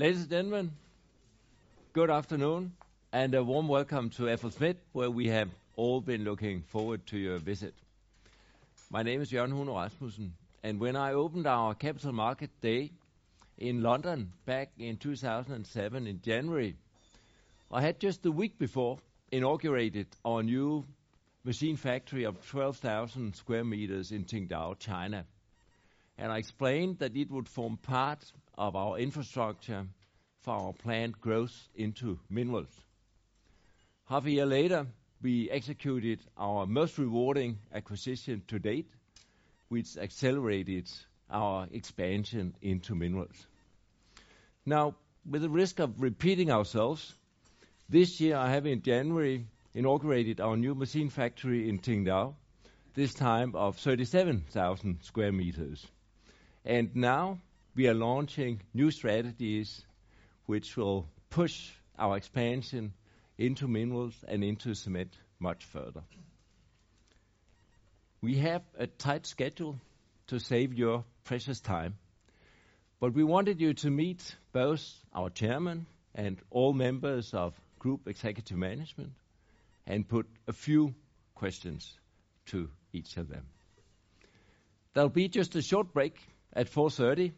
Ladies and gentlemen, good afternoon and a warm welcome to FLSmidth, where we have all been looking forward to your visit. My name is Jørgen Huno Rasmussen, and when I opened our Capital Market Day in London back in 2007 in January, I had just the week before inaugurated our new machine factory of 12,000 square meters in Qingdao, China. And I explained that it would form part of our infrastructure for our planned growth into minerals. Half a year later, we executed our most rewarding acquisition to date, which accelerated our expansion into minerals. Now, with the risk of repeating ourselves, this year I have in January inaugurated our new machine factory in Qingdao, this time of 37,000 square meters. And now we are launching new strategies which will push our expansion into minerals and into cement much further. We have a tight schedule to save your precious time, but we wanted you to meet both our chairman and all members of Group Executive Management and put a few questions to each of them. There'll be just a short break at 4:30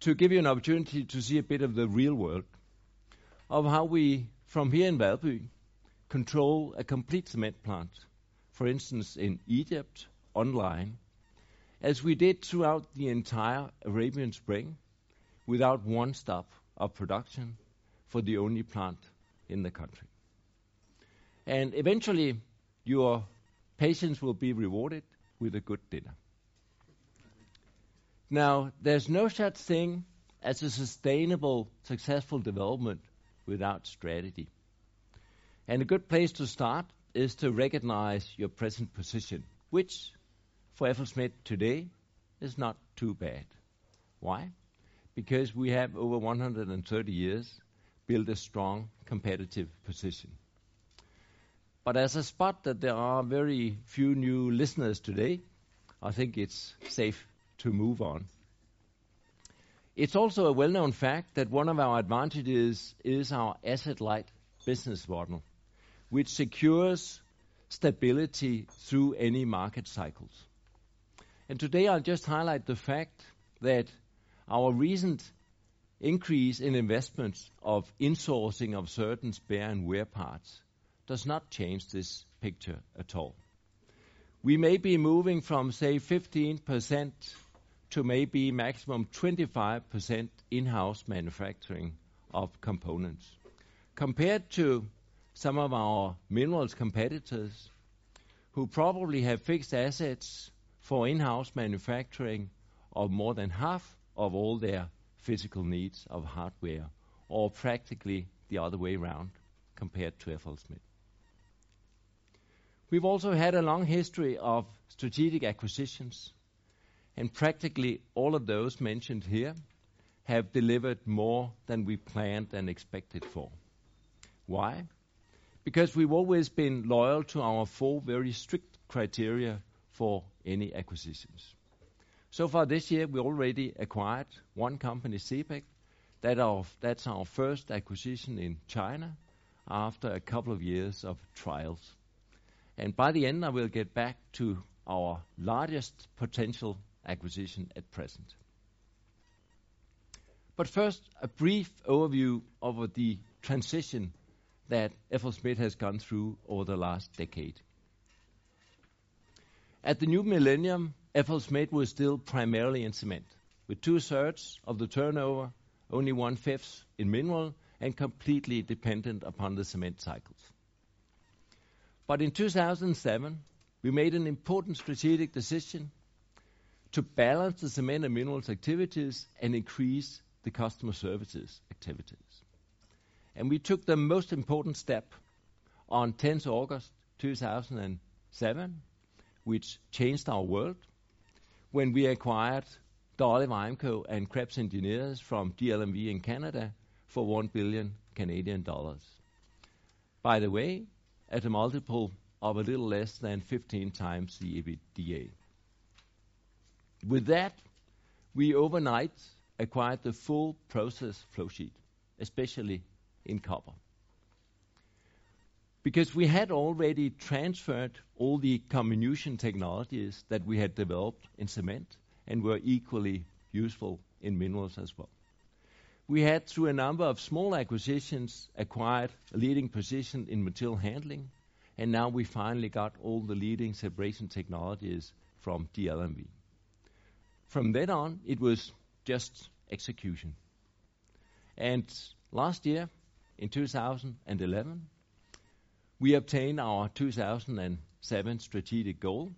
to give you an opportunity to see a bit of the real world of how we, from here in Valby, control a complete cement plant, for instance in Egypt, online, as we did throughout the entire Arabian Spring, without one stop of production for the only plant in the country. And eventually, your patience will be rewarded with a good dinner. Now, there's no such thing as a sustainable, successful development without strategy. And a good place to start is to recognize your present position, which, for FLSmidth today, is not too bad. Why? Because we have, over 130 years, built a strong competitive position. But as I spot that there are very few new listeners today, I think it's safe to move on. It's also a well-known fact that one of our advantages is our asset-light business model, which secures stability through any market cycles. And today I'll just highlight the fact that our recent increase in investments of insourcing of certain spare and wear parts does not change this picture at all. We may be moving from, say, 15% to maybe maximum 25% in-house manufacturing of components. Compared to some of our minerals competitors, who probably have fixed assets for in-house manufacturing of more than half of all their physical needs of hardware, or practically the other way around compared to FLSmidth. We've also had a long history of strategic acquisitions, and practically all of those mentioned here have delivered more than we planned and expected for. Why? Because we've always been loyal to our four very strict criteria for any acquisitions. So far this year, we already acquired one company, CPEC. That's our first acquisition in China after a couple of years of trials. And by the end, I will get back to our largest potential acquisition at present. But first, a brief overview of the transition that FLSmidth has gone through over the last decade. At the new millennium, FLSmidth was still primarily in cement, with 2/3 of the turnover, only 1/5 in mineral, and completely dependent upon the cement cycles. But in 2007, we made an important strategic decision to balance the cement and minerals activities and increase the customer services activities. And we took the most important step on 10th August 2007, which changed our world, when we acquired Dolly Vimeco and Krebs Engineers from GLMV in Canada for $1 billion Canadian. By the way, at a multiple of a little less than 15 times the EBITDA. With that, we overnight acquired the full process flow sheet, especially in copper. Because we had already transferred all the comminution technologies that we had developed in cement and were equally useful in minerals as well. We had, through a number of small acquisitions, acquired a leading position in material handling, and now we finally got all the leading separation technologies from GLMV. From then on, it was just execution. And last year, in 2011, we obtained our 2007 strategic goal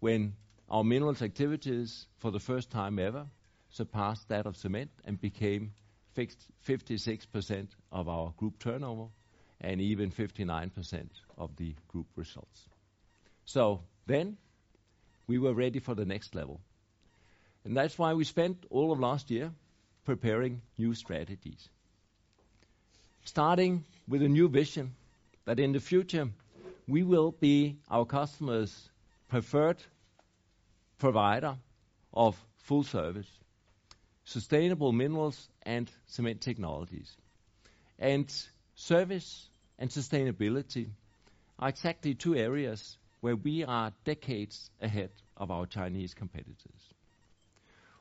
when our minerals activities, for the first time ever, surpassed that of cement and became 56% of our group turnover and even 59% of the group results. So then we were ready for the next level. And that's why we spent all of last year preparing new strategies, starting with a new vision that in the future we will be our customers' preferred provider of full service, sustainable minerals and cement technologies. And service and sustainability are exactly two areas where we are decades ahead of our Chinese competitors.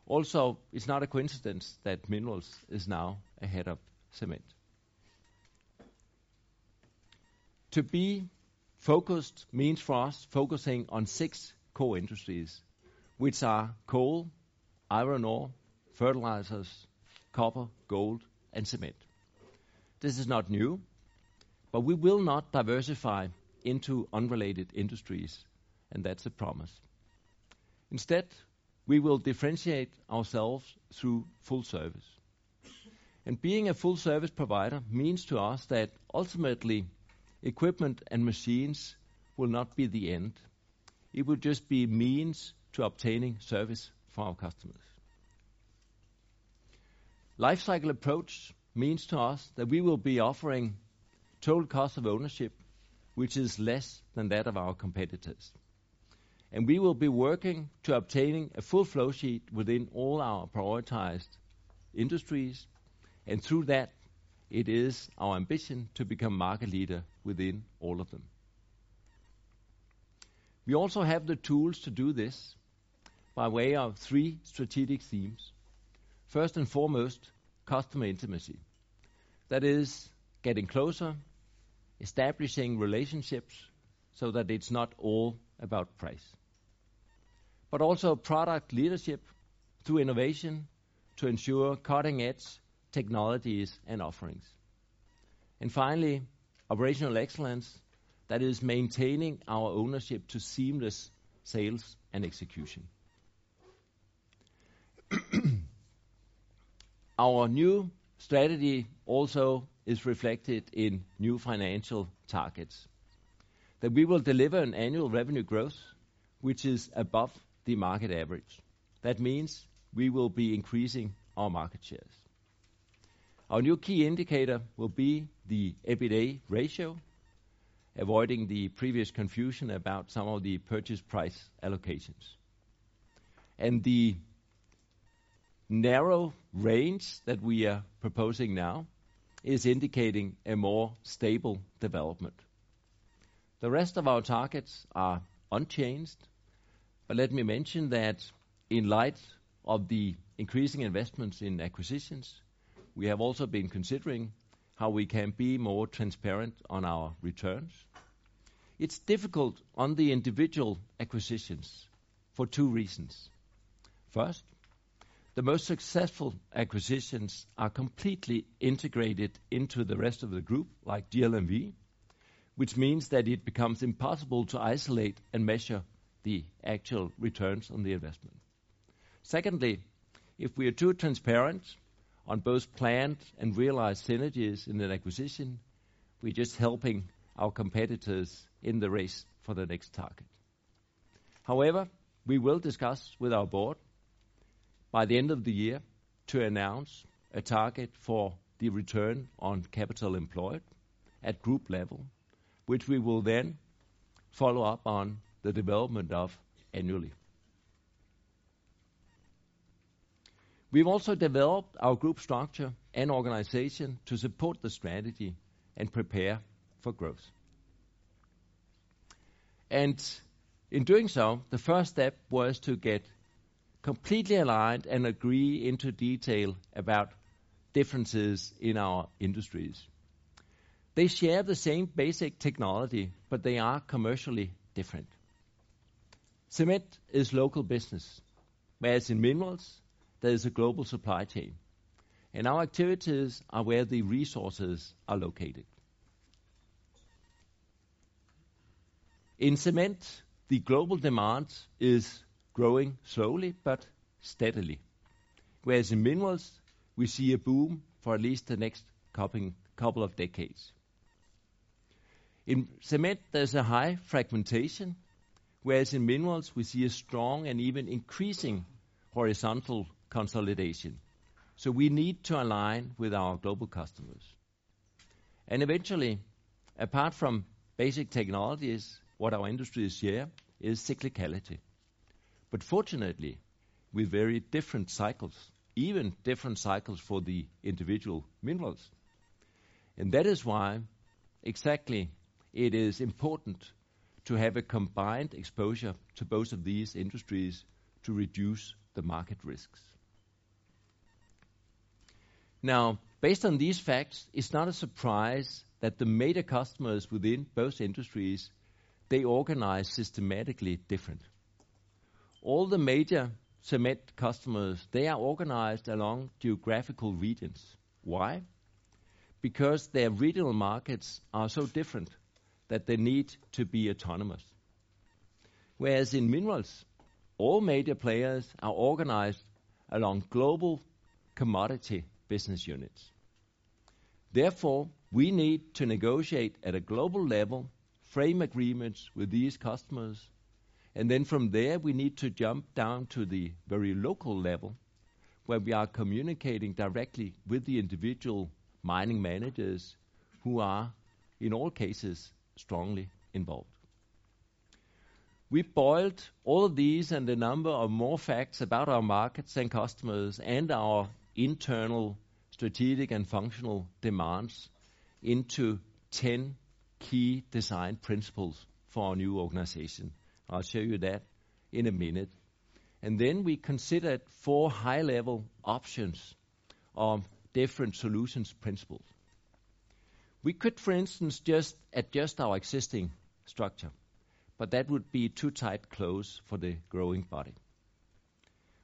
Also, it's not a coincidence that minerals is now ahead of cement. To be focused means for us focusing on 6 core industries, which are coal, iron ore, fertilizers, copper, gold, and cement. This is not new, but we will not diversify into unrelated industries, and that's a promise. Instead, we will differentiate ourselves through full service. And being a full service provider means to us that ultimately equipment and machines will not be the end. It will just be means to obtaining service for our customers. Life cycle approach means to us that we will be offering total cost of ownership, which is less than that of our competitors. And we will be working to obtaining a full flow sheet within all our prioritized industries, and through that, it is our ambition to become market leader within all of them. We also have the tools to do this by way of 3 strategic themes. First and foremost, customer intimacy. That is, getting closer, establishing relationships so that it's not all about price. But also product leadership through innovation to ensure cutting-edge technologies and offerings. And finally, operational excellence, that is maintaining our ownership to seamless sales and execution. Our new strategy also is reflected in new financial targets, that we will deliver an annual revenue growth which is above the market average. That means we will be increasing our market shares. Our new key indicator will be the EBITDA ratio, avoiding the previous confusion about some of the purchase price allocations. And the narrow range that we are proposing now is indicating a more stable development. The rest of our targets are unchanged, but let me mention that in light of the increasing investments in acquisitions, we have also been considering how we can be more transparent on our returns. It's difficult on the individual acquisitions for 2 reasons. First, the most successful acquisitions are completely integrated into the rest of the group, like GLMV, which means that it becomes impossible to isolate and measure the actual returns on the investment. Secondly, if we are too transparent on both planned and realized synergies in an acquisition, we're just helping our competitors in the race for the next target. However, we will discuss with our board by the end of the year to announce a target for the return on capital employed at group level, which we will then follow up on the development of annually. We've also developed our group structure and organization to support the strategy and prepare for growth. And in doing so, the first step was to get completely aligned and agree into detail about differences in our industries. They share the same basic technology, but they are commercially different. Cement is local business, whereas in minerals, there is a global supply chain. And our activities are where the resources are located. In cement, the global demand is growing slowly but steadily, whereas in minerals, we see a boom for at least the next couple of decades. In cement, there's a high fragmentation, whereas in minerals, we see a strong and even increasing horizontal consolidation. So we need to align with our global customers. And eventually, apart from basic technologies, what our industries share is cyclicality. But fortunately, with very different cycles, even different cycles for the individual minerals. And that is why exactly it is important to have a combined exposure to both of these industries to reduce the market risks. Now, based on these facts, it's not a surprise that the major customers within both industries, they organize systematically different. All the major cement customers, they are organized along geographical regions. Why? Because their regional markets are so different that they need to be autonomous. Whereas in minerals, all major players are organized along global commodity business units. Therefore, we need to negotiate at a global level, frame agreements with these customers, and then from there we need to jump down to the very local level where we are communicating directly with the individual mining managers who are, in all cases, strongly involved. We boiled all of these and a number of more facts about our markets and customers and our internal strategic and functional demands into 10 key design principles for our new organization. I'll show you that in a minute. And then we considered 4 high-level options of different solutions principles. We could, for instance, just adjust our existing structure, but that would be too tight close for the growing body.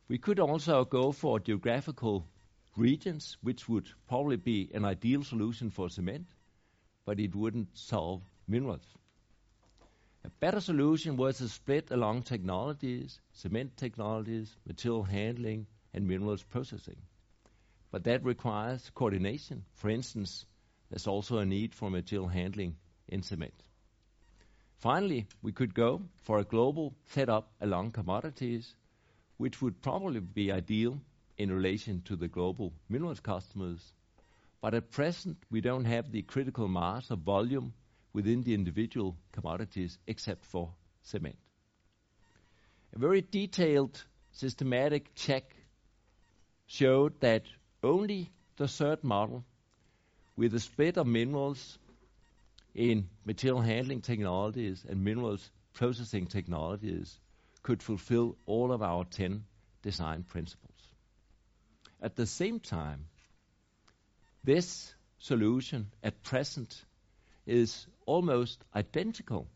We could also go for geographical regions, which would probably be an ideal solution for cement, but it wouldn't solve minerals. A better solution was a split along technologies, cement technologies, material handling, and minerals processing. But that requires coordination. For instance, there's also a need for material handling in cement. Finally, we could go for a global setup along commodities, which would probably be ideal in relation to the global minerals customers. But at present, we don't have the critical mass of volume within the individual commodities except for cement. A very detailed systematic check showed that only the third model with a split of minerals in material handling technologies and minerals processing technologies could fulfill all of our 10 design principles. At the same time, this solution at present is almost identical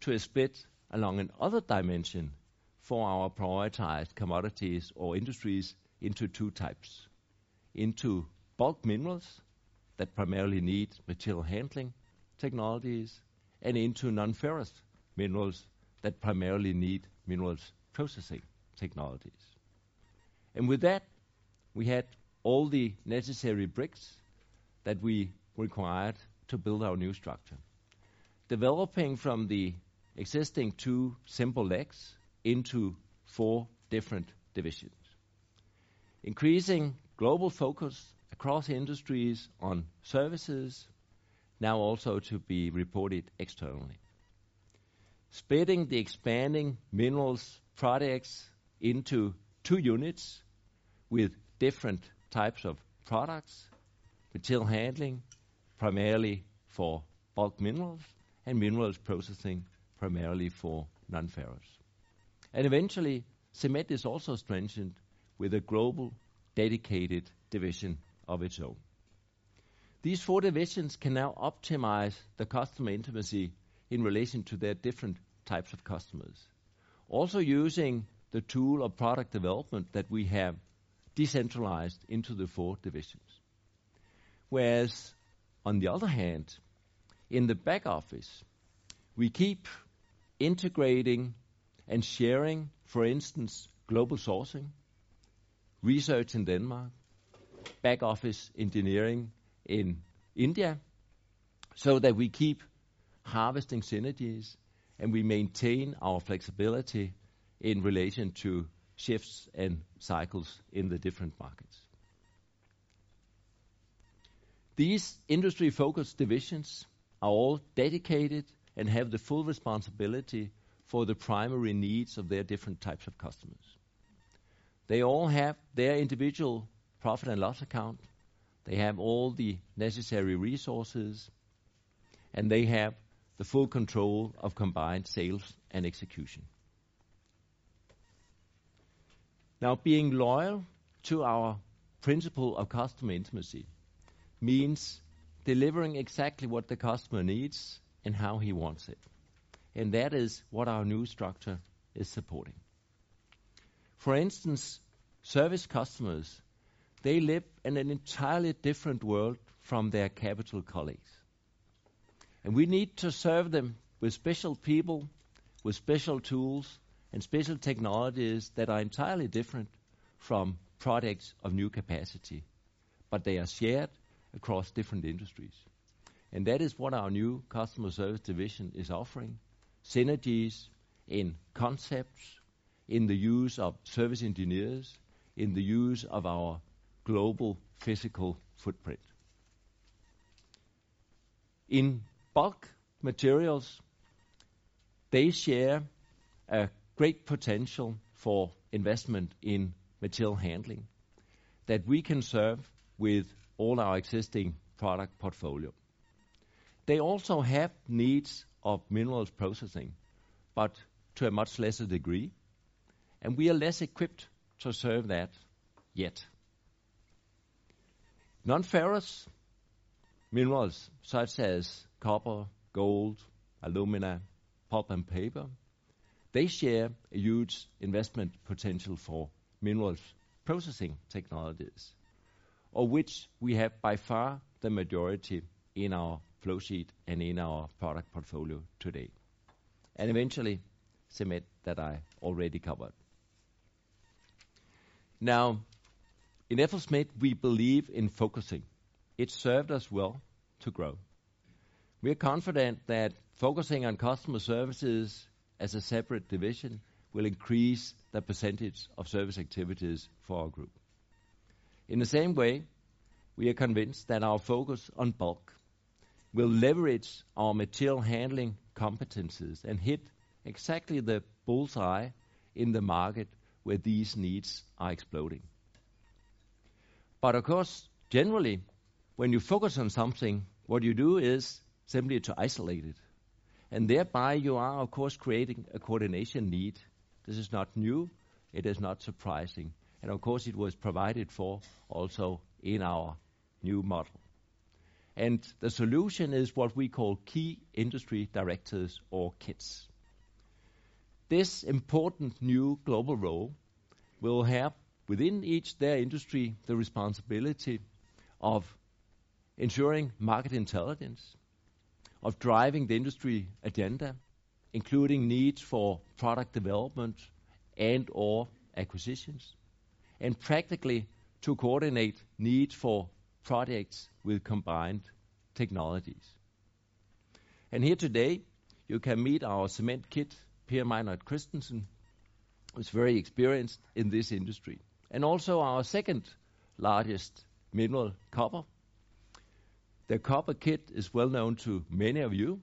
to a split along another dimension for our prioritized commodities or industries into 2 types, into bulk minerals that primarily need material handling technologies and into non-ferrous minerals that primarily need minerals processing technologies. And with that, we had all the necessary bricks that we required to build our new structure, developing from the existing 2 simple legs into 4 different divisions, increasing global focus across industries on services, now also to be reported externally. Splitting the expanding minerals products into 2 units with different types of products, material handling, primarily for bulk minerals, and minerals processing, primarily for non-ferrous. And eventually, cement is also strengthened with a global dedicated division of its own. These four divisions can now optimize the customer intimacy in relation to their different types of customers, also using the tool of product development that we have decentralized into the four divisions. Whereas, on the other hand, in the back office, we keep integrating and sharing, for instance, global sourcing, research in Denmark, back office engineering in India, so that we keep harvesting synergies and we maintain our flexibility in relation to shifts and cycles in the different markets. These industry-focused divisions are all dedicated and have the full responsibility for the primary needs of their different types of customers. They all have their individual profit and loss account. They have all the necessary resources, and they have the full control of combined sales and execution. Now, being loyal to our principle of customer intimacy means delivering exactly what the customer needs and how he wants it. And that is what our new structure is supporting. For instance, service customers, they live in an entirely different world from their capital colleagues. And we need to serve them with special people, with special tools, and special technologies that are entirely different from products of new capacity. But they are shared across different industries. And that is what our new customer service division is offering. Synergies in concepts, in the use of service engineers, in the use of our global physical footprint. In bulk materials, they share a great potential for investment in material handling that we can serve with all our existing product portfolio. They also have needs of minerals processing, but to a much lesser degree, and we are less equipped to serve that yet. Non-ferrous minerals such as copper, gold, alumina, pulp and paper, they share a huge investment potential for minerals processing technologies, of which we have by far the majority in our flow sheet and in our product portfolio today. And eventually, cement that I already covered. Now, in FLSmidth, we believe in focusing. It served us well to grow. We are confident that focusing on customer services as a separate division will increase the percentage of service activities for our group. In the same way, we are convinced that our focus on bulk will leverage our material handling competences and hit exactly the bullseye in the market where these needs are exploding. But of course, generally, when you focus on something, what you do is simply to isolate it. And thereby you are, of course, creating a coordination need. This is not new, it is not surprising. And of course it was provided for also in our new model. And the solution is what we call key industry directors or KIDs. This important new global role will have within each their industry the responsibility of ensuring market intelligence, of driving the industry agenda, including needs for product development and or acquisitions, and practically to coordinate needs for projects with combined technologies. And here today, you can meet our cement kid, Per Mejnert Kristensen, who's very experienced in this industry, and also our second largest mineral, copper. The copper kid is well known to many of you.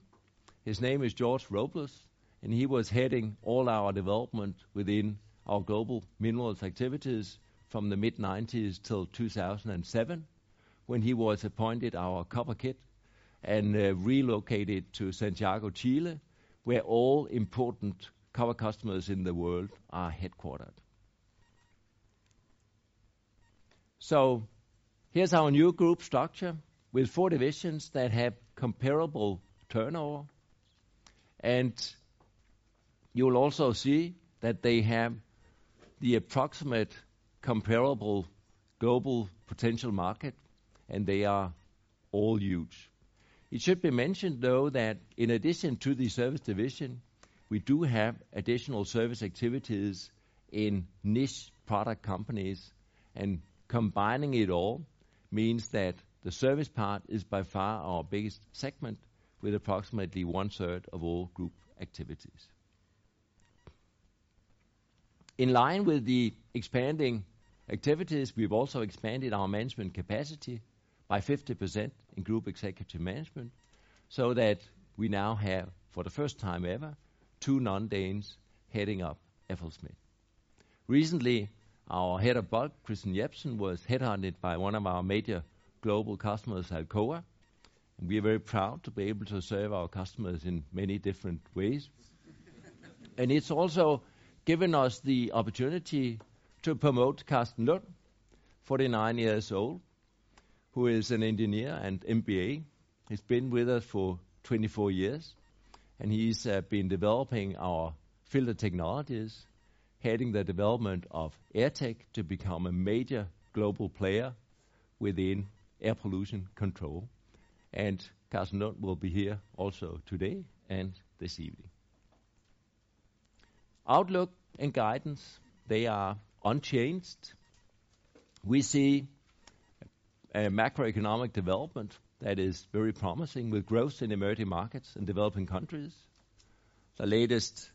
His name is George Robles, and he was heading all our development within our global minerals activities from the mid-90s till 2007, when he was appointed our copper kid and relocated to Santiago, Chile, where all important copper customers in the world are headquartered. So here's our new group structure with 4 divisions that have comparable turnover. And you will also see that they have the approximate comparable global potential market, and they are all huge. It should be mentioned, though, that in addition to the service division, we do have additional service activities in niche product companies, and combining it all means that the service part is by far our biggest segment, with approximately 1/3 of all group activities. In line with the expanding activities, we've also expanded our management capacity by 50% in group executive management, so that we now have, for the first time ever, 2 non-Danes heading up FLSmidth. Recently, our head of bulk, Kristian Jepsen, was headhunted by one of our major global customers, Alcoa. And we are very proud to be able to serve our customers in many different ways. And it's also given us the opportunity to promote Carsten Lund, 49 years old, who is an engineer and MBA. He's been with us for 24 years, and he's been developing our filter technologies, heading the development of AirTech to become a major global player within air pollution control. And Carsten Lund will be here also today and this evening. Outlook and guidance, they are unchanged. We see a macroeconomic development that is very promising, with growth in emerging markets and developing countries. The latest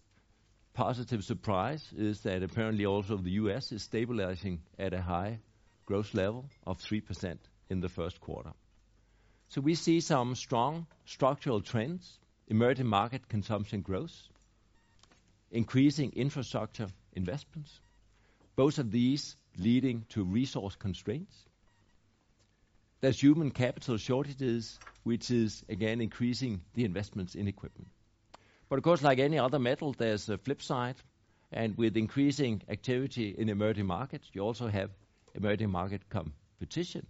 positive surprise is that apparently also the US is stabilizing at a high growth level of 3% in the first quarter. So we see some strong structural trends: emerging market consumption growth, increasing infrastructure investments, both of these leading to resource constraints. There's human capital shortages, which is again increasing the investments in equipment. But of course, like any other metal, there's a flip side, and with increasing activity in emerging markets, you also have emerging market competition.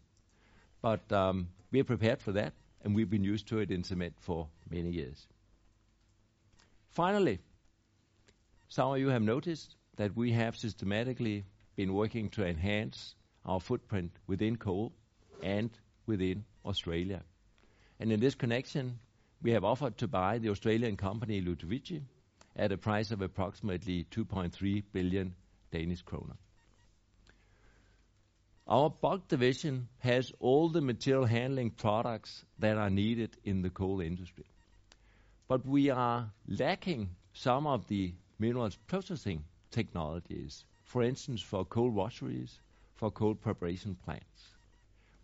But we are prepared for that, and we've been used to it in cement for many years. Finally, some of you have noticed that we have systematically been working to enhance our footprint within coal and within Australia. And in this connection, we have offered to buy the Australian company Ludowici at a price of approximately 2.3 billion Danish kroner. Our bulk division has all the material handling products that are needed in the coal industry. But we are lacking some of the minerals processing technologies, for instance, for coal washeries, for coal preparation plants,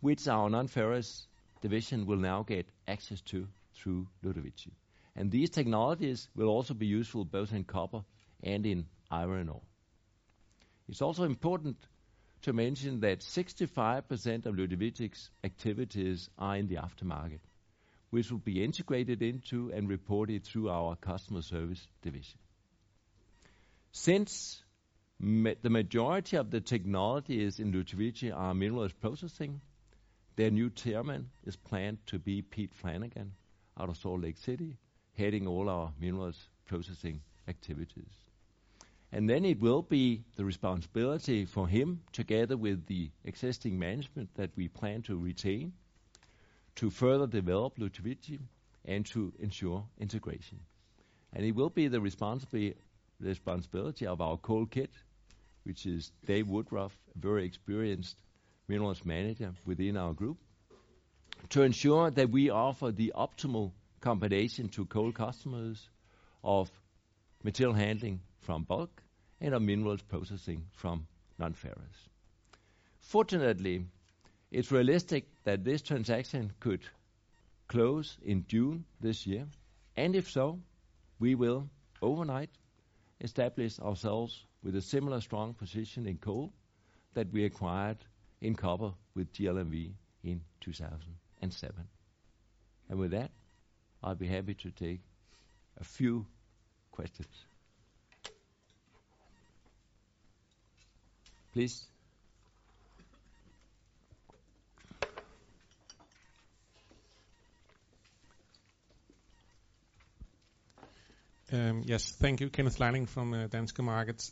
which our non-ferrous division will now get access to through Ludowici. And these technologies will also be useful both in copper and in iron ore. It's also important to mention that 65% of Ludovic's activities are in the aftermarket, which will be integrated into and reported through our customer service division. Since the majority of the technologies in Ludowici are minerals processing, their new chairman is planned to be Pete Flanagan out of Salt Lake City, heading all our minerals processing activities. And then it will be the responsibility for him, together with the existing management that we plan to retain, to further develop Ludowici and to ensure integration. And it will be the responsibility of our coal kit, which is Dave Woodruff, a very experienced minerals manager within our group, to ensure that we offer the optimal combination to coal customers of material handling from bulk and of minerals processing from non-ferrous. Fortunately, it's realistic that this transaction could close in June this year, and if so, we will overnight establish ourselves with a similar strong position in coal that we acquired in copper with GLMV in 2007. And with that, I'll be happy to take a few questions. Please. Yes, thank you. Kenneth Leiling from Danske Markets.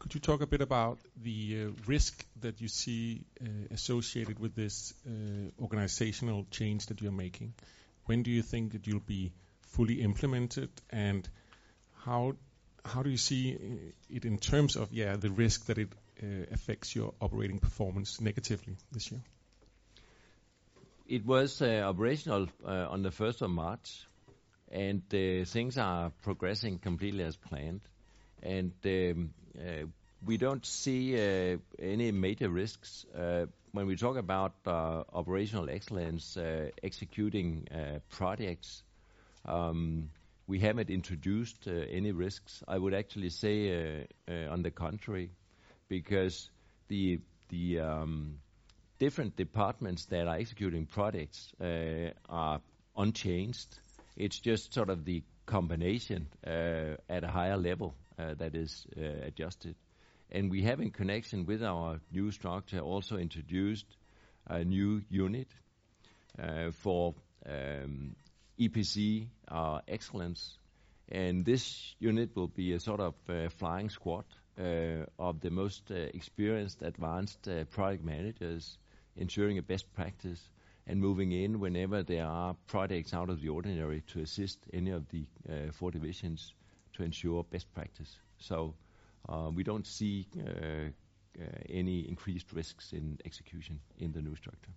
Could you talk a bit about the risk that you see associated with this organizational change that you're making? When do you think that you'll be fully implemented, and how do you see it in terms of the risk that it affects your operating performance negatively this year? It was operational on the 1st of March, and things are progressing completely as planned. And we don't see any major risks. When we talk about operational excellence, executing projects, we haven't introduced any risks. I would actually say on the contrary, because the different departments that are executing projects are unchanged. It's just sort of the combination at a higher level that is adjusted. And we have, in connection with our new structure, also introduced a new unit for EPC excellence. And this unit will be a sort of flying squad of the most experienced, advanced product managers, ensuring a best practice and moving in whenever there are projects out of the ordinary to assist any of the four divisions to ensure best practice. So we don't see any increased risks in execution in the new structure.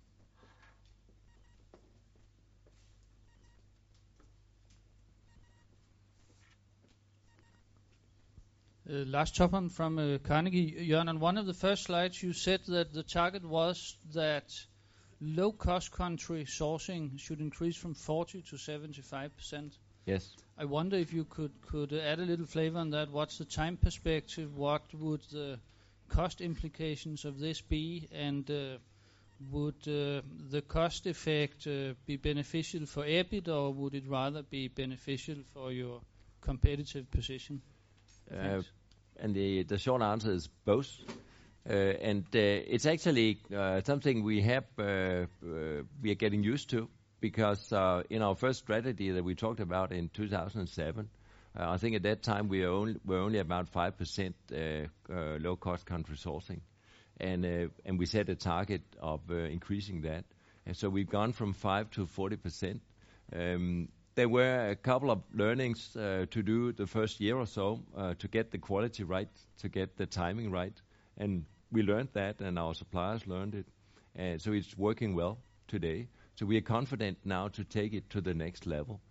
Lars Topham from Carnegie. Jørgen, on one of the first slides you said that the target was that low-cost country sourcing should increase from 40 to 75%. Yes. I wonder if you could add a little flavor on that. What's the time perspective? What would the cost implications of this be? And would the cost effect be beneficial for EBIT, or would it rather be beneficial for your competitive position? And the short answer is both. And it's actually something we are getting used to. Because in our first strategy that we talked about in 2007, I think at that time we were only about 5% low-cost country sourcing, and we set a target of increasing that. And so we've gone from 5 to 40%. There were a couple of learnings to do the first year or so to get the quality right, to get the timing right, and we learned that, and our suppliers learned it, and so it's working well today. So we are confident now to take it to the next level.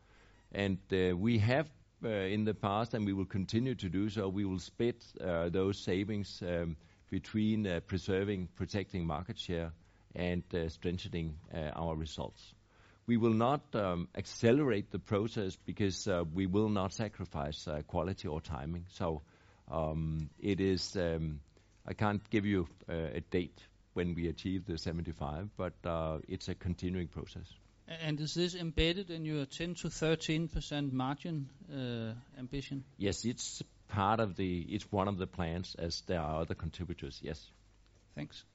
And we have in the past, and we will continue to do so, we will split those savings between protecting market share and strengthening our results. We will not accelerate the process because we will not sacrifice quality or timing. So it is, I can't give you a date when we achieve the 75, but it's a continuing process. And is this embedded in your 10 to 13% margin ambition? Yes, it's part of it's one of the plans, as there are other contributors, yes. Thanks.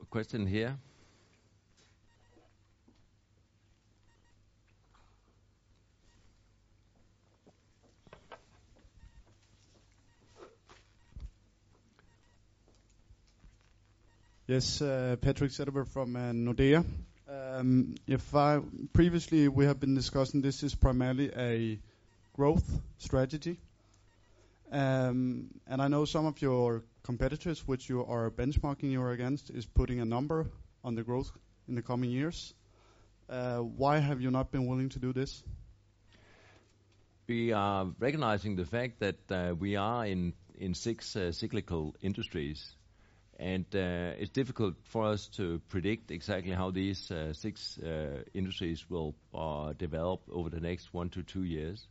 A question here. Yes, Patrik Setterberg from Nordea. Previously we have been discussing this is primarily a growth strategy, and I know some of your competitors, which you are benchmarking you against, is putting a number on the growth in the coming years. Why have you not been willing to do this? We are recognizing the fact that we are in six cyclical industries. And it's difficult for us to predict exactly how these six industries will develop over the next 1 to 2 years.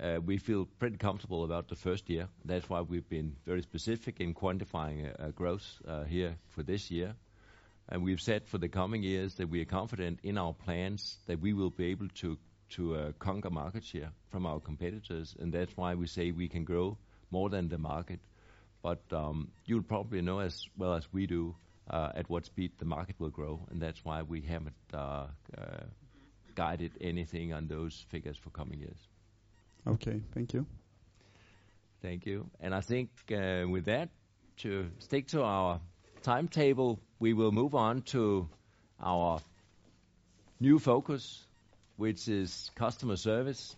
We feel pretty comfortable about the first year. That's why we've been very specific in quantifying growth here for this year. And we've said for the coming years that we are confident in our plans that we will be able to conquer market share from our competitors. And that's why we say we can grow more than the market. But you'll probably know as well as we do at what speed the market will grow. And that's why we haven't guided anything on those figures for coming years. Okay, thank you. Thank you. And I think with that, to stick to our timetable, we will move on to our new focus, which is customer service,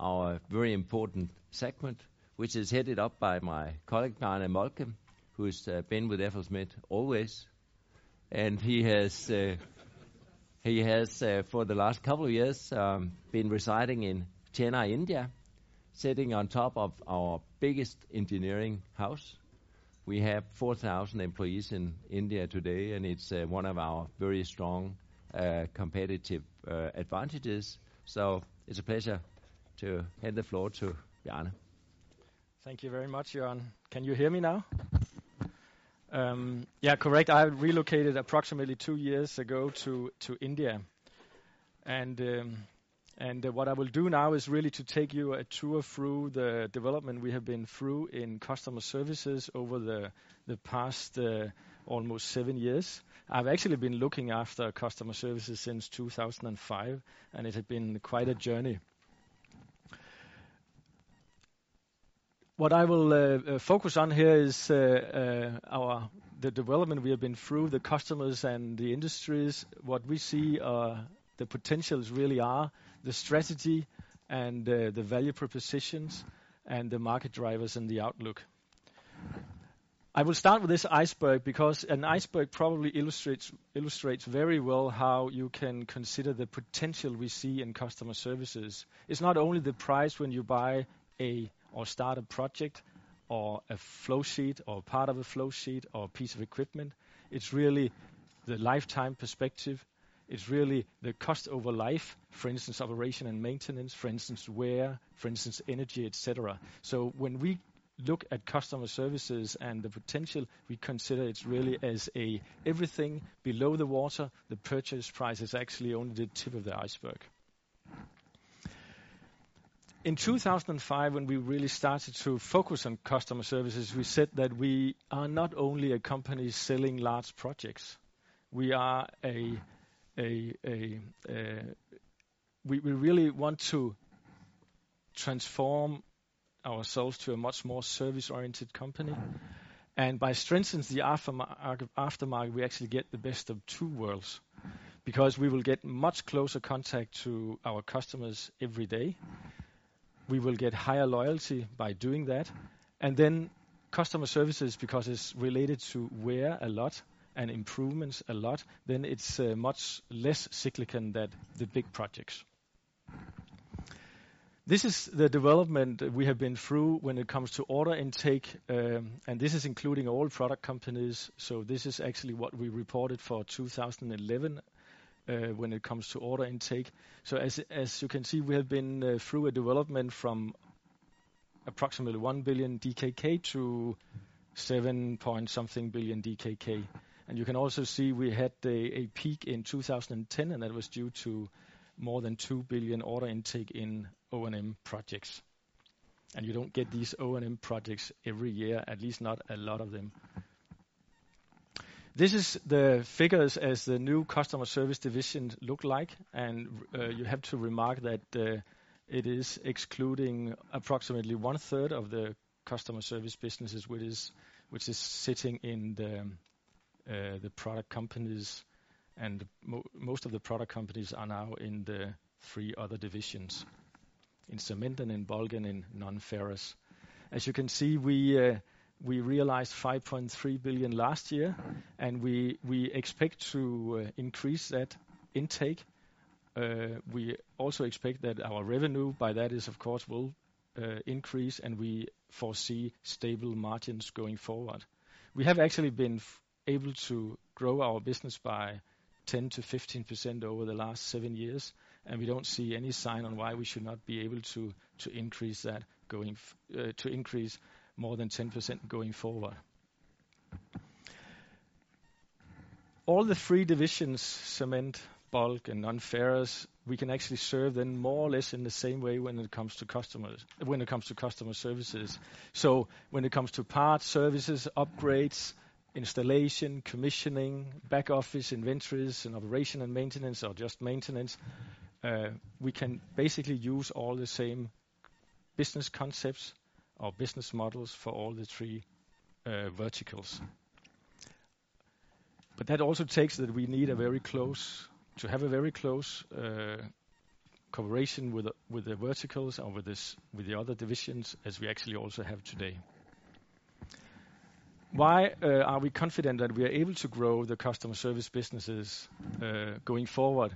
our very important segment, which is headed up by my colleague Bjarne Molkem, who has been with FLSmidth always. And he has for the last couple of years, been residing in Chennai, India, sitting on top of our biggest engineering house. We have 4,000 employees in India today, and it's one of our very strong competitive advantages. So it's a pleasure to hand the floor to Bjarne. Thank you very much, Jørgen. Can you hear me now? Yeah, correct. I relocated approximately 2 years ago to India. And what I will do now is really to take you a tour through the development we have been through in customer services over the past almost 7 years. I've actually been looking after customer services since 2005, and it has been quite a journey. What I will focus on here is the development we have been through, the customers and the industries, what we see the potentials really are, the strategy and the value propositions and the market drivers and the outlook. I will start with this iceberg because an iceberg probably illustrates very well how you can consider the potential we see in customer services. It's not only the price when you buy or start a project or a flow sheet or part of a flow sheet or a piece of equipment. It's really the lifetime perspective. It's really the cost over life, for instance, operation and maintenance, for instance, wear, for instance, energy, etc. So when we look at customer services and the potential, we consider it really as everything below the water. The purchase price is actually only the tip of the iceberg. In 2005, when we really started to focus on customer services, we said that we are not only a company selling large projects. We are we really want to transform ourselves to a much more service-oriented company. And by strengthening the aftermarket, we actually get the best of two worlds, because we will get much closer contact to our customers every day. We will get higher loyalty by doing that. And then customer services, because it's related to wear a lot, and improvements a lot, then it's much less cyclical than the big projects. This is the development we have been through when it comes to order intake, and this is including all product companies. So this is actually what we reported for 2011 when it comes to order intake. So as you can see, we have been through a development from approximately 1 billion DKK to 7-point-something billion DKK. And you can also see we had a peak in 2010, and that was due to more than 2 billion order intake in O&M projects. And you don't get these O&M projects every year, at least not a lot of them. This is the figures as the new customer service division look like, and you have to remark that it is excluding approximately 1/3 of the customer service businesses, which is sitting in the product companies, and most of the product companies are now in the three other divisions, in cement and in bulk and in non-ferrous. As you can see, we realized 5.3 billion last year, and we expect to increase that intake. We also expect that our revenue by that is, of course, will increase, and we foresee stable margins going forward. We have actually been able to grow our business by 10 to 15% over the last 7 years, and we don't see any sign on why we should not be able to increase that to increase more than 10% going forward. All the three divisions, cement, bulk, and non-ferrous, we can actually serve them more or less in the same way when it comes to customers, when it comes to customer services. So when it comes to parts, services, upgrades, installation, commissioning, back office, inventories, and operation and maintenance, or just maintenance, we can basically use all the same business concepts or business models for all the three verticals. But that also takes that we need to have a very close cooperation with the verticals or with the other divisions, as we actually also have today. Why are we confident that we are able to grow the customer service businesses going forward?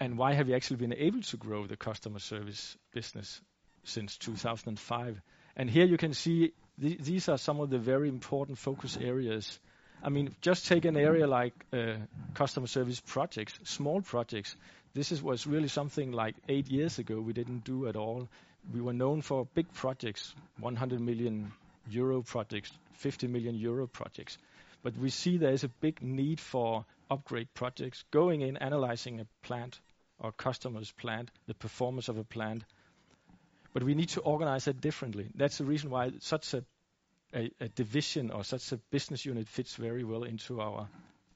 And why have we actually been able to grow the customer service business since 2005? And here you can see these are some of the very important focus areas. I mean, just take an area like customer service projects, small projects. This was really something like 8 years ago we didn't do at all. We were known for big projects, 100 million euro projects, 50 million euro projects. But we see there is a big need for upgrade projects, going in, analyzing a plant or customer's plant, the performance of a plant. But we need to organize it differently. That's the reason why such a division or such a business unit fits very well into our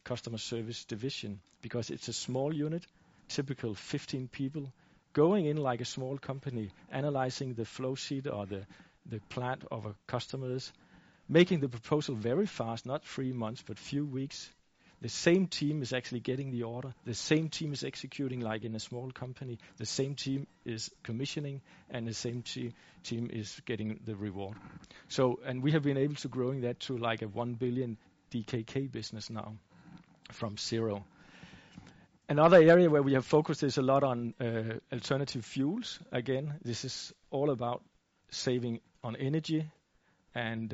customer service division, because it's a small unit, typical 15 people, going in like a small company, analyzing the flow sheet or the plant of our customers, making the proposal very fast, not 3 months, but few weeks. The same team is actually getting the order. The same team is executing like in a small company. The same team is commissioning, and the same team is getting the reward. So, and we have been able to growing that to like a 1 billion DKK business now from zero. Another area where we have focused is a lot on alternative fuels. Again, this is all about saving on energy. And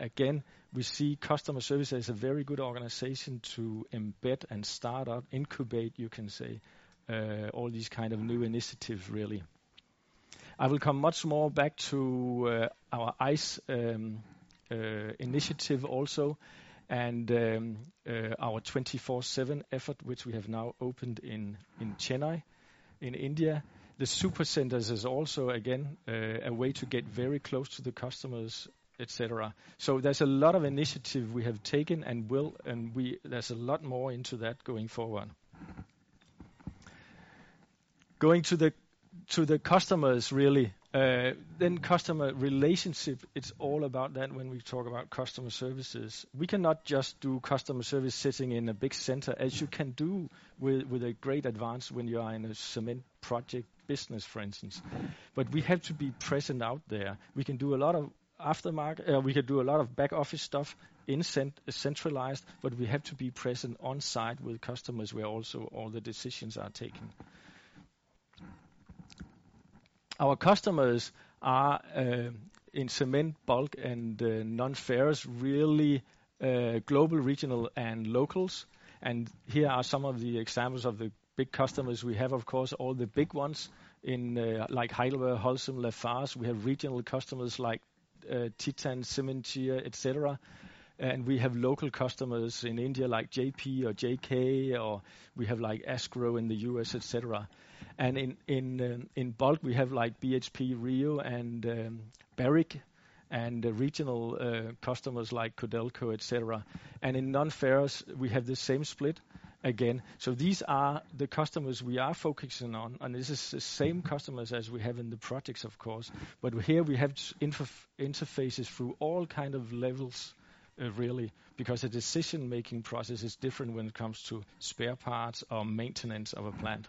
again, we see customer service as a very good organization to embed and start up, incubate, you can say, all these kind of new initiatives, really. I will come much more back to our ICE initiative also, and our 24/7 effort, which we have now opened in Chennai, in India. The supercenters is also, again, a way to get very close to the customers, etc. So there's a lot of initiative we have taken and will, and there's a lot more into that going forward. Going to the customers, really, then customer relationship, it's all about that when we talk about customer services. We cannot just do customer service sitting in a big center, as you can do with a great advance when you are in a cement project business, for instance. But we have to be present out there. We can do a lot of aftermarket, we can do a lot of back office stuff in centralized, but we have to be present on site with customers where also all the decisions are taken. Our customers are in cement, bulk, and non-ferrous, really global, regional, and locals. And here are some of the examples of the big customers we have. Of course, all the big ones in like Heidelberg, Holcim, Lafarge. We have regional customers like Titan, Cementir, etc. And we have local customers in India like JP or JK, or we have like Asgrow in the US, etc. And in bulk, we have like BHP Rio and Barrick, and regional customers like Codelco, etc. And in non-ferrous, we have the same split again. So these are the customers we are focusing on, and this is the same customers as we have in the projects, of course. But here we have interfaces through all kind of levels, really, because the decision-making process is different when it comes to spare parts or maintenance of a plant.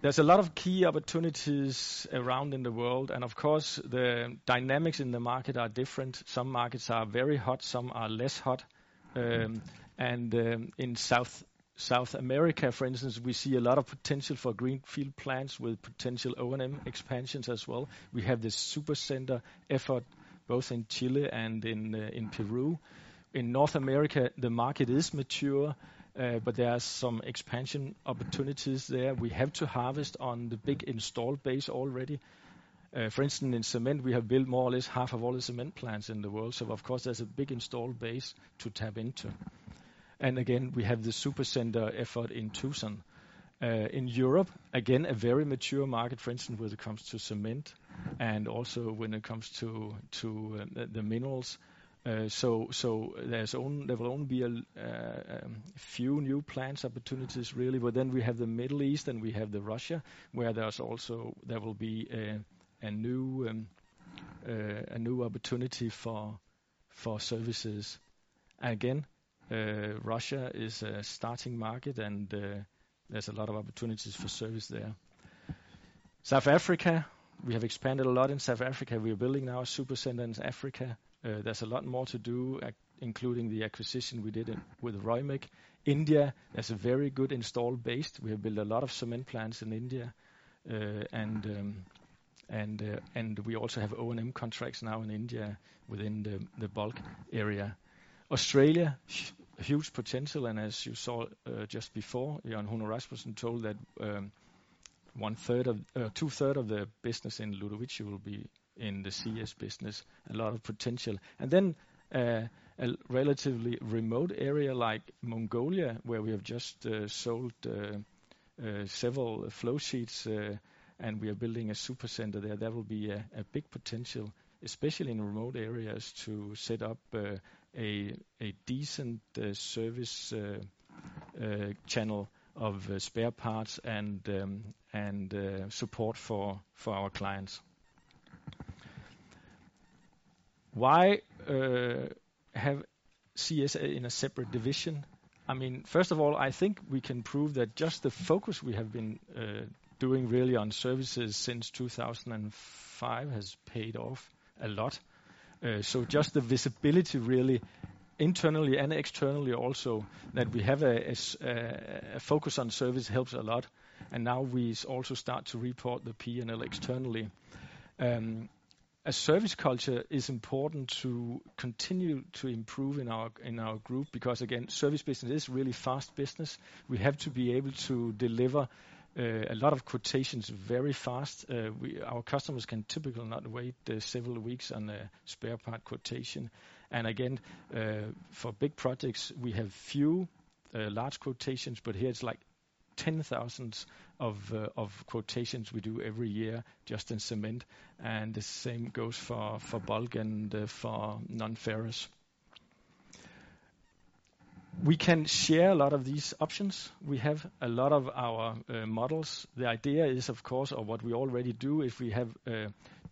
There's a lot of key opportunities around in the world, and of course the dynamics in the market are different. Some markets are very hot, some are less hot. In South America, for instance, we see a lot of potential for greenfield plants with potential O&M expansions as well. We have this supercenter effort both in Chile and in Peru. In North America, the market is mature. but there are some expansion opportunities there. We have to harvest on the big installed base already. For instance, in cement, we have built more or less half of all the cement plants in the world. So, of course, there's a big installed base to tap into. And again, we have the supercenter effort in Tucson. In Europe, again, a very mature market, for instance, when it comes to cement and also when it comes to the minerals. So there will only be a few new plants opportunities, really. But then we have the Middle East and we have the Russia, where there will be a new opportunity for services. Again, Russia is a starting market, and there's a lot of opportunities for service there. South Africa, we have expanded a lot in South Africa. We're building now a supercenter in Africa. There's a lot more to do, including the acquisition we did with Roymec. India, there's a very good installed base. We have built a lot of cement plants in India, and we also have O&M contracts now in India within the bulk area. Australia, huge potential, and as you saw just before, Jørgen Huno Rasmussen told that two-thirds of the business in Ludowici will be in the CS business, a lot of potential. And then a relatively remote area like Mongolia, where we have just sold several flow sheets, and we are building a supercenter there. That will be a big potential, especially in remote areas, to set up a decent service channel of spare parts and support for our clients. Why have CS in a separate division? I mean, first of all, I think we can prove that just the focus we have been doing really on services since 2005 has paid off a lot. So just the visibility really internally and externally also that we have a focus on service helps a lot. And now we also start to report the P&L externally. A service culture is important to continue to improve in our group because, again, service business is really fast business. We have to be able to deliver a lot of quotations very fast. Our customers can typically not wait several weeks on a spare part quotation. And again, for big projects, we have few large quotations, but here it's like 10,000 of quotations we do every year just in cement, and the same goes for bulk and for non-ferrous. We can share a lot of these options. We have a lot of our models. The idea is, of course, or what we already do, if we have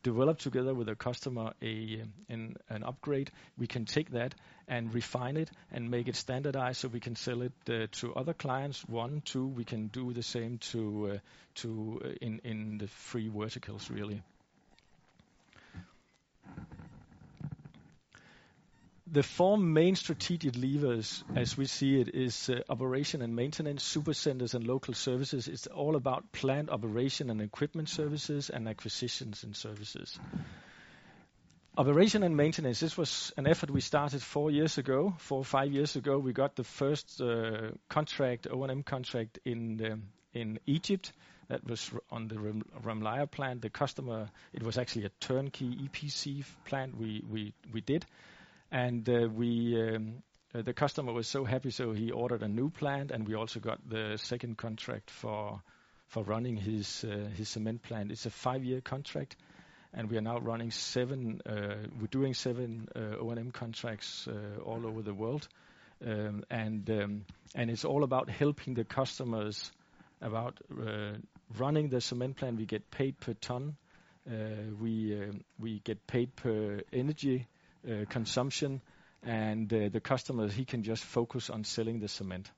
developed together with a customer an upgrade, we can take that and refine it and make it standardized so we can sell it to other clients. We can do the same in the three verticals, really. The four main strategic levers, as we see it, is operation and maintenance, supercenters and local services. It's all about plant operation and equipment services and acquisitions and services. Operation and maintenance, this was an effort we started 4 or 5 years ago. We got the first O&M contract in Egypt. That was on the Ramlaya plant. The customer, it was actually a turnkey EPC plant we did. And the customer was so happy, so he ordered a new plant, and we also got the second contract for running his cement plant. It's a 5-year contract, and we are now running 7. We're doing 7 O&M contracts all over the world, and it's all about helping the customers about running the cement plant. We get paid per ton. We get paid per energy consumption, and the customer, he can just focus on selling the cement.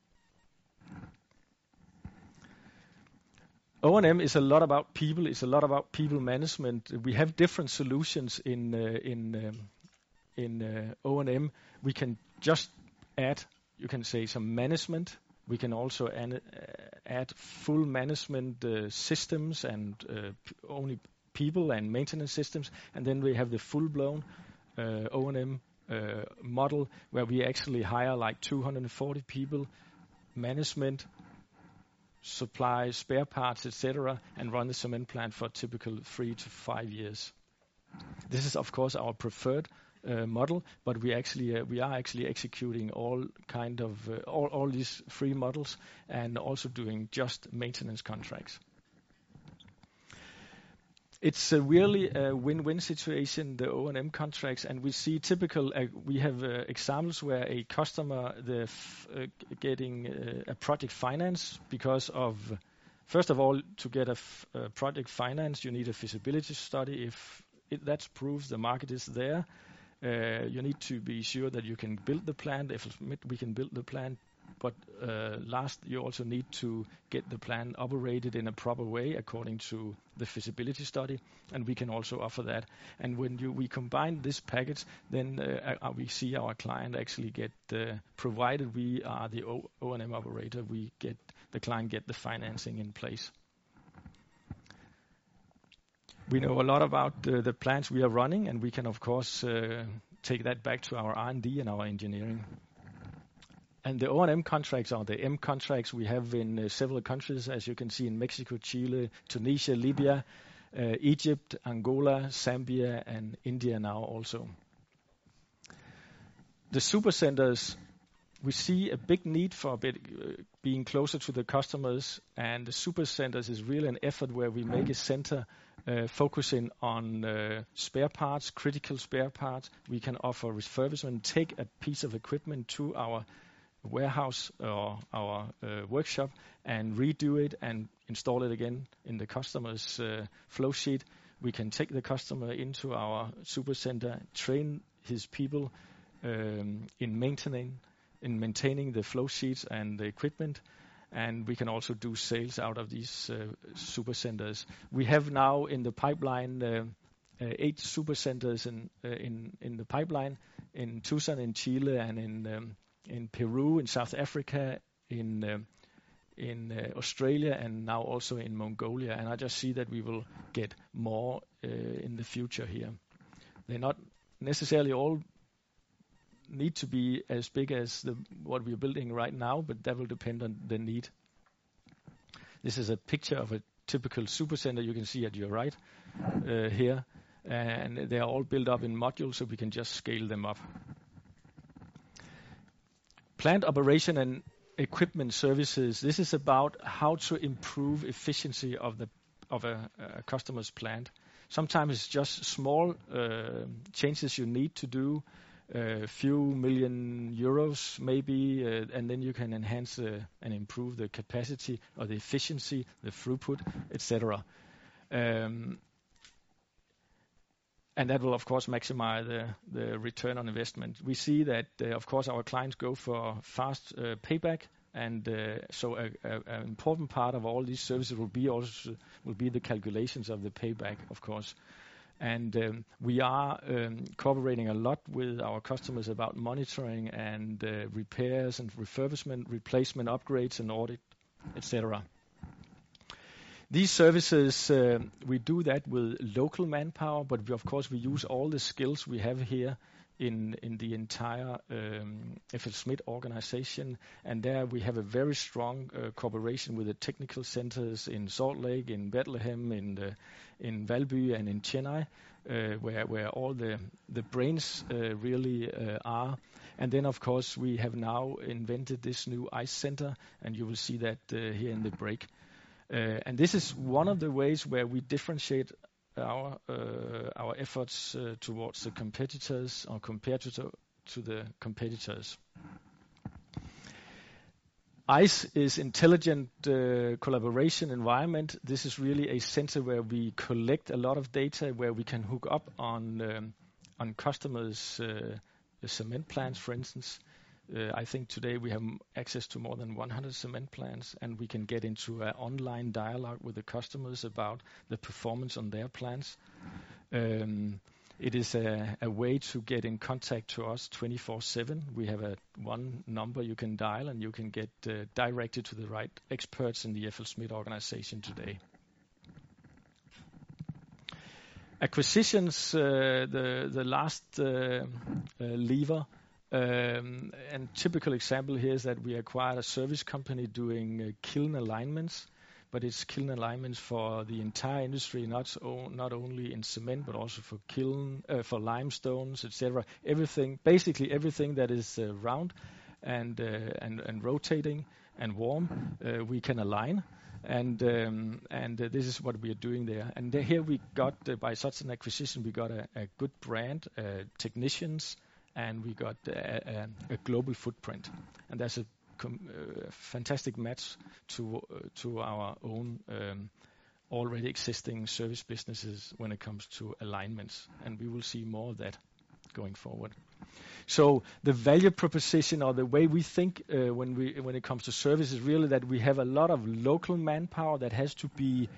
O&M is a lot about people. It's a lot about people management. We have different solutions in O&M. We can just add, you can say, some management. We can also add full management systems and only people and maintenance systems, and then we have the full-blown O&M model where we actually hire like 240 people, management, supply, spare parts, etc., and run the cement plant for a typical 3 to 5 years. This is, of course, our preferred model, but we are actually executing all kind of all these three models, and also doing just maintenance contracts. It's really a win-win situation, the O&M contracts, and we see typical. We have examples where a customer getting a project finance because of, first of all, to get a project finance, you need a feasibility study. If that proves the market is there, you need to be sure that you can build the plant. If we can build the plant. But last, you also need to get the plan operated in a proper way according to the feasibility study, and we can also offer that. And when we combine this package, then we see our client actually get, provided we are the O&M operator, the client get the financing in place. We know a lot about the plants we are running, and we can of course take that back to our R&D and our engineering. And the O&M contracts are the M contracts we have in several countries, as you can see in Mexico, Chile, Tunisia, Libya, Egypt, Angola, Zambia, and India now also. The supercenters, we see a big need for being closer to the customers, and the supercenters is really an effort where we make a center focusing on spare parts, critical spare parts. We can offer refurbishment, take a piece of equipment to our warehouse or our workshop and redo it and install it again in the customer's flow sheet. We can take the customer into our supercenter, train his people in maintaining the flow sheets and the equipment, and we can also do sales out of these supercenters. We have now in the pipeline 8 supercenters in the pipeline in Tucson, in Chile, and in Peru, in South Africa, in Australia, and now also in Mongolia. And I just see that we will get more in the future here. They not necessarily all need to be as big as what we're building right now, but that will depend on the need. This is a picture of a typical supercenter you can see at your right here. And they are all built up in modules, so we can just scale them up. Plant operation and equipment services. This is about how to improve efficiency of a customer's plant. Sometimes it's just small changes you need to do, a few million euros maybe, and then you can enhance and improve the capacity or the efficiency, the throughput, etc. And that will, of course, maximize the return on investment. We see that, of course, our clients go for fast payback, and so an important part of all these services will be the calculations of the payback, of course. And we are cooperating a lot with our customers about monitoring and repairs and refurbishment, replacement, upgrades, and audit, etc. These services, we do that with local manpower, but of course we use all the skills we have here in the entire FLSmidth organization. And there we have a very strong cooperation with the technical centers in Salt Lake, in Bethlehem, in Valby, and in Chennai, where all the brains really are. And then, of course, we have now invented this new ICE center, and you will see that here in the break. And this is one of the ways where we differentiate our efforts towards the competitors, or compared to the competitors. ICE is intelligent collaboration environment. This is really a center where we collect a lot of data, where we can hook up on customers' cement plants, for instance. I think today we have access to more than 100 cement plants, and we can get into an online dialogue with the customers about the performance on their plants. It is a way to get in contact to us 24/7. We have one number you can dial, and you can get directed to the right experts in the FLSmidth organization today. Acquisitions, the last lever. And typical example here is that we acquired a service company doing kiln alignments, but it's kiln alignments for the entire industry, not only in cement, but also for kiln, for limestones, etc. Everything, basically everything that is round and rotating and warm, we can align. And this is what we are doing there. And here we got, by such an acquisition, we got a good brand, technicians, and we got a global footprint. And that's a fantastic match to our own already existing service businesses when it comes to alignments. And we will see more of that going forward. So the value proposition, or the way we think when it comes to service, is really that we have a lot of local manpower that has to be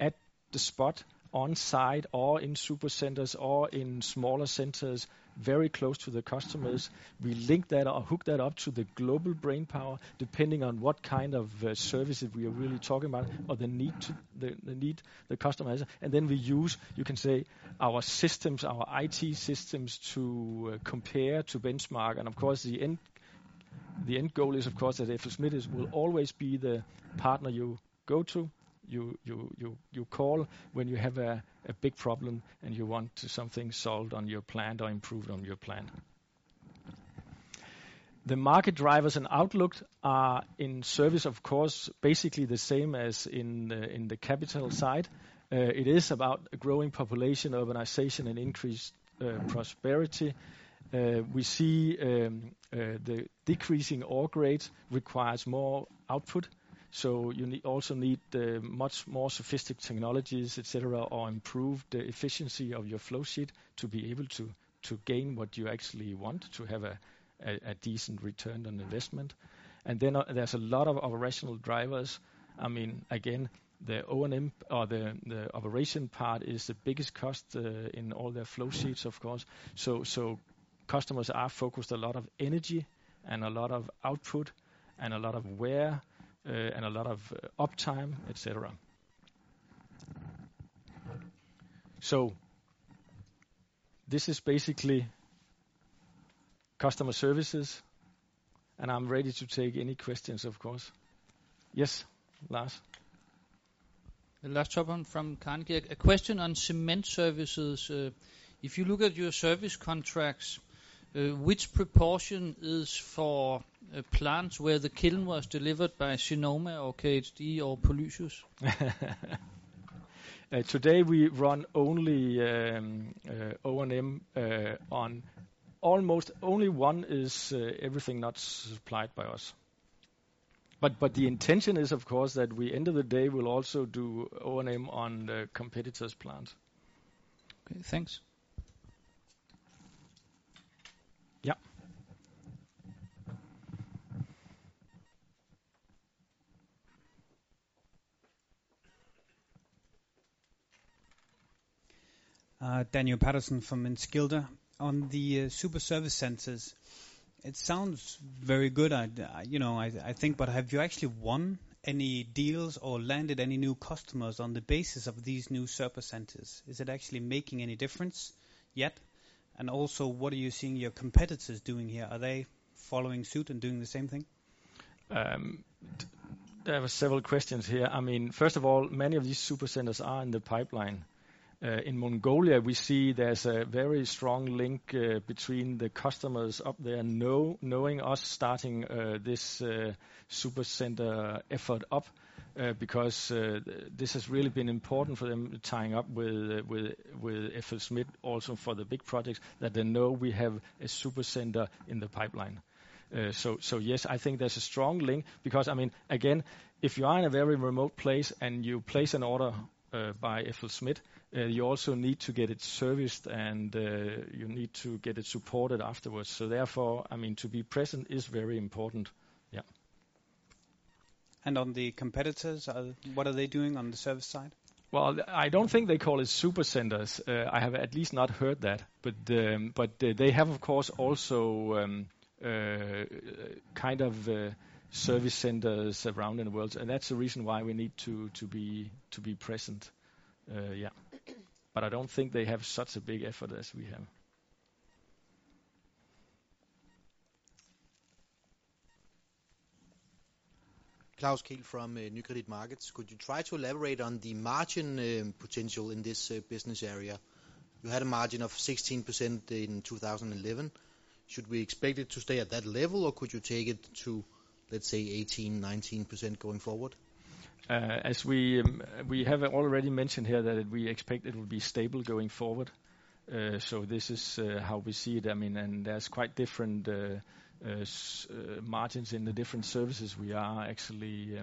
at the spot, on site, or in super centers, or in smaller centers, very close to the customers. We link that or hook that up to the global brainpower, depending on what kind of services we are really talking about, or the need to the need the customer has. And then we use, you can say, our systems, our IT systems, to compare, to benchmark. And of course, the end goal is, of course, that FLSmidth will always be the partner you go to, you call when you have a big problem and you want something solved on your plant or improved on your plant. The market drivers and outlook are in service, of course, basically the same as in the capital side. It is about a growing population, urbanization, and increased prosperity. We see the decreasing ore grades requires more output. So you also need much more sophisticated technologies, etc., or improve the efficiency of your flow sheet to be able to gain what you actually want, to have a decent return on investment. And then there's a lot of operational drivers. I mean, again, the O&M or the operation part is the biggest cost in all their flow sheets, of course. So customers are focused a lot of energy and a lot of output and a lot of wear, and a lot of uptime, etc. So this is basically customer services, and I'm ready to take any questions, of course. Yes, Lars. The last top one from Carnegie. A question on cement services. If you look at your service contracts, which proportion is for plants where the kiln was delivered by Sinoma or KHD or Polysius? Today we run only O&M on almost only one is everything not supplied by us. But the intention is, of course, that we end of the day will also do O&M on the competitors' plants. Okay, thanks. Yeah. Daniel Patterson from Enskilda. On the super service centers, it sounds very good. I think, but have you actually won any deals or landed any new customers on the basis of these new super centers? Is it actually making any difference yet? And also, what are you seeing your competitors doing here? Are they following suit and doing the same thing? There were several questions here. I mean, first of all, many of these supercenters are in the pipeline. In Mongolia, we see there's a very strong link between the customers up there knowing us starting this supercenter effort up, because this has really been important for them, tying up with FLSmidth also for the big projects, that they know we have a supercenter in the pipeline. So yes, I think there's a strong link, because, I mean, again, if you are in a very remote place and you place an order by FLSmidth, you also need to get it serviced, and you need to get it supported afterwards. So therefore, I mean, to be present is very important. Yeah. And on the competitors, what are they doing on the service side? Well, I don't think they call it super centers. I have at least not heard that. But they have, of course, also kind of service centers around in the world, and that's the reason why we need to be present. Yeah, but I don't think they have such a big effort as we have. Klaus Kiel from Nykredit Markets. Could you try to elaborate on the margin potential in this business area? You had a margin of 16% in 2011. Should we expect it to stay at that level, or could you take it to, let's say, 18, 19% going forward? As we have already mentioned here that we expect it will be stable going forward. So this is how we see it. I mean, and there's quite different margins in the different services we are actually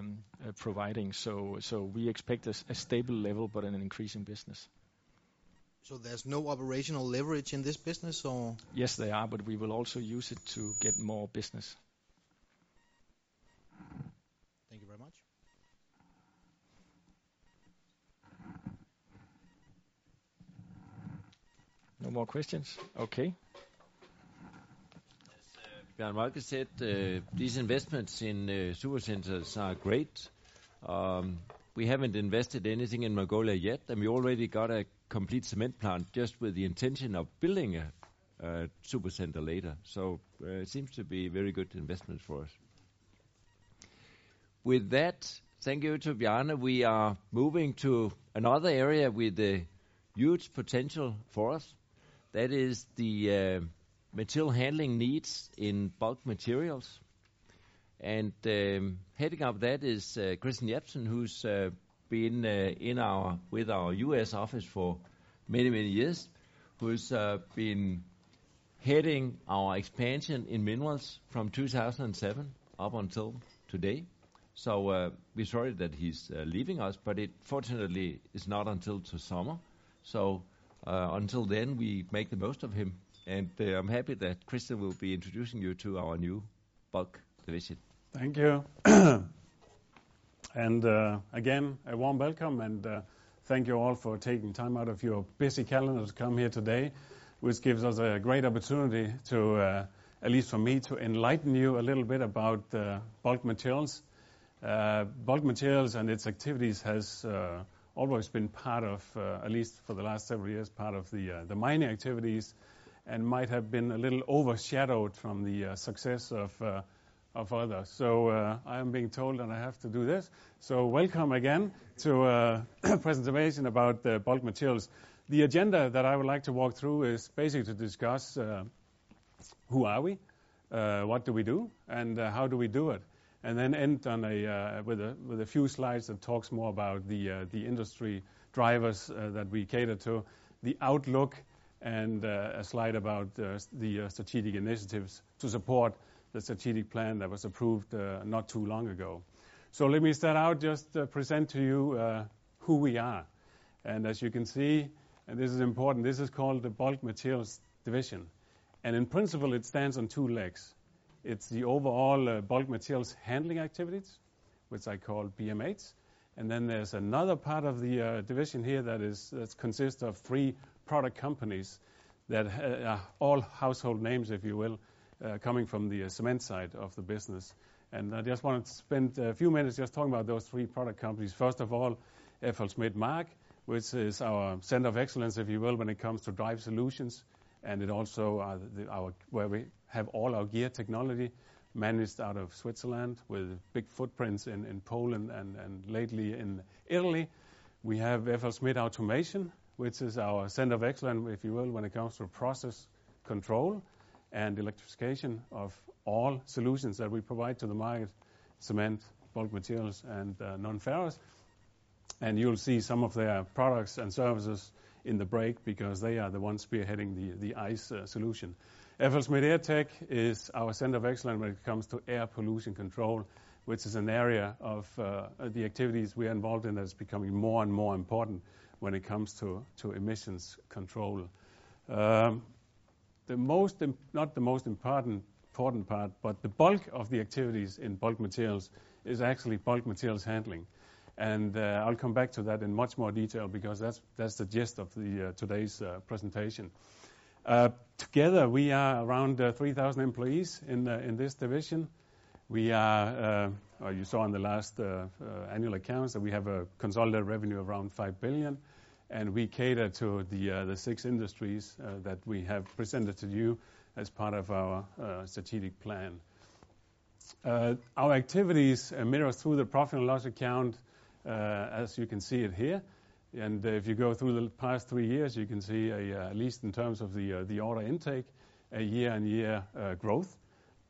providing. So we expect a stable level, but an increasing business. So there's no operational leverage in this business, or? Yes, they are, but we will also use it to get more business. Thank you very much. No more questions? Okay. As Bjarne Molkem said, these investments in supercenters are great. We haven't invested anything in Mongolia yet, and we already got a complete cement plant just with the intention of building a supercenter later. So it seems to be very good investment for us. With that, thank you to Bjarne. We are moving to another area with a huge potential for us. That is the material handling needs in bulk materials. And heading up that is Kristian Jepsen, who's been with our U.S. office for many, many years, who's been heading our expansion in minerals from 2007 up until today. So we're sorry that he's leaving us, but it fortunately is not until to summer. So until then, we make the most of him. And I'm happy that Kristian will be introducing you to our new bulk division. Thank you. And again, a warm welcome, and thank you all for taking time out of your busy calendar to come here today, which gives us a great opportunity to, at least for me, to enlighten you a little bit about bulk materials. Bulk materials and its activities has always been part of, at least for the last several years, part of the mining activities, and might have been a little overshadowed from the success of others. So I am being told that I have to do this. So welcome again to a presentation about the bulk materials. The agenda that I would like to walk through is basically to discuss who are we, what do we do, and how do we do it, and then end on with a few slides that talks more about the industry drivers that we cater to, the outlook, and a slide about the strategic initiatives to support the strategic plan that was approved not too long ago. So let me start out, just present to you who we are. And as you can see, and this is important, this is called the Bulk Materials Division. And in principle, it stands on two legs. It's the overall bulk materials handling activities, which I call BMH. And then there's another part of the division here that consists of three product companies that are all household names, if you will, coming from the cement side of the business. And I just want to spend a few minutes just talking about those three product companies. First of all, FLSmidth Mark, which is our center of excellence, if you will, when it comes to drive solutions. And it also where we have all our gear technology managed out of Switzerland with big footprints in Poland and lately in Italy. We have FLSmidth Automation, which is our center of excellence, if you will, when it comes to process control and electrification of all solutions that we provide to the market, cement, bulk materials, and non-ferrous. And you'll see some of their products and services in the break, because they are the ones spearheading the ICE solution. FLSmidth AirTech is our center of excellence when it comes to air pollution control, which is an area of the activities we are involved in that's becoming more and more important when it comes to emissions control. Not the most important part, but the bulk of the activities in bulk materials is actually bulk materials handling. And I'll come back to that in much more detail, because that's the gist of the today's presentation. Together, we are around 3,000 employees in this division. We are, you saw in the last annual accounts that we have a consolidated revenue around 5 billion, and we cater to the six industries that we have presented to you as part of our strategic plan. Our activities mirror through the profit and loss account, as you can see it here. And if you go through the past 3 years, you can see, at least in terms of the order intake, a year-on-year growth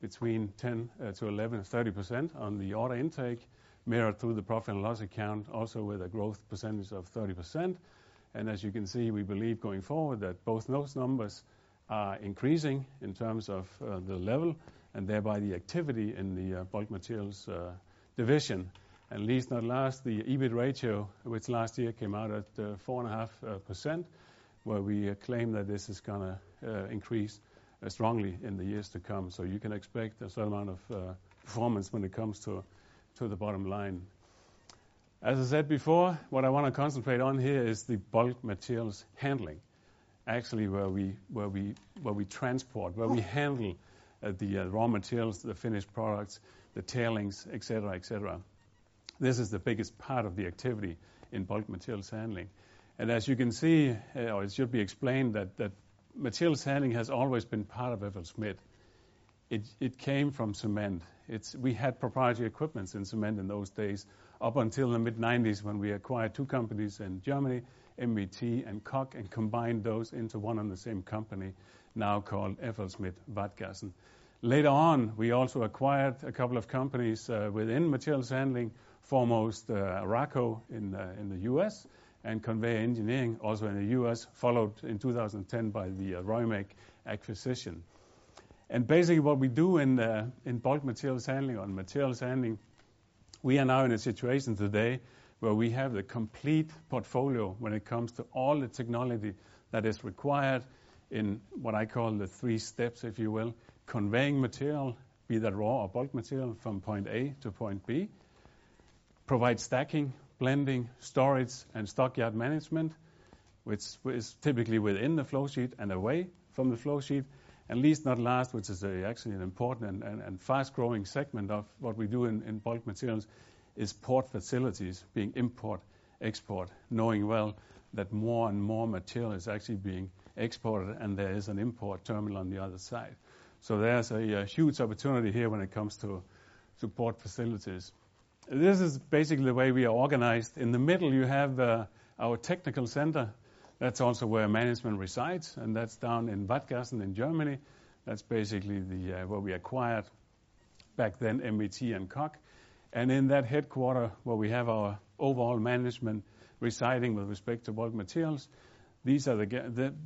between 10 to 11, 30% on the order intake, mirrored through the profit and loss account, also with a growth percentage of 30%. And as you can see, we believe going forward that both those numbers are increasing in terms of the level and thereby the activity in the bulk materials division. And least not last, the EBIT ratio, which last year came out at 4.5%, where we claim that this is going to increase strongly in the years to come. So you can expect a certain amount of performance when it comes to the bottom line. As I said before, what I want to concentrate on here is the bulk materials handling, actually where we transport, where we handle the raw materials, the finished products, the tailings, et cetera, et cetera. This is the biggest part of the activity in bulk materials handling. And as you can see, or it should be explained, that materials handling has always been part of FLSmidth. It came from cement. We had proprietary equipment in cement in those days, up until the mid-90s when we acquired two companies in Germany, MVT and Koch, and combined those into one and the same company, now called FLSmidth Wadgassen. Later on, we also acquired a couple of companies within materials handling, foremost Araco in the U.S., and Conveyor Engineering, also in the U.S., followed in 2010 by the Roymec acquisition. And basically what we do in bulk materials handling, on materials handling, we are now in a situation today where we have the complete portfolio when it comes to all the technology that is required in what I call the three steps, if you will: conveying material, be that raw or bulk material, from point A to point B, provide stacking, blending, storage, and stockyard management, which is typically within the flow sheet and away from the flow sheet, and least not last, which is actually an important and fast-growing segment of what we do in bulk materials, is port facilities, being import, export, knowing well that more and more material is actually being exported and there is an import terminal on the other side. So there's a huge opportunity here when it comes to port facilities. This is basically the way we are organized. In the middle you have our technical center. That's also where management resides, and that's down in Wadgassen in Germany. That's basically where we acquired back then MVT and Koch. And in that headquarter where we have our overall management residing with respect to bulk materials, these are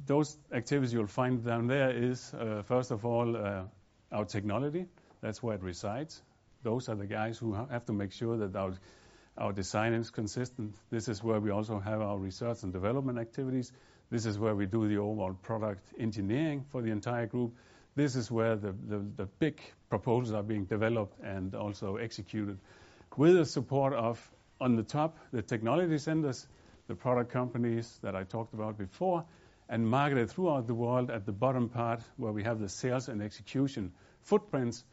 those activities you'll find down there is, first of all, our technology. That's where it resides. Those are the guys who have to make sure that our design is consistent. This is where we also have our research and development activities. This is where we do the overall product engineering for the entire group. This is where the big proposals are being developed and also executed, with the support of, on the top, the technology centers, the product companies that I talked about before, and marketed throughout the world at the bottom part, where we have the sales and execution footprints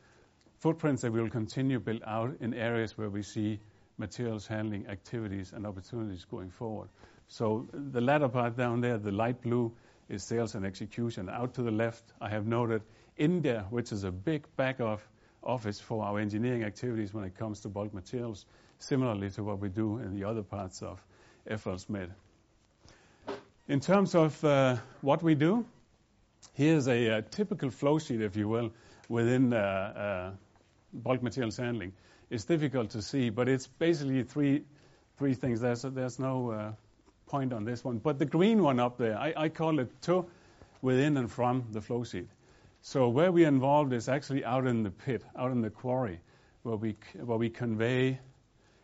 that we will continue to build out in areas where we see materials handling activities and opportunities going forward. So the latter part down there, the light blue, is sales and execution. Out to the left, I have noted India, which is a big back office for our engineering activities when it comes to bulk materials, similarly to what we do in the other parts of FLSmidth. In terms of what we do, here's a typical flow sheet, if you will, within bulk materials handling. It's difficult to see, but it's basically three things. There's no point on this one, but the green one up there, I call it to within and from the flow sheet. So where we are involved is actually out in the pit, out in the quarry, where we convey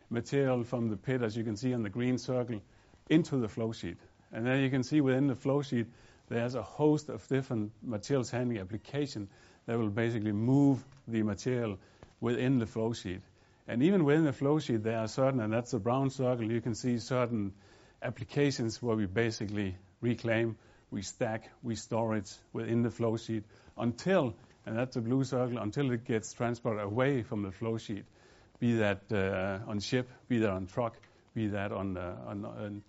material from the pit, as you can see on the green circle, into the flow sheet. And then you can see within the flow sheet there's a host of different materials handling applications that will basically move the material within the flow sheet. And even within the flow sheet there are certain, and that's the brown circle, you can see certain applications where we basically reclaim, we stack, we store it within the flow sheet until, and that's the blue circle, until it gets transported away from the flow sheet, be that on ship, be that on truck, be that on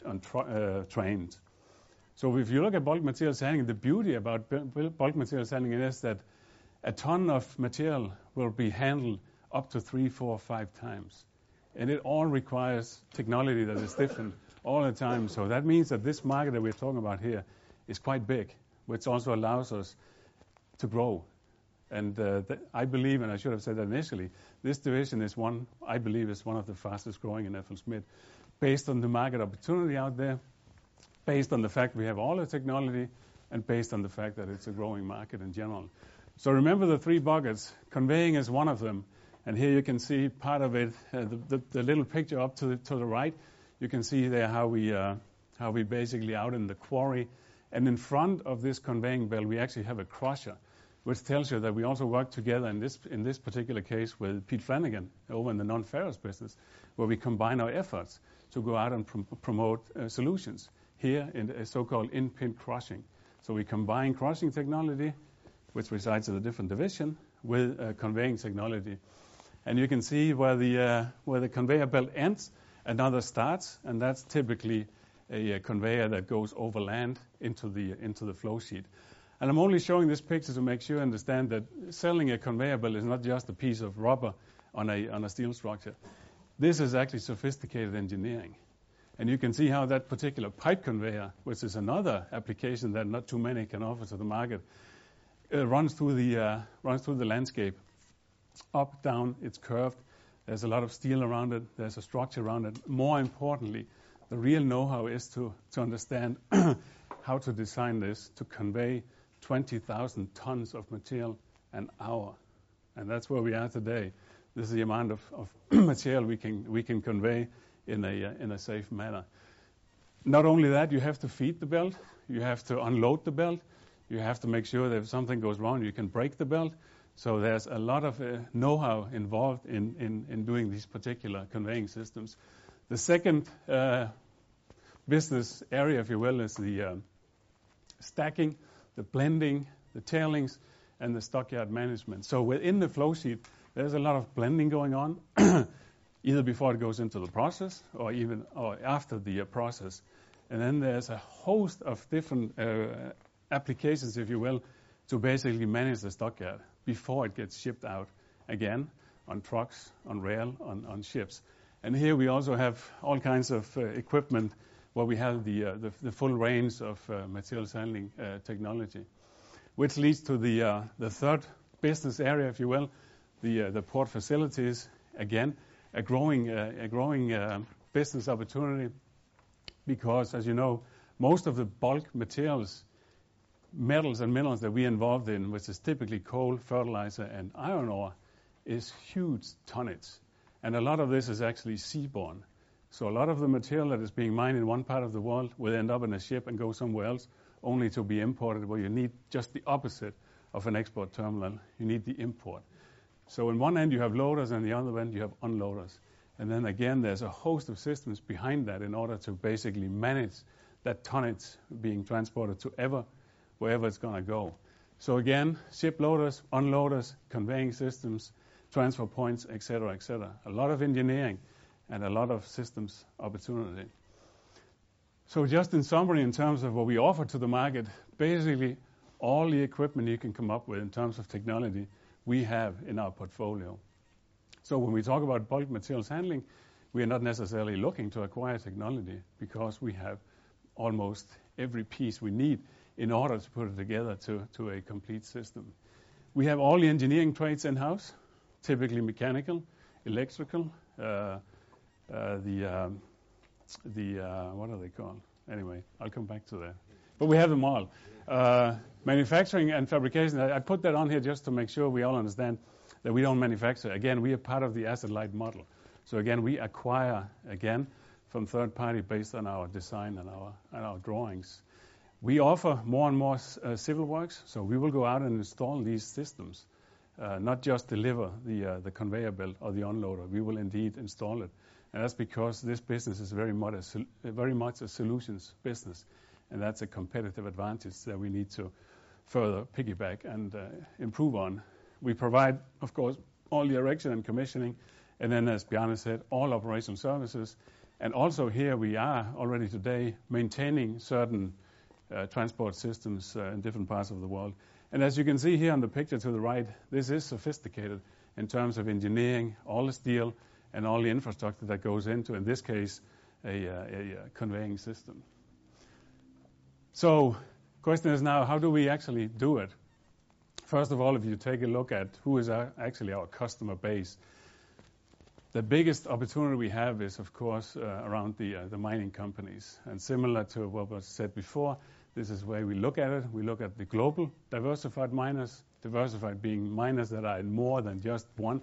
trains. So if you look at bulk materials handling, the beauty about bulk materials handling is that a ton of material will be handled up to 3, 4, 5 times. And it all requires technology that is different all the time. So that means that this market that we're talking about here is quite big, which also allows us to grow. And I believe, and I should have said that initially, this division is one, I believe, is one of the fastest growing in FLSmidth, based on the market opportunity out there, based on the fact we have all the technology, and based on the fact that it's a growing market in general. So remember the 3 buckets. Conveying is one of them. And here you can see part of it, the little picture up to the right. You can see there how we basically out in the quarry. And in front of this conveying belt, we actually have a crusher, which tells you that we also work together in this particular case with Pete Flanagan over in the non-ferrous business, where we combine our efforts to go out and promote solutions here in a so-called in-pin crushing. So we combine crushing technology, which resides in a different division, with conveying technology. And you can see where the conveyor belt ends, another starts, and that's typically a conveyor that goes over land into the flow sheet. And I'm only showing this picture to make sure you understand that selling a conveyor belt is not just a piece of rubber on a steel structure. This is actually sophisticated engineering. And you can see how that particular pipe conveyor, which is another application that not too many can offer to the market, runs through the landscape, up, down, it's curved. There's a lot of steel around it. There's a structure around it. More importantly, the real know-how is to understand how to design this to convey 20,000 tons of material an hour. And that's where we are today. This is the amount of material we can convey in a safe manner. Not only that, you have to feed the belt, you have to unload the belt, you have to make sure that if something goes wrong, you can break the belt. So there's a lot of know-how involved in doing these particular conveying systems. The second business area, if you will, is the stacking, the blending, the tailings, and the stockyard management. So within the flow sheet, there's a lot of blending going on, either before it goes into the process or even after the process. And then there's a host of different applications, if you will, to basically manage the stockyard before it gets shipped out, again, on trucks, on rail, on ships. And here we also have all kinds of equipment where we have the full range of materials handling technology, which leads to the third business area, if you will, the port facilities. Again, a growing business opportunity, because, as you know, most of the bulk materials, metals and minerals that we're involved in, which is typically coal, fertilizer, and iron ore, is huge tonnage. And a lot of this is actually seaborne. So a lot of the material that is being mined in one part of the world will end up in a ship and go somewhere else, only to be imported, where you need just the opposite of an export terminal. You need the import. So on one end you have loaders, and the other end you have unloaders. And then again, there's a host of systems behind that in order to basically manage that tonnage being transported to wherever it's going to go. So again, ship loaders, unloaders, conveying systems, transfer points, et cetera, et cetera. A lot of engineering and a lot of systems opportunity. So just in summary, in terms of what we offer to the market, basically all the equipment you can come up with in terms of technology we have in our portfolio. So when we talk about bulk materials handling, we are not necessarily looking to acquire technology, because we have almost every piece we need in order to put it together to a complete system. We have all the engineering trades in-house, typically mechanical, electrical, what are they called? Anyway, I'll come back to that. But we have them all. Manufacturing and fabrication, I put that on here just to make sure we all understand that we don't manufacture. Again, we are part of the asset-light model. So again, we acquire, again, from third party based on our design and our drawings. We offer more and more civil works, so we will go out and install these systems, not just deliver the conveyor belt or the unloader. We will indeed install it. And that's because this business is very much a solutions business. And that's a competitive advantage that we need to further piggyback and improve on. We provide, of course, all the erection and commissioning, and then, as Bjarne said, all operational services. And also here we are already today maintaining certain transport systems in different parts of the world. And as you can see here on the picture to the right, this is sophisticated in terms of engineering, all the steel and all the infrastructure that goes into, in this case, a conveying system. So question is now, how do we actually do it? First of all, if you take a look at who is actually our customer base, the biggest opportunity we have is, of course, around the mining companies. And similar to what was said before, this is where we look at it. We look at the global diversified miners, diversified being miners that are in more than just one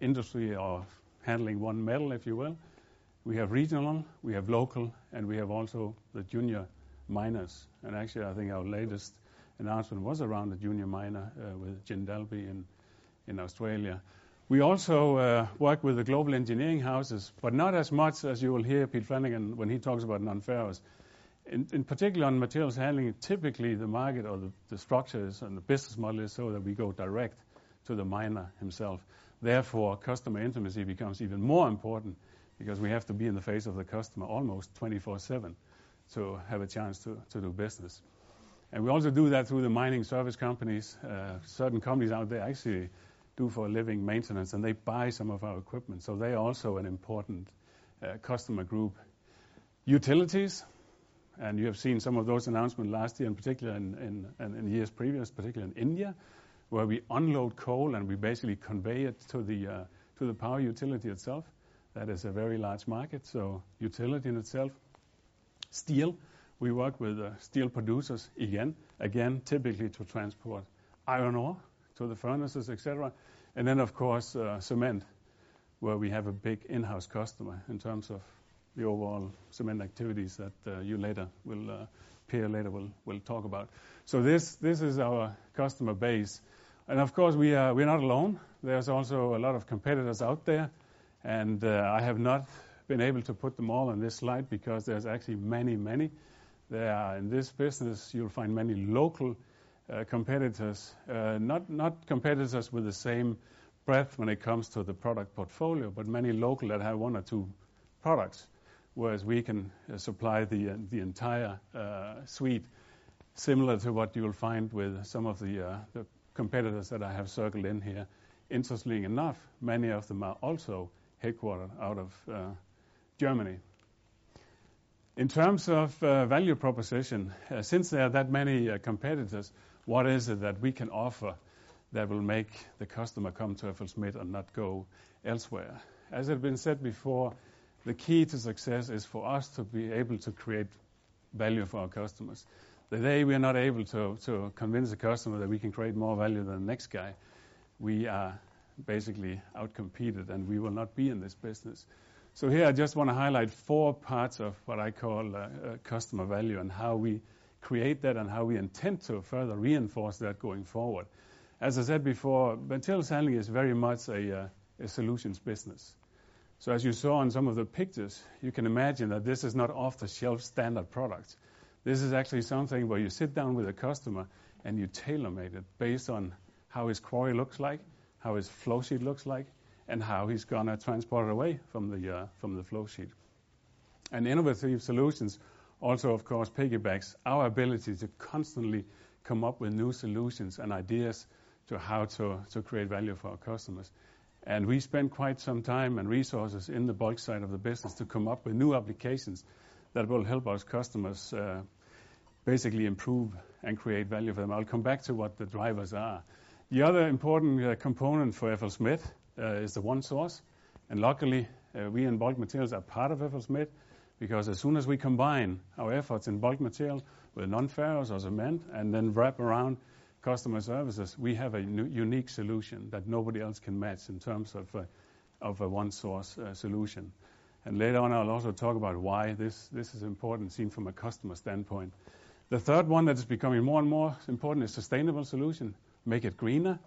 industry or handling one metal, if you will. We have regional, we have local, and we have also the junior miners. And actually, I think our latest announcement was around the junior miner with Jindalby in Australia. We also work with the global engineering houses, but not as much as you will hear Pete Flanagan when he talks about non-ferrous. In particular on materials handling, typically the market or the structures and the business model is so that we go direct to the miner himself. Therefore, customer intimacy becomes even more important because we have to be in the face of the customer almost 24/7 to have a chance to do business. And we also do that through the mining service companies. Certain companies out there actually do for a living maintenance, and they buy some of our equipment. So they are also an important customer group. Utilities, and you have seen some of those announcements last year, in particular in years previous, particularly in India, where we unload coal and we basically convey it to the power utility itself. That is a very large market, so utility in itself. Steel, we work with steel producers again, typically to transport iron ore to the furnaces, etc. And then, of course, cement, where we have a big in-house customer in terms of the overall cement activities that Per later will talk about. So this is our customer base. And, of course, we're not alone. There's also a lot of competitors out there, and I have not been able to put them all on this slide because there's actually many, many. There are, in this business, you'll find many local competitors, not competitors with the same breadth when it comes to the product portfolio, but many local that have one or two products, whereas we can supply the entire suite, similar to what you'll find with some of the competitors that I have circled in here. Interestingly enough, many of them are also headquartered out of Germany. In terms of value proposition, since there are that many competitors, what is it that we can offer that will make the customer come to FLSmidth and not go elsewhere? As has been said before, the key to success is for us to be able to create value for our customers. The day we are not able to convince the customer that we can create more value than the next guy, we are basically outcompeted, and we will not be in this business. So here I just want to highlight four parts of what I call customer value and how we create that and how we intend to further reinforce that going forward. As I said before, materials handling is very much a solutions business. So as you saw in some of the pictures, you can imagine that this is not off-the-shelf standard products. This is actually something where you sit down with a customer and you tailor-made it based on how his quarry looks like, how his flow sheet looks like, and how he's going to transport it away from the flow sheet. And innovative solutions also, of course, piggybacks our ability to constantly come up with new solutions and ideas to how to create value for our customers. And we spend quite some time and resources in the bulk side of the business to come up with new applications that will help our customers basically improve and create value for them. I'll come back to what the drivers are. The other important component for FLSmidth is the one source, and luckily we in bulk materials are part of FLSmidth, because as soon as we combine our efforts in bulk material with non-ferrous or cement and then wrap around customer services, we have a unique solution that nobody else can match in terms of a one-source solution. And later on I'll also talk about why this is important seen from a customer standpoint. The third one that is becoming more and more important is sustainable solution, make it greener.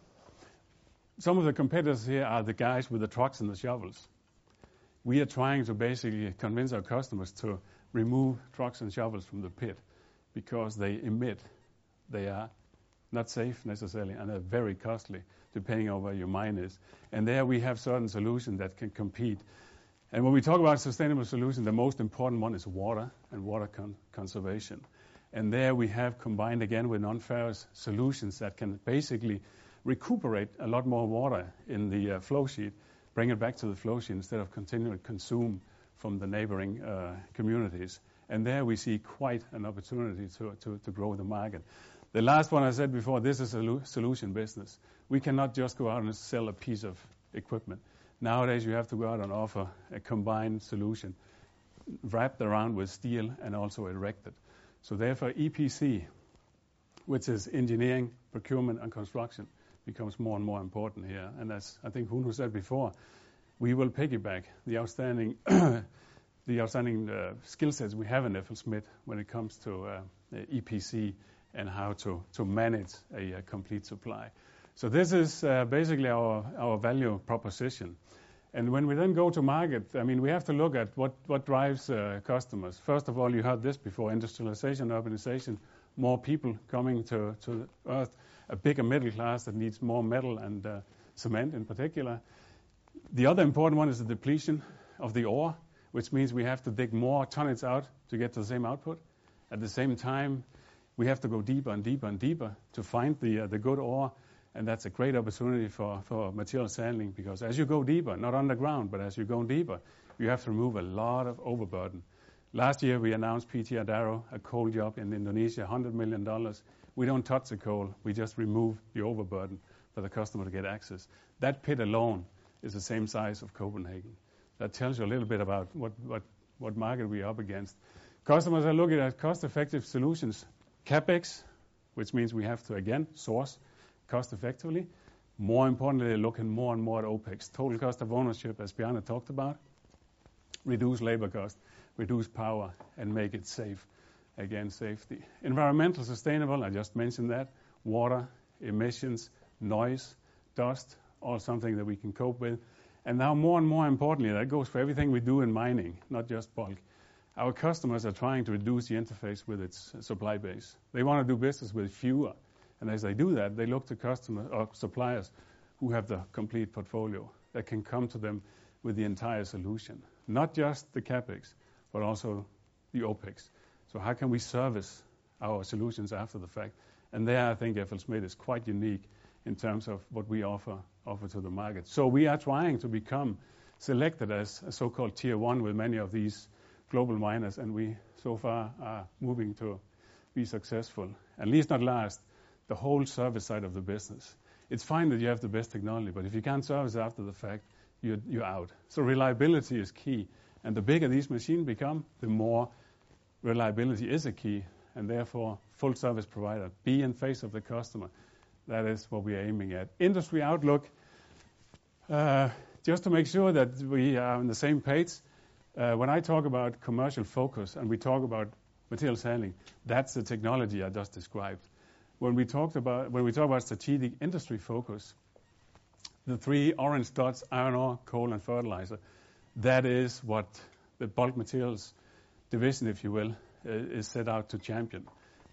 Some of the competitors here are the guys with the trucks and the shovels. We are trying to basically convince our customers to remove trucks and shovels from the pit because they emit. They are not safe necessarily, and they're very costly depending on where your mine is. And there we have certain solutions that can compete. And when we talk about sustainable solutions, the most important one is water and water conservation. And there we have combined again with non-ferrous solutions that can basically recuperate a lot more water in the flow sheet, bring it back to the flow sheet instead of continuing to consume from the neighboring communities. And there we see quite an opportunity to grow the market. The last one I said before, this is a solution business. We cannot just go out and sell a piece of equipment. Nowadays you have to go out and offer a combined solution wrapped around with steel and also erected. So therefore EPC, which is engineering, procurement and construction, becomes more and more important here. And as I think Huno said before, we will piggyback the outstanding skill sets we have in FLSmidth when it comes to EPC and how to manage a complete supply. So this is basically our value proposition. And when we then go to market, I mean, we have to look at what drives customers. First of all, you heard this before, industrialization, urbanization, more people coming to Earth, a bigger middle class that needs more metal and cement in particular. The other important one is the depletion of the ore, which means we have to dig more tonnage out to get to the same output. At the same time, we have to go deeper and deeper and deeper to find the good ore, and that's a great opportunity for materials handling, because as you go deeper, not underground, but as you go deeper, you have to remove a lot of overburden. Last year we announced PT Adaro, a coal job in Indonesia, $100 million. We don't touch the coal, we just remove the overburden for the customer to get access. That pit alone is the same size of Copenhagen. That tells you a little bit about what market we're up against. Customers are looking at cost-effective solutions. CapEx, which means we have to, again, source cost-effectively. More importantly, they're looking more and more at OPEX. Total cost of ownership, as Bjarne talked about. Reduce labor cost, reduce power, and make it safe. Again, safety. Environmental, sustainable, I just mentioned that. Water, emissions, noise, dust, all something that we can cope with. And now more and more importantly, that goes for everything we do in mining, not just bulk. Our customers are trying to reduce the interface with its supply base. They want to do business with fewer. And as they do that, they look to customers or suppliers who have the complete portfolio that can come to them with the entire solution. Not just the CapEx, but also the OPEX. So how can we service our solutions after the fact? And there I think FLSmidth is quite unique in terms of what we offer to the market. So we are trying to become selected as a so-called tier one with many of these global miners, and we so far are moving to be successful. At least not last, the whole service side of the business. It's fine that you have the best technology, but if you can't service after the fact, you're out. So reliability is key, and the bigger these machines become, the more reliability is a key, and therefore full service provider, be in face of the customer. That is what we are aiming at. Industry outlook, just to make sure that we are on the same page. When I talk about commercial focus and we talk about materials handling, that's the technology I just described. When we talk about strategic industry focus, the three orange dots, iron ore, coal, and fertilizer, that is what the bulk materials division, if you will, is set out to champion.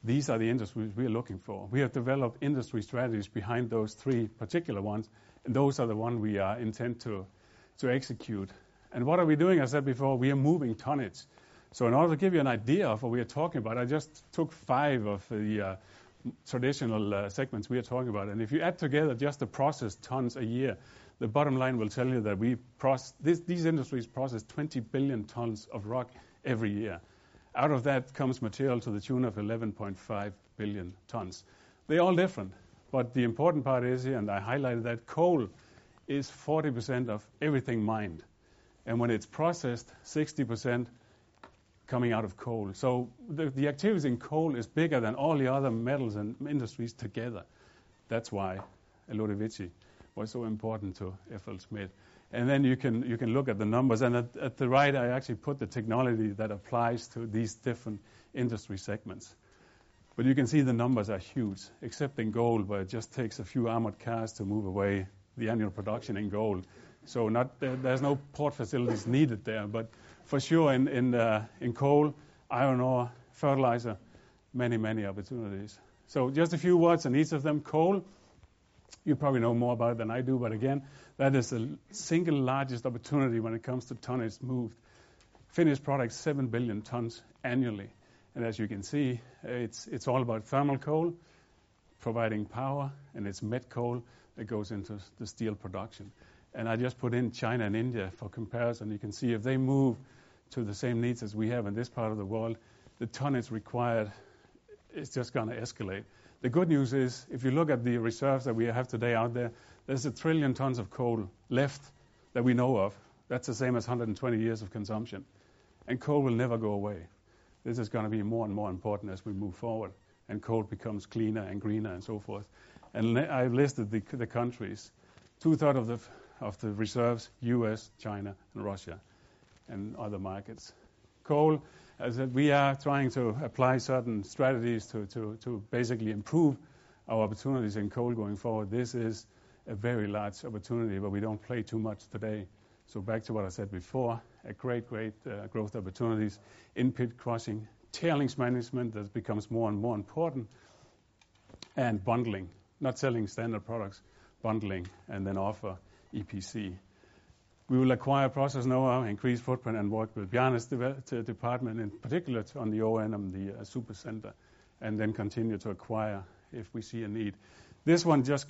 These are the industries we are looking for. We have developed industry strategies behind those three particular ones, and those are the ones we are intent to execute. And what are we doing? I said before, we are moving tonnage. So in order to give you an idea of what we are talking about, I just took 5 of the traditional segments we are talking about. And if you add together just the processed tons a year, the bottom line will tell you that we these industries process 20 billion tons of rock every year. Out of that comes material to the tune of 11.5 billion tons. They're all different, but the important part is here, and I highlighted that, coal is 40% of everything mined. And when it's processed, 60% coming out of coal. So the activities in coal is bigger than all the other metals and industries together. That's why Ludowici was so important to FLSmidth. And then you can look at the numbers. And at the right, I actually put the technology that applies to these different industry segments. But you can see the numbers are huge, except in gold, where it just takes a few armored cars to move away the annual production in gold. So there's no port facilities needed there, but for sure in coal, iron ore, fertilizer, many, many opportunities. So just a few words on each of them. Coal, you probably know more about it than I do, but again, that is the single largest opportunity when it comes to tonnage moved. Finished products, 7 billion tons annually. And as you can see, it's all about thermal coal providing power, and it's met coal that goes into the steel production. And I just put in China and India for comparison. You can see if they move to the same needs as we have in this part of the world, the tonnage required is just going to escalate. The good news is, if you look at the reserves that we have today out there, there's 1 trillion tons of coal left that we know of. That's the same as 120 years of consumption. And coal will never go away. This is going to be more and more important as we move forward, and coal becomes cleaner and greener and so forth. And I've listed the countries. Two-thirds of the reserves, US, China, and Russia, and other markets. Coal, as that we are trying to apply certain strategies to basically improve our opportunities in coal going forward. This is a very large opportunity, but we don't play too much today. So back to what I said before, a great growth opportunities, in-pit crushing, tailings management that becomes more and more important, and bundling, not selling standard products, bundling, and then offer EPC. We will acquire process know-how, increase footprint, and work with Bjarne's department, in particular on the ON and the super center, and then continue to acquire if we see a need. This one just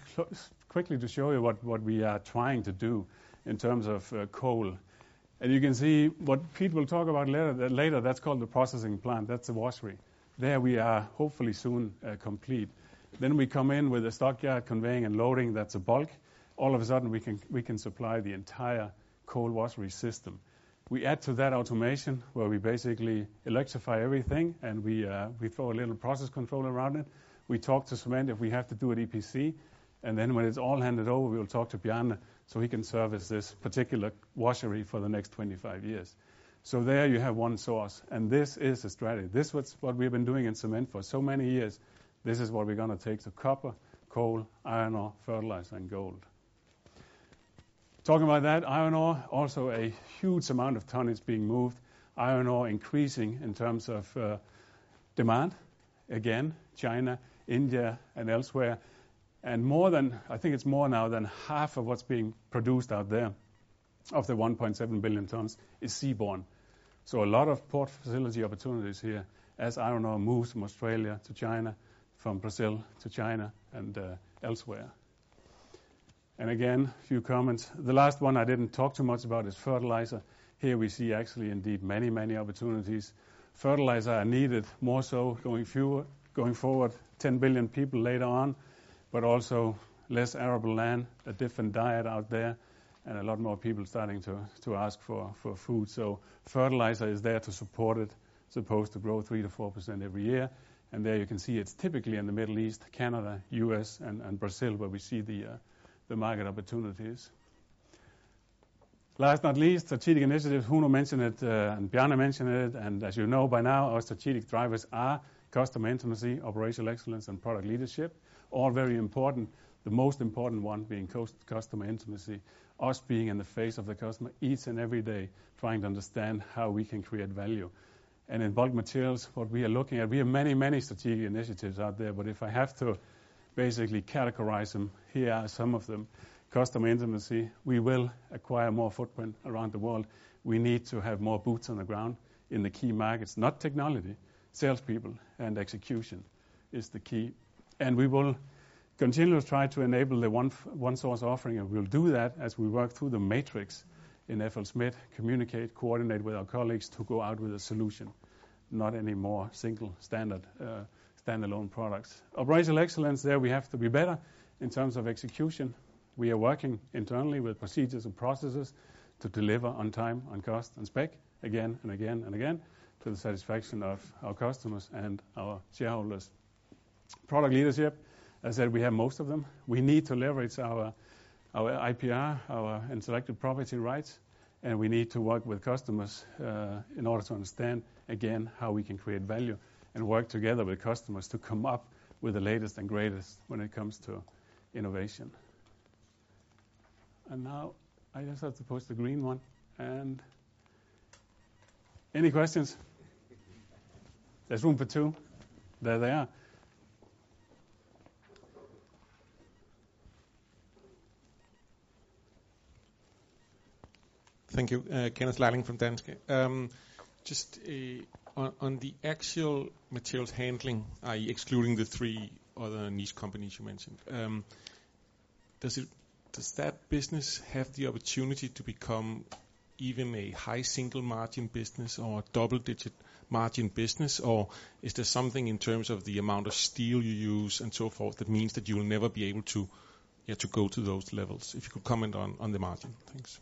quickly to show you what we are trying to do in terms of coal. And you can see what Pete will talk about later, that's called the processing plant. That's the washery. There we are hopefully soon complete. Then we come in with a stockyard, conveying and loading. That's a bulk. All of a sudden we can supply the entire coal washery system. We add to that automation, where we basically electrify everything, and we throw a little process control around it. We talk to cement if we have to do an EPC, and then when it's all handed over, we will talk to Bjarne so he can service this particular washery for the next 25 years. So there you have one source, and this is a strategy. This is what we've been doing in cement for so many years. This is what we're going to take to copper, coal, iron ore, fertilizer, and gold. Talking about that, iron ore, also a huge amount of tonnage being moved. Iron ore increasing in terms of demand. Again, China, India, and elsewhere. And I think it's more now than half of what's being produced out there, of the 1.7 billion tons, is seaborne. So a lot of port facility opportunities here as iron ore moves from Australia to China, from Brazil to China, and elsewhere. And again, a few comments. The last one I didn't talk too much about is fertilizer. Here we see actually indeed many, many opportunities. Fertilizer are needed more so going forward, 10 billion people later on, but also less arable land, a different diet out there, and a lot more people starting to ask for food. So fertilizer is there to support it. It's supposed to grow 3 to 4% every year. And there you can see it's typically in the Middle East, Canada, US, and Brazil, where we see the market opportunities. Last but not least, strategic initiatives. Huno mentioned it, and Bjarne mentioned it, and as you know by now, our strategic drivers are customer intimacy, operational excellence, and product leadership, all very important, the most important one being customer intimacy, us being in the face of the customer each and every day, trying to understand how we can create value. And in bulk materials, what we are looking at, we have many, many strategic initiatives out there, but if I have to basically categorize them, here are some of them. Customer intimacy, we will acquire more footprint around the world. We need to have more boots on the ground in the key markets, not technology, salespeople, and execution is the key. And we will continue to try to enable the one-source offering, and we'll do that as we work through the matrix in FLSmidth, communicate, coordinate with our colleagues to go out with a solution, not any more single standalone products. Operational excellence, there we have to be better in terms of execution. We are working internally with procedures and processes to deliver on time, on cost, and spec again and again and again, to the satisfaction of our customers and our shareholders. Product leadership, as I said, we have most of them. We need to leverage our IPR, our intellectual property rights, and we need to work with customers in order to understand, again, how we can create value and work together with customers to come up with the latest and greatest when it comes to innovation. And now I just have to post the green one. And any questions? There's room for two. There they are. Thank you. Kenneth Leiling from Danske. Just on the actual materials handling, i.e. excluding the three other niche companies you mentioned, does that business have the opportunity to become even a high single margin business or a double digit margin business, or is there something in terms of the amount of steel you use and so forth that means that you will never be able to go to those levels? If you could comment on the margin. Thanks.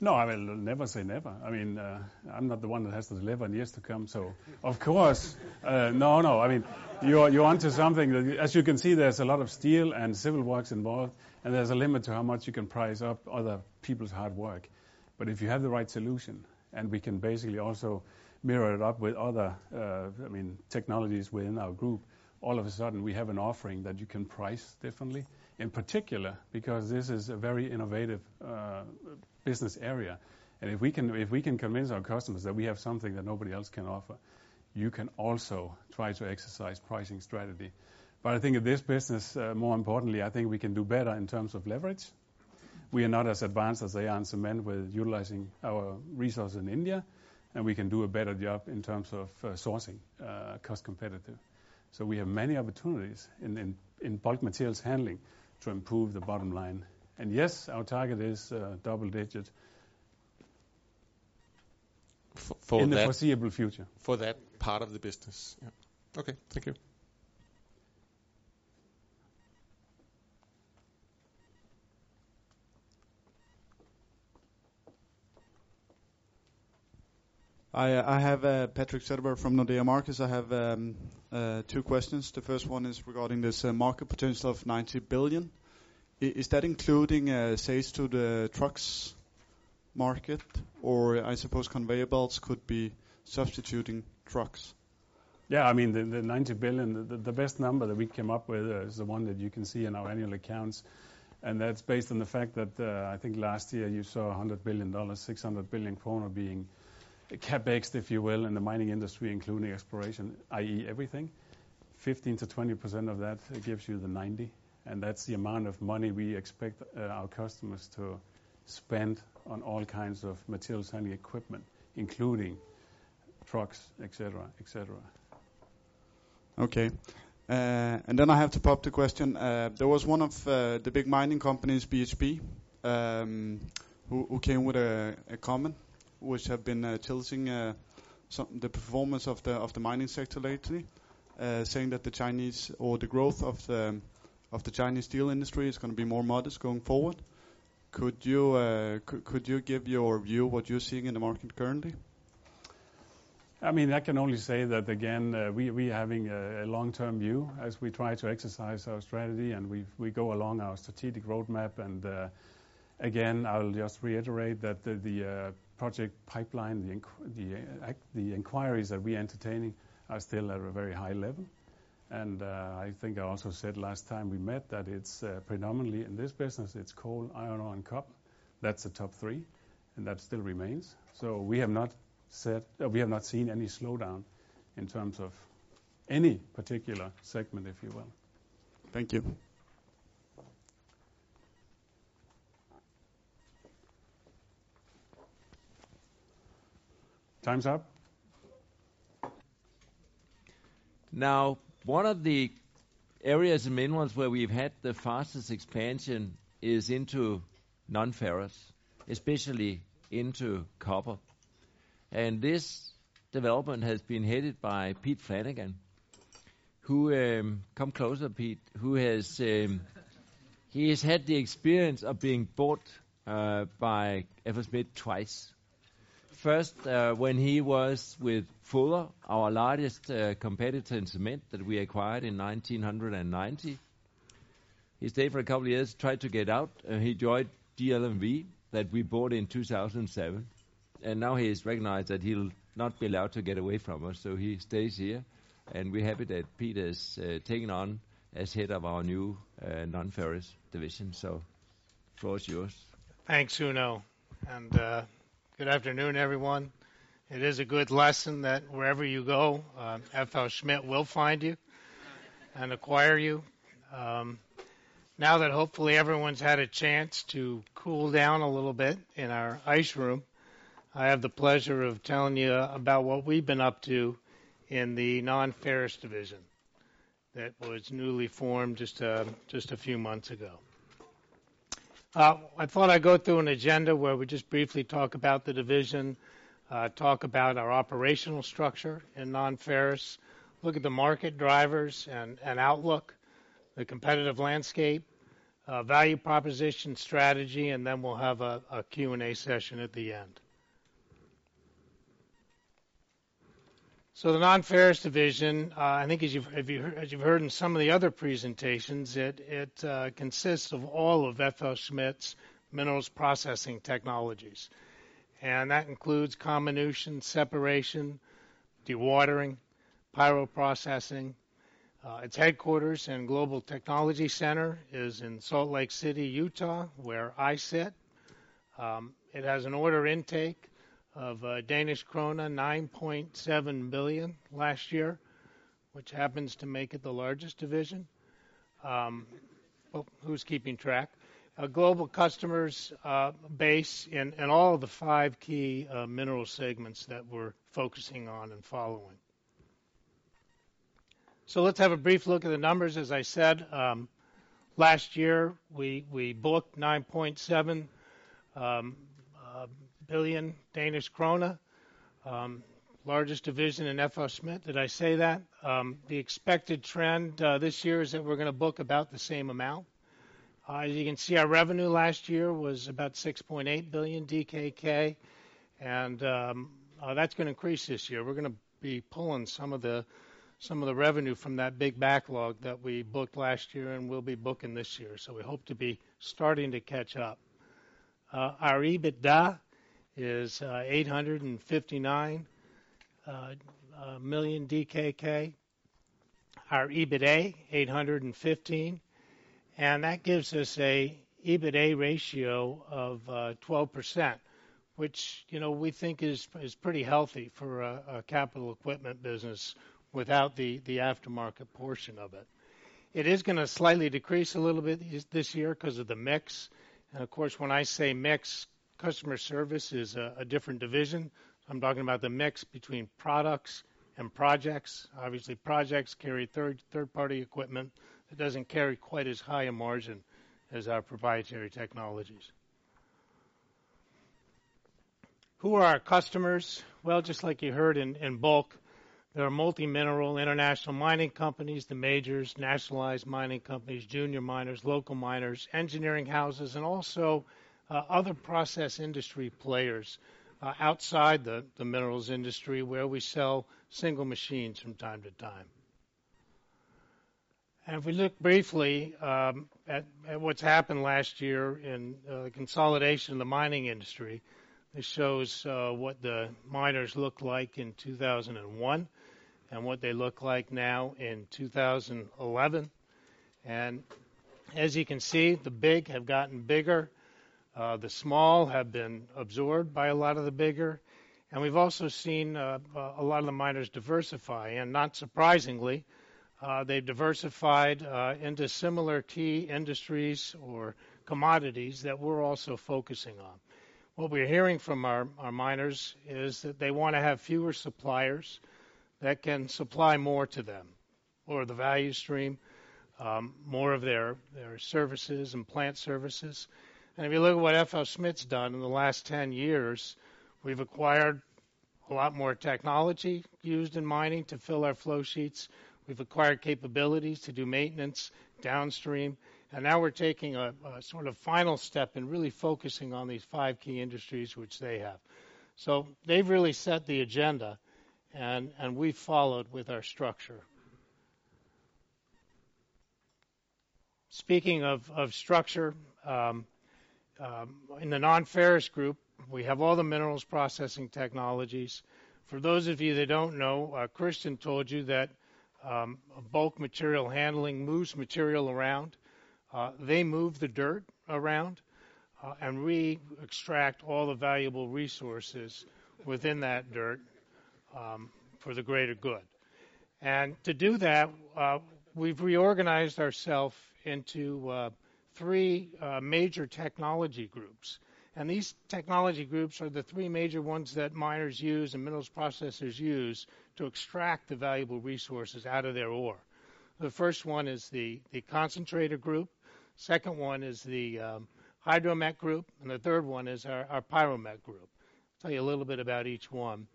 No, I will never say never. I mean, I'm not the one that has to deliver in years to come, so of course, no. I mean, you're onto something that, as you can see, there's a lot of steel and civil works involved, and there's a limit to how much you can price up other people's hard work. But if you have the right solution, and we can basically also mirror it up with other, technologies within our group, all of a sudden we have an offering that you can price differently. In particular, because this is a very innovative business area, and if we can convince our customers that we have something that nobody else can offer, you can also try to exercise pricing strategy. But I think in this business, more importantly, I think we can do better in terms of leverage. We are not as advanced as they are in cement with utilizing our resources in India, and we can do a better job in terms of sourcing, cost competitive. So we have many opportunities in bulk materials handling to improve the bottom line. And yes, our target is double digit for in the foreseeable future. For that part of the business. Yeah. Okay, thank you. I have Patrik Setterberg from Nordea Markets. I have two questions. The first one is regarding this market potential of 90 billion. Is that including sales to the trucks market, or I suppose conveyor belts could be substituting trucks? Yeah, I mean the 90 billion, the best number that we came up with is the one that you can see in our annual accounts. And that's based on the fact that I think last year you saw $100 billion, 600 billion kroner being CapEx, if you will, in the mining industry, including exploration, i.e. everything. 15 to 20% of that gives you the 90, and that's the amount of money we expect our customers to spend on all kinds of materials handling equipment, including trucks, etc., etc. Okay. And then I have to pop the question. There was one of the big mining companies, BHP, who came with a comment, which have been tilting the performance of the mining sector lately, saying that the growth of the Chinese steel industry is going to be more modest going forward. Could you give your view what you're seeing in the market currently? I mean, I can only say that again we having a long-term view as we try to exercise our strategy, and we go along our strategic roadmap. And again, I'll just reiterate that the project pipeline, the inquiries that we are entertaining are still at a very high level. And I think I also said last time we met that it's predominantly in this business, it's coal, iron ore, and copper. That's the top three, and that still remains. So we have not seen any slowdown in terms of any particular segment, if you will. Thank you. Time's up. Now, one of the areas and main ones where we've had the fastest expansion is into non-ferrous, especially into copper. And this development has been headed by Pete Flanagan, who, come closer, Pete, who has he has had the experience of being bought by FLSmidth twice. First, when he was with Fuller, our largest competitor in cement that we acquired in 1990. He stayed for a couple of years, tried to get out. He joined GLMV that we bought in 2007. And now he is recognized that he'll not be allowed to get away from us, so he stays here. And we're happy that Pete is taken on as head of our new non-ferrous division. So, the floor is yours. Thanks, Uno. And... good afternoon, everyone. It is a good lesson that wherever you go, FLSmidth will find you and acquire you. Now that hopefully everyone's had a chance to cool down a little bit in our ice room, I have the pleasure of telling you about what we've been up to in the non-ferrous division that was newly formed just a few months ago. I thought I'd go through an agenda where we just briefly talk about the division, talk about our operational structure in non-ferrous, look at the market drivers and outlook, the competitive landscape, value proposition strategy, and then we'll have a Q&A session at the end. So the non-ferrous division, I think as you've heard in some of the other presentations, it consists of all of FLSmidth's minerals processing technologies. And that includes comminution, separation, dewatering, pyroprocessing. Its headquarters and global technology center is in Salt Lake City, Utah, where I sit. It has an order intake of Danish krona, 9.7 billion last year, which happens to make it the largest division. Well, who's keeping track? A global customers base in all of the five key mineral segments that we're focusing on and following. So let's have a brief look at the numbers. As I said, last year we booked 9.7 billion Danish krona, largest division in FLSmidth. Did I say that? The expected trend this year is that we're going to book about the same amount. As you can see, our revenue last year was about 6.8 billion DKK, and that's going to increase this year. We're going to be pulling some of the revenue from that big backlog that we booked last year and will be booking this year. So we hope to be starting to catch up. Our EBITDA is 859 million DKK. Our EBITDA, 815. And that gives us a EBITDA ratio of 12%, which, you know, we think is pretty healthy for a capital equipment business without the aftermarket portion of it. It is going to slightly decrease a little bit this year because of the mix. And, of course, when I say mix, customer service is a different division. I'm talking about the mix between products and projects. Obviously, projects carry third-party equipment that doesn't carry quite as high a margin as our proprietary technologies. Who are our customers? Well, just like you heard in bulk, there are multi-mineral international mining companies, the majors, nationalized mining companies, junior miners, local miners, engineering houses, and also other process industry players outside the minerals industry where we sell single machines from time to time. And if we look briefly at what's happened last year in the consolidation of the mining industry, this shows what the miners looked like in 2001. And what they look like now in 2011. And as you can see, the big have gotten bigger. The small have been absorbed by a lot of the bigger. And we've also seen a lot of the miners diversify. And not surprisingly, they've diversified into similar key industries or commodities that we're also focusing on. What we're hearing from our miners is that they want to have fewer suppliers that can supply more to them, or the value stream, more of their services and plant services. And if you look at what FLSmidth's done in the last 10 years, we've acquired a lot more technology used in mining to fill our flow sheets. We've acquired capabilities to do maintenance downstream. And now we're taking a sort of final step and really focusing on these five key industries which they have. So they've really set the agenda. And we followed with our structure. Speaking of structure, in the non-ferrous group, we have all the minerals processing technologies. For those of you that don't know, Kristian told you that bulk material handling moves material around. They move the dirt around, and we extract all the valuable resources within that dirt. For the greater good. And to do that, we've reorganized ourselves into three major technology groups. And these technology groups are the three major ones that miners use and minerals processors use to extract the valuable resources out of their ore. The first one is the concentrator group. Second one is the hydromech group. And the third one is our pyromech group. I'll tell you a little bit about each one.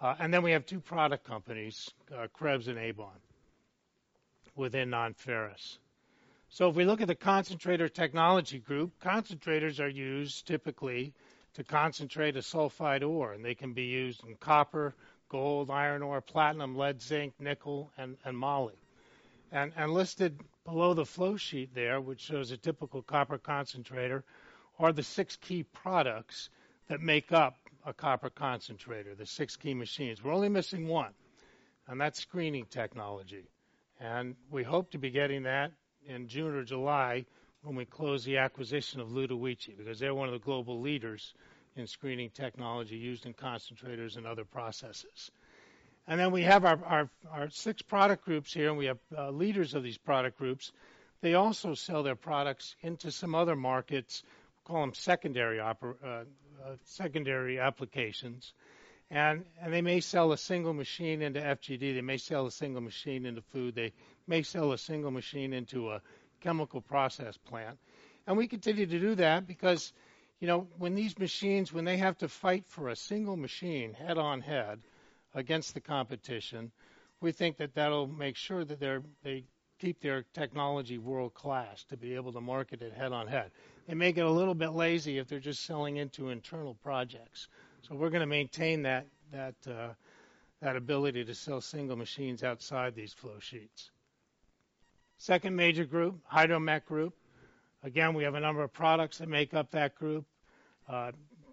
And then we have two product companies, Krebs and Avon, within non-ferrous. So if we look at the concentrator technology group, concentrators are used typically to concentrate a sulfide ore, and they can be used in copper, gold, iron ore, platinum, lead, zinc, nickel, and moly. And listed below the flow sheet there, which shows a typical copper concentrator, are the six key products that make up a copper concentrator, the six key machines. We're only missing one, and that's screening technology. And we hope to be getting that in June or July when we close the acquisition of Ludowici, because they're one of the global leaders in screening technology used in concentrators and other processes. And then we have our six product groups here, and we have leaders of these product groups. They also sell their products into some other markets, we call them secondary applications. And they may sell a single machine into FGD. They may sell a single machine into food. They may sell a single machine into a chemical process plant. And we continue to do that because, you know, when these machines, when they have to fight for a single machine head-on-head against the competition, we think that that'll make sure that they keep their technology world-class to be able to market it head-on-head. They may get a little bit lazy if they're just selling into internal projects. So we're going to maintain that ability to sell single machines outside these flow sheets. Second major group, hydromech group. Again, we have a number of products that make up that group.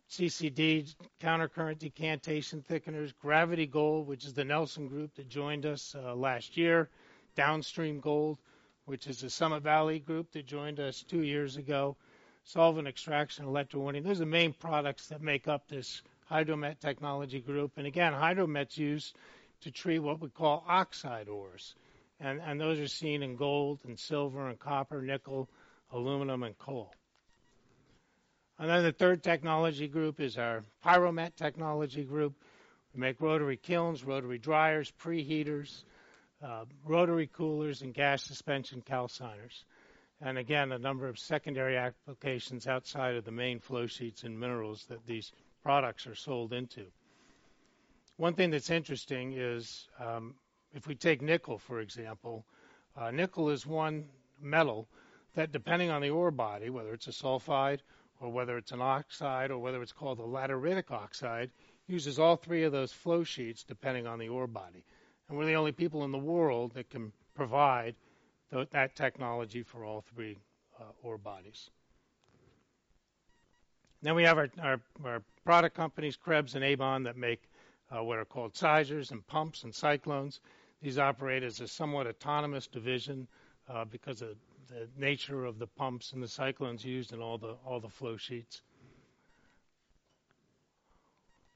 CCD, countercurrent decantation thickeners, gravity gold, which is the Nelson group that joined us last year, downstream gold, which is the Summit Valley group that joined us 2 years ago, solvent extraction, electrowinning. Those are the main products that make up this hydromet technology group. And again, hydromet's used to treat what we call oxide ores. And those are seen in gold and silver and copper, nickel, aluminum, and coal. And then the third technology group is our pyromet technology group. We make rotary kilns, rotary dryers, preheaters, rotary coolers, and gas suspension calciners. And again, a number of secondary applications outside of the main flow sheets and minerals that these products are sold into. One thing that's interesting is if we take nickel, for example, nickel is one metal that, depending on the ore body, whether it's a sulfide or whether it's an oxide or whether it's called a lateritic oxide, uses all three of those flow sheets depending on the ore body. And we're the only people in the world that can provide that technology for all three ore bodies. Then we have our product companies, Krebs and Avon, that make what are called sizers and pumps and cyclones. These operate as a somewhat autonomous division because of the nature of the pumps and the cyclones used in all the flow sheets.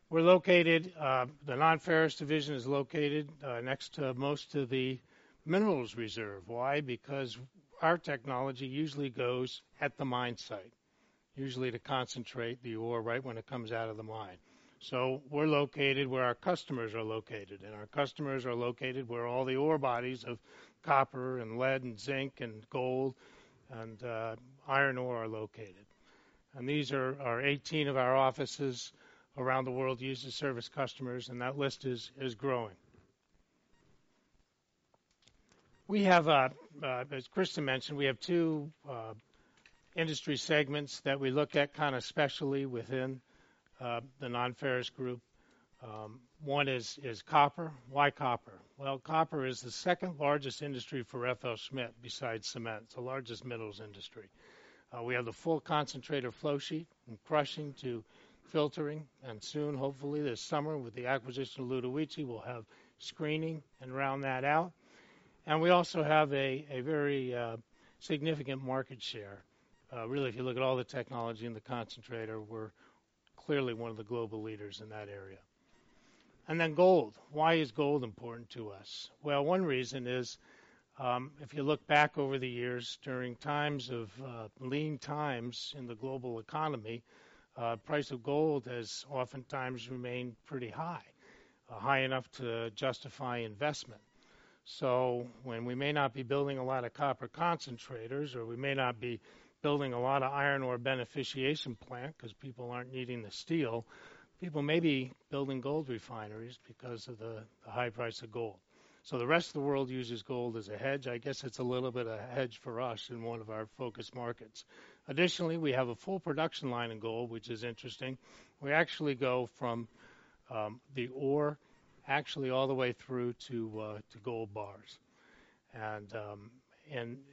We're located, the non-ferrous division is located next to most of the minerals reserve. Why? Because our technology usually goes at the mine site, usually to concentrate the ore right when it comes out of the mine. So we're located where our customers are located, and our customers are located where all the ore bodies of copper and lead and zinc and gold and iron ore are located. And these are 18 of our offices around the world used to service customers, and that list is growing. We have, as Kristen mentioned, we have two industry segments that we look at kind of specially within the non-ferrous group. One is copper. Why copper? Well, copper is the second largest industry for FLSmidth besides cement. It's the largest minerals industry. We have the full concentrator flow sheet from crushing to filtering, and soon, hopefully this summer, with the acquisition of Ludowici, we'll have screening and round that out. And we also have a very significant market share. Really, if you look at all the technology in the concentrator, we're clearly one of the global leaders in that area. And then gold. Why is gold important to us? Well, one reason is if you look back over the years, during times of lean times in the global economy, price of gold has oftentimes remained pretty high, high enough to justify investment. So when we may not be building a lot of copper concentrators, or we may not be building a lot of iron ore beneficiation plant because people aren't needing the steel, people may be building gold refineries because of the high price of gold. So the rest of the world uses gold as a hedge. I guess it's a little bit of a hedge for us in one of our focus markets. Additionally, we have a full production line in gold, which is interesting. We actually go from the ore actually all the way through to gold bars. And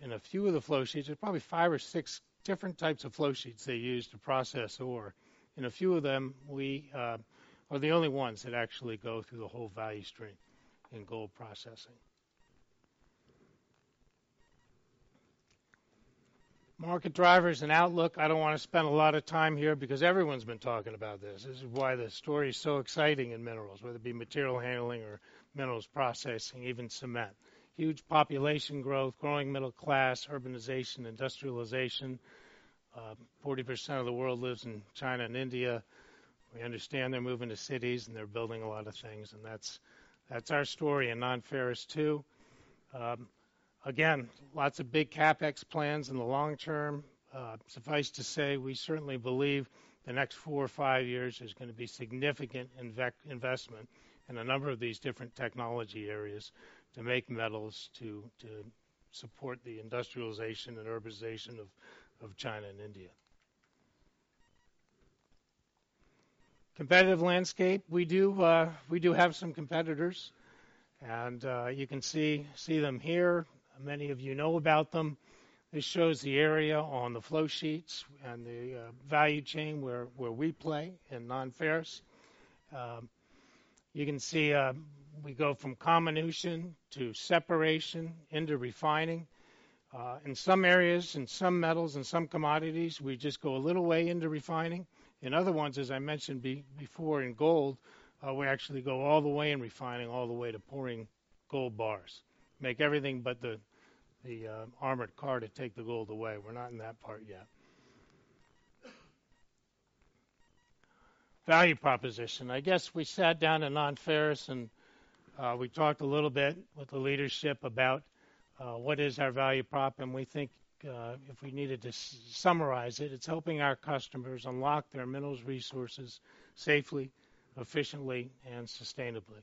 in a few of the flow sheets, there's probably 5 or 6 different types of flow sheets they use to process ore. In a few of them, we are the only ones that actually go through the whole value stream in gold processing. Market drivers and outlook. I don't want to spend a lot of time here because everyone's been talking about this. This is why the story is so exciting in minerals, whether it be material handling or minerals processing, even cement. Huge population growth, growing middle class, urbanization, industrialization. 40% of the world lives in China and India. We understand they're moving to cities and they're building a lot of things, and that's our story in non-ferrous too. Again, lots of big CapEx plans in the long term. Suffice to say, we certainly believe the next 4 or 5 years is going to be significant investment in a number of these different technology areas to make metals, to support the industrialization and urbanization of China and India. Competitive landscape. We do have some competitors, and you can see them here. Many of you know about them. This shows the area on the flow sheets and the value chain where we play in non-ferrous. You can see we go from comminution to separation into refining. In some areas, in some metals, in some commodities, we just go a little way into refining. In other ones, as I mentioned before in gold, we actually go all the way in refining, all the way to pouring gold bars. Make everything but the armored car to take the gold away. We're not in that part yet. Value proposition. I guess we sat down in non-ferrous and we talked a little bit with the leadership about what is our value prop, and we think if we needed to summarize it, it's helping our customers unlock their minerals resources safely, efficiently, and sustainably.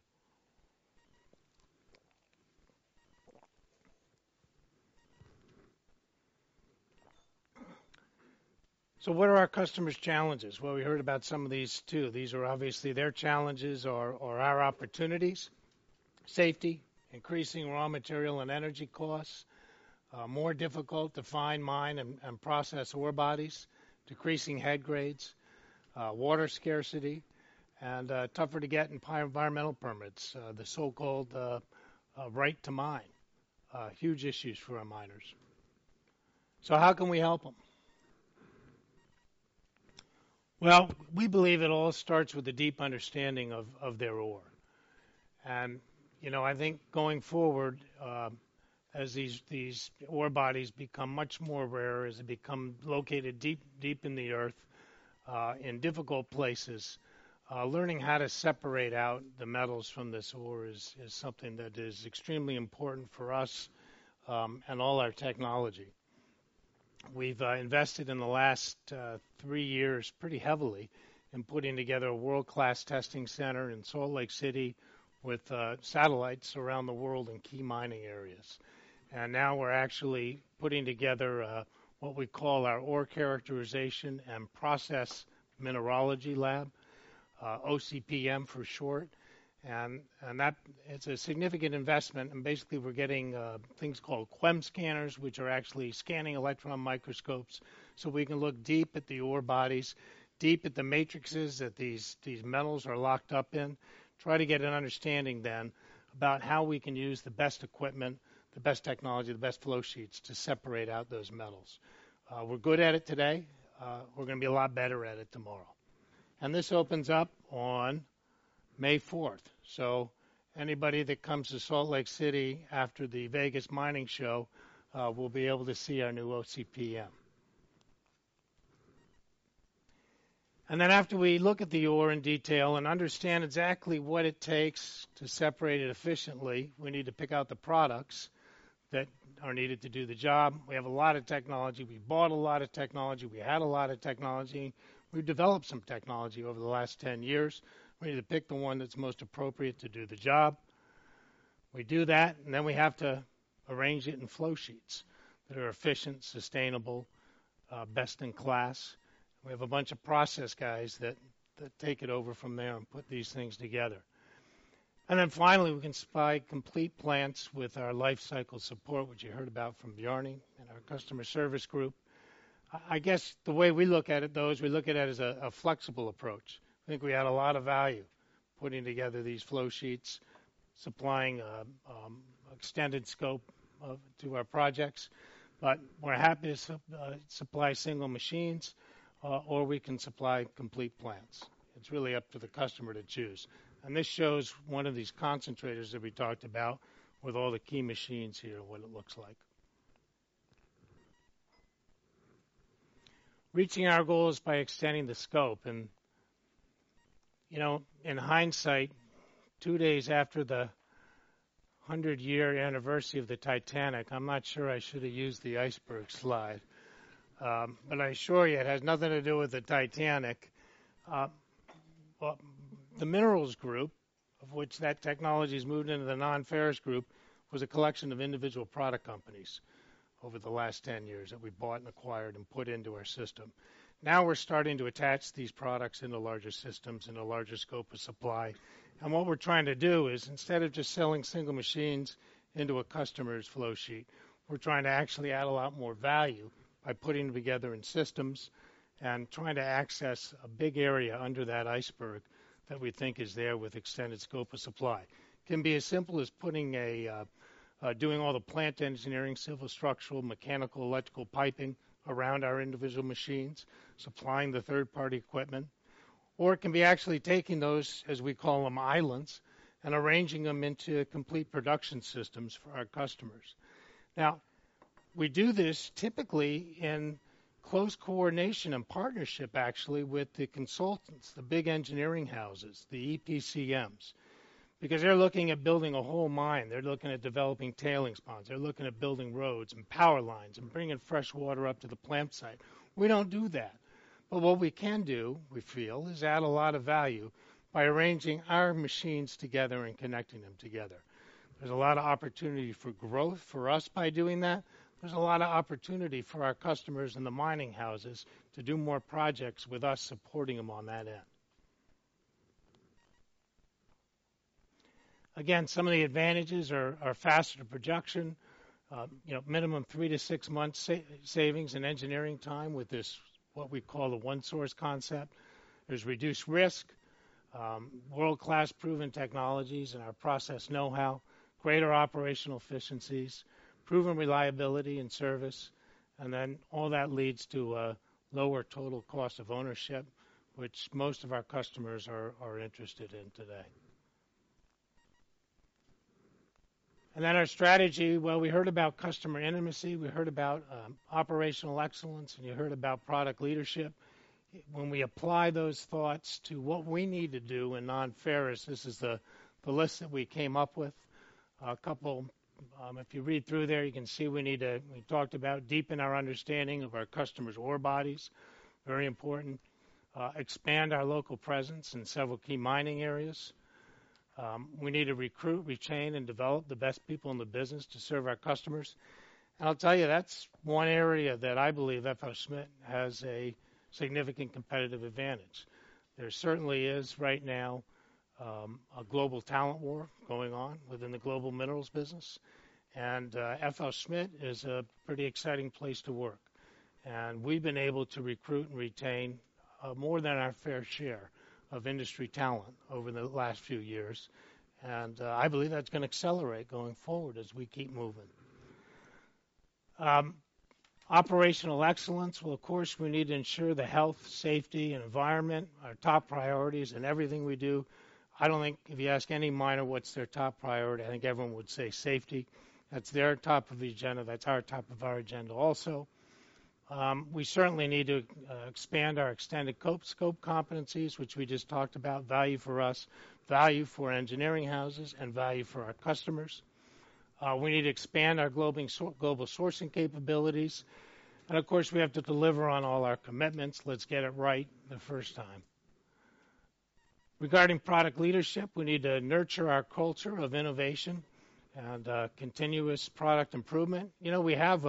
So what are our customers' challenges? Well, we heard about some of these too. These are obviously their challenges or our opportunities. Safety, increasing raw material and energy costs, more difficult to find, mine, and process ore bodies, decreasing head grades, water scarcity, and tougher to get environmental permits, the so-called right to mine. Huge issues for our miners. So how can we help them? Well, we believe it all starts with a deep understanding of their ore. And, you know, I think going forward, as these ore bodies become much more rare, as they become located deep in the earth, in difficult places, learning how to separate out the metals from this ore is something that is extremely important for us and all our technology. We've invested in the last 3 years pretty heavily in putting together a world-class testing center in Salt Lake City with satellites around the world in key mining areas. And now we're actually putting together what we call our ore characterization and process mineralogy lab, OCPM for short. And that it's a significant investment, and basically we're getting things called QEM scanners, which are actually scanning electron microscopes, so we can look deep at the ore bodies, deep at the matrices that these metals are locked up in, try to get an understanding then about how we can use the best equipment, the best technology, the best flow sheets to separate out those metals. We're good at it today. We're going to be a lot better at it tomorrow. And this opens up on May 4th. So anybody that comes to Salt Lake City after the Vegas mining show will be able to see our new OCPM. And then after we look at the ore in detail and understand exactly what it takes to separate it efficiently, we need to pick out the products that are needed to do the job. We have a lot of technology. We bought a lot of technology. We had a lot of technology. We've developed some technology over the last 10 years. We need to pick the one that's most appropriate to do the job. We do that, and then we have to arrange it in flow sheets that are efficient, sustainable, best in class. We have a bunch of process guys that take it over from there and put these things together. And then finally, we can supply complete plants with our life cycle support, which you heard about from Bjarne and our customer service group. I guess the way we look at it, though, is we look at it as a flexible approach. I think we had a lot of value putting together these flow sheets, supplying extended scope to our projects. But we're happy to supply single machines, or we can supply complete plants. It's really up to the customer to choose. And this shows one of these concentrators that we talked about with all the key machines here, what it looks like. Reaching our goals by extending the scope. And, you know, in hindsight, 2 days after the 100-year anniversary of the Titanic, I'm not sure I should have used the iceberg slide. But I assure you, it has nothing to do with the Titanic. Well, the minerals group, of which that technology has moved into the non-ferrous group, was a collection of individual product companies over the last 10 years that we bought and acquired and put into our system. Now we're starting to attach these products into larger systems, into a larger scope of supply. And what we're trying to do is, instead of just selling single machines into a customer's flow sheet, we're trying to actually add a lot more value by putting them together in systems and trying to access a big area under that iceberg that we think is there with extended scope of supply. It can be as simple as putting doing all the plant engineering, civil, structural, mechanical, electrical piping around our individual machines, supplying the third-party equipment. Or it can be actually taking those, as we call them, islands, and arranging them into complete production systems for our customers. Now, we do this typically in close coordination and partnership, actually, with the consultants, the big engineering houses, the EPCMs, because they're looking at building a whole mine. They're looking at developing tailings ponds. They're looking at building roads and power lines and bringing fresh water up to the plant site. We don't do that. But what we can do, we feel, is add a lot of value by arranging our machines together and connecting them together. There's a lot of opportunity for growth for us by doing that. There's a lot of opportunity for our customers and the mining houses to do more projects with us supporting them on that end. Again, some of the advantages are faster production, minimum 3 to 6 months savings in engineering time with this, what we call the one source concept. There's reduced risk, world-class proven technologies and our process know-how, greater operational efficiencies, proven reliability and service, and then all that leads to a lower total cost of ownership, which most of our customers are interested in today. And then our strategy, well, we heard about customer intimacy, we heard about operational excellence, and you heard about product leadership. When we apply those thoughts to what we need to do in non-ferrous, this is the list that we came up with. A couple, if you read through there, you can see we talked about deepen our understanding of our customers' ore bodies, very important. Expand our local presence in several key mining areas. We need to recruit, retain, and develop the best people in the business to serve our customers. And I'll tell you, that's one area that I believe FLSmidth has a significant competitive advantage. There certainly is right now a global talent war going on within the global minerals business. And FLSmidth is a pretty exciting place to work. And we've been able to recruit and retain more than our fair share of industry talent over the last few years, and I believe that's going to accelerate going forward as we keep moving. Operational excellence, well, of course, we need to ensure the health, safety, and environment, our top priorities in everything we do. I don't think if you ask any miner what's their top priority, I think everyone would say safety. That's their top of the agenda. That's our top of our agenda also. We certainly need to expand our extended scope competencies, which we just talked about, value for us, value for engineering houses, and value for our customers. We need to expand our global sourcing capabilities. And, of course, we have to deliver on all our commitments. Let's get it right the first time. Regarding product leadership, we need to nurture our culture of innovation and continuous product improvement. You know, we have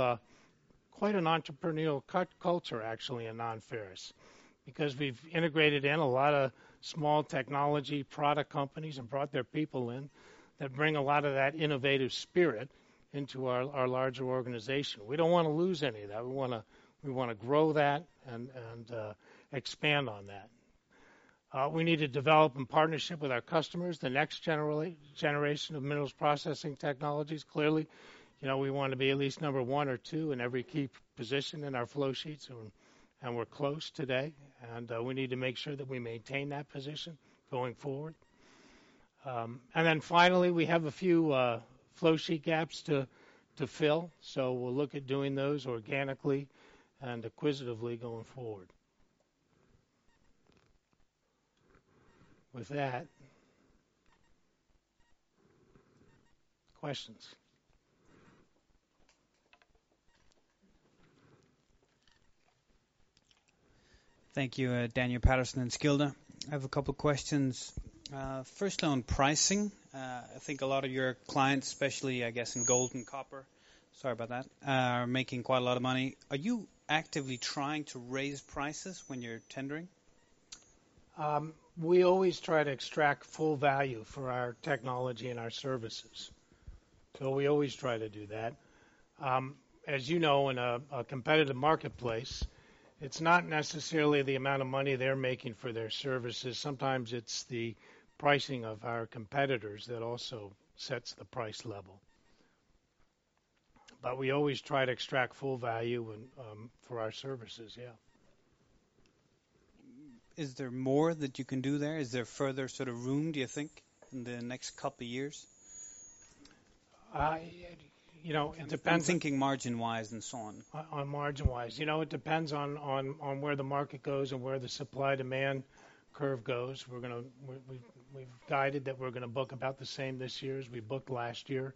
quite an entrepreneurial culture, actually, in non-ferrous, because we've integrated in a lot of small technology product companies and brought their people in that bring a lot of that innovative spirit into our larger organization. We don't want to lose any of that. We want to grow that and expand on that. We need to develop in partnership with our customers the next generation of minerals processing technologies. Clearly, you know, we want to be at least number 1 or 2 in every key position in our flow sheets, and we're close today. And we need to make sure that we maintain that position going forward. And then finally, we have a few flow sheet gaps to fill, so we'll look at doing those organically and acquisitively going forward. With that, questions? Thank you, Daniel Patterson and Skilda. I have a couple of questions. First on pricing, I think a lot of your clients, especially I guess in gold and copper, sorry about that, are making quite a lot of money. Are you actively trying to raise prices when you're tendering? We always try to extract full value for our technology and our services. So we always try to do that. As you know, in a competitive marketplace, it's not necessarily the amount of money they're making for their services. Sometimes it's the pricing of our competitors that also sets the price level. But we always try to extract full value and, for our services, yeah. Is there more that you can do there? Is there further sort of room, do you think, in the next couple of years? You know, it depends. I'm thinking margin-wise and so on. On margin-wise. You know, it depends on where the market goes and where the supply-demand curve goes. We've guided that we're going to book about the same this year as we booked last year.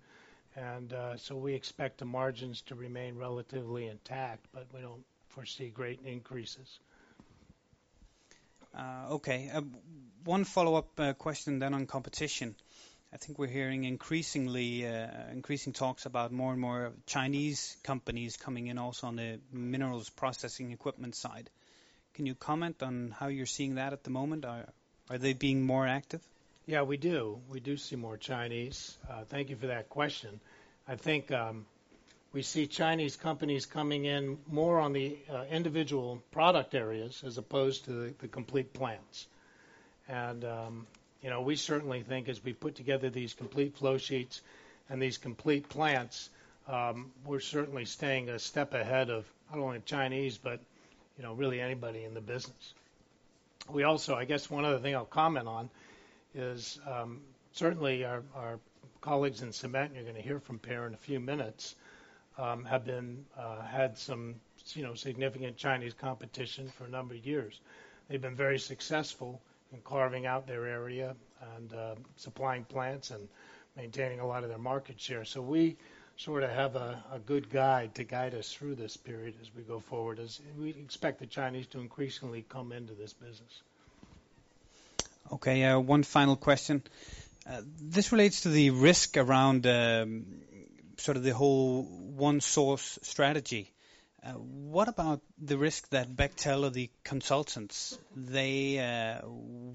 And so we expect the margins to remain relatively intact, but we don't foresee great increases. Okay. One follow-up question then on competition. I think we're hearing increasing talks about more and more Chinese companies coming in also on the minerals processing equipment side. Can you comment on how you're seeing that at the moment? Are they being more active? Yeah, we do. We do see more Chinese. Thank you for that question. I think we see Chinese companies coming in more on the individual product areas as opposed to the complete plants. And you know, we certainly think as we put together these complete flow sheets and these complete plants, we're certainly staying a step ahead of not only Chinese, but, you know, really anybody in the business. We also, I guess one other thing I'll comment on is certainly our colleagues in cement, you're going to hear from Per in a few minutes, have been had some, you know, significant Chinese competition for a number of years. They've been very successful and carving out their area and supplying plants and maintaining a lot of their market share. So we sort of have a good guide to guide us through this period as we go forward, as we expect the Chinese to increasingly come into this business. Okay, one final question. This relates to the risk around sort of the whole one-source strategy. What about the risk that Bechtel or the consultants, they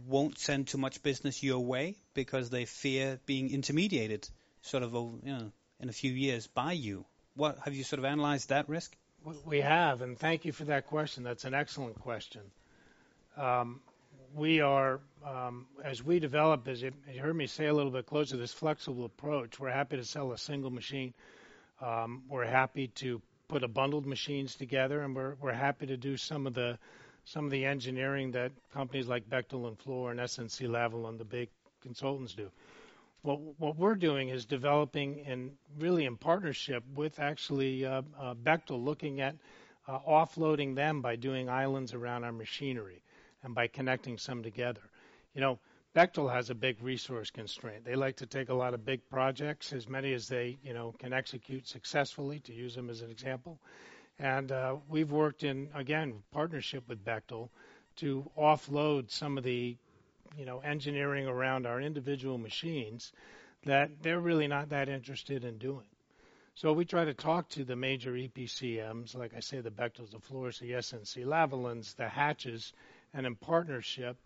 won't send too much business your way because they fear being intermediated sort of, you know, in a few years by you? What have you sort of analyzed that risk? We have, and thank you for that question. That's an excellent question. We are, as we develop, as you heard me say a little bit closer, this flexible approach, we're happy to sell a single machine. We're happy to put a bundled machines together, and we're happy to do some of the engineering that companies like Bechtel and Fluor and SNC-Lavalin and the big consultants do. What we're doing is developing, and really in partnership with actually Bechtel, looking at offloading them by doing islands around our machinery and by connecting some together. You know, Bechtel has a big resource constraint. They like to take a lot of big projects, as many as they, you know, can execute successfully, to use them as an example. And we've worked in, again, partnership with Bechtel to offload some of the, you know, engineering around our individual machines that they're really not that interested in doing. So we try to talk to the major EPCMs, like I say, the Bechtels, the Fluors, the SNC Lavalins, the Hatches, and in partnership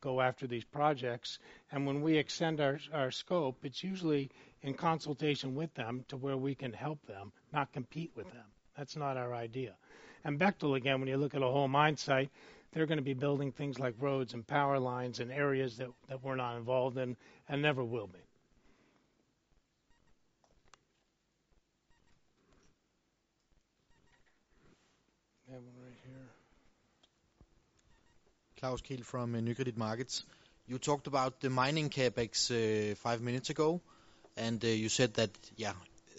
go after these projects. And when we extend our scope, it's usually in consultation with them to where we can help them, not compete with them. That's not our idea. And Bechtel, again, when you look at a whole mine site, they're going to be building things like roads and power lines and areas that we're not involved in and never will be. I have one right here. Klaus Kiel from Nykredit Markets. You talked about the mining capex 5 minutes ago, and you said that, yeah,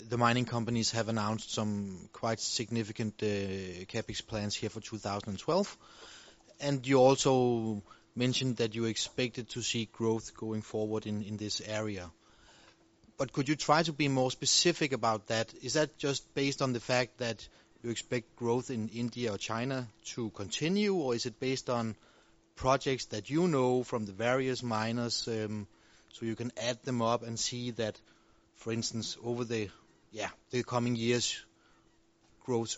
the mining companies have announced some quite significant capex plans here for 2012. And you also mentioned that you expected to see growth going forward in this area. But could you try to be more specific about that? Is that just based on the fact that you expect growth in India or China to continue, or is it based on projects that you know from the various miners, so you can add them up and see that, for instance, over the coming years, growth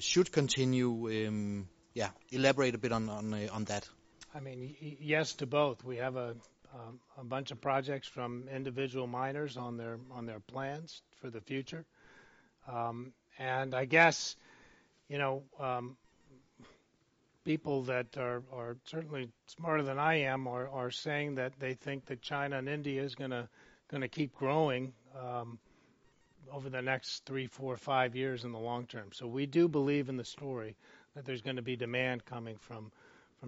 should continue? Elaborate a bit on that. I mean, yes to both. We have a bunch of projects from individual miners on their plans for the future, and I guess, you know, people that are certainly smarter than I am are saying that they think that China and India is going to keep growing over the next 3, 4, 5 years in the long term. So we do believe in the story that there's going to be demand coming from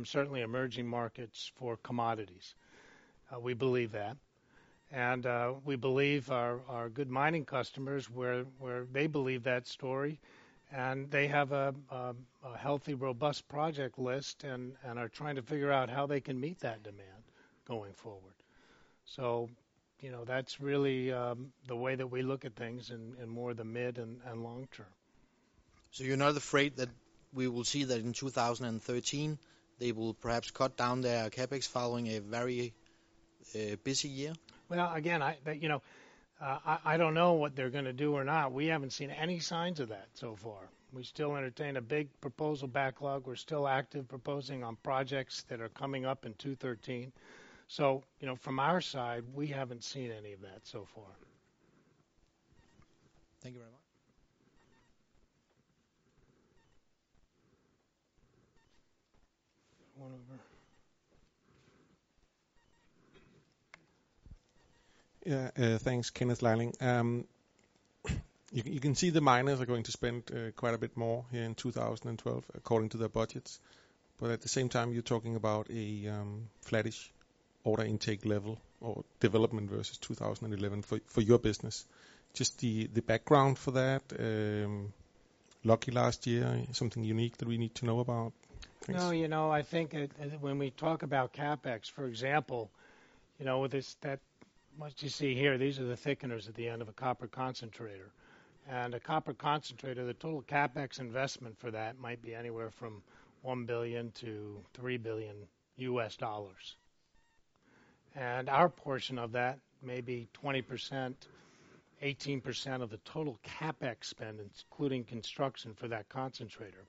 certainly emerging markets for commodities. We believe that. And we believe our good mining customers, where they believe that story, and they have a healthy, robust project list and are trying to figure out how they can meet that demand going forward. So, you know, that's really the way that we look at things in more the mid and long term. So you're not afraid that we will see that in 2013 they will perhaps cut down their capex following a very busy year? Well, again, I don't know what they're going to do or not. We haven't seen any signs of that so far. We still entertain a big proposal backlog. We're still active proposing on projects that are coming up in 2013. So, you know, from our side, we haven't seen any of that so far. Thank you very much. One over. Yeah, thanks, Kenneth Leiling. You can see the miners are going to spend quite a bit more here in 2012 according to their budgets, but at the same time you're talking about a flattish order intake level or development versus 2011 for your business. Just the background for that, lucky last year, something unique that we need to know about? Thanks. No, you know, I think when we talk about CapEx, for example, you know, with this, that what you see here, these are the thickeners at the end of a copper concentrator. And a copper concentrator, the total CapEx investment for that might be anywhere from $1 billion to $3 billion US dollars. And our portion of that may be 20%, 18% of the total CapEx spend, including construction for that concentrator.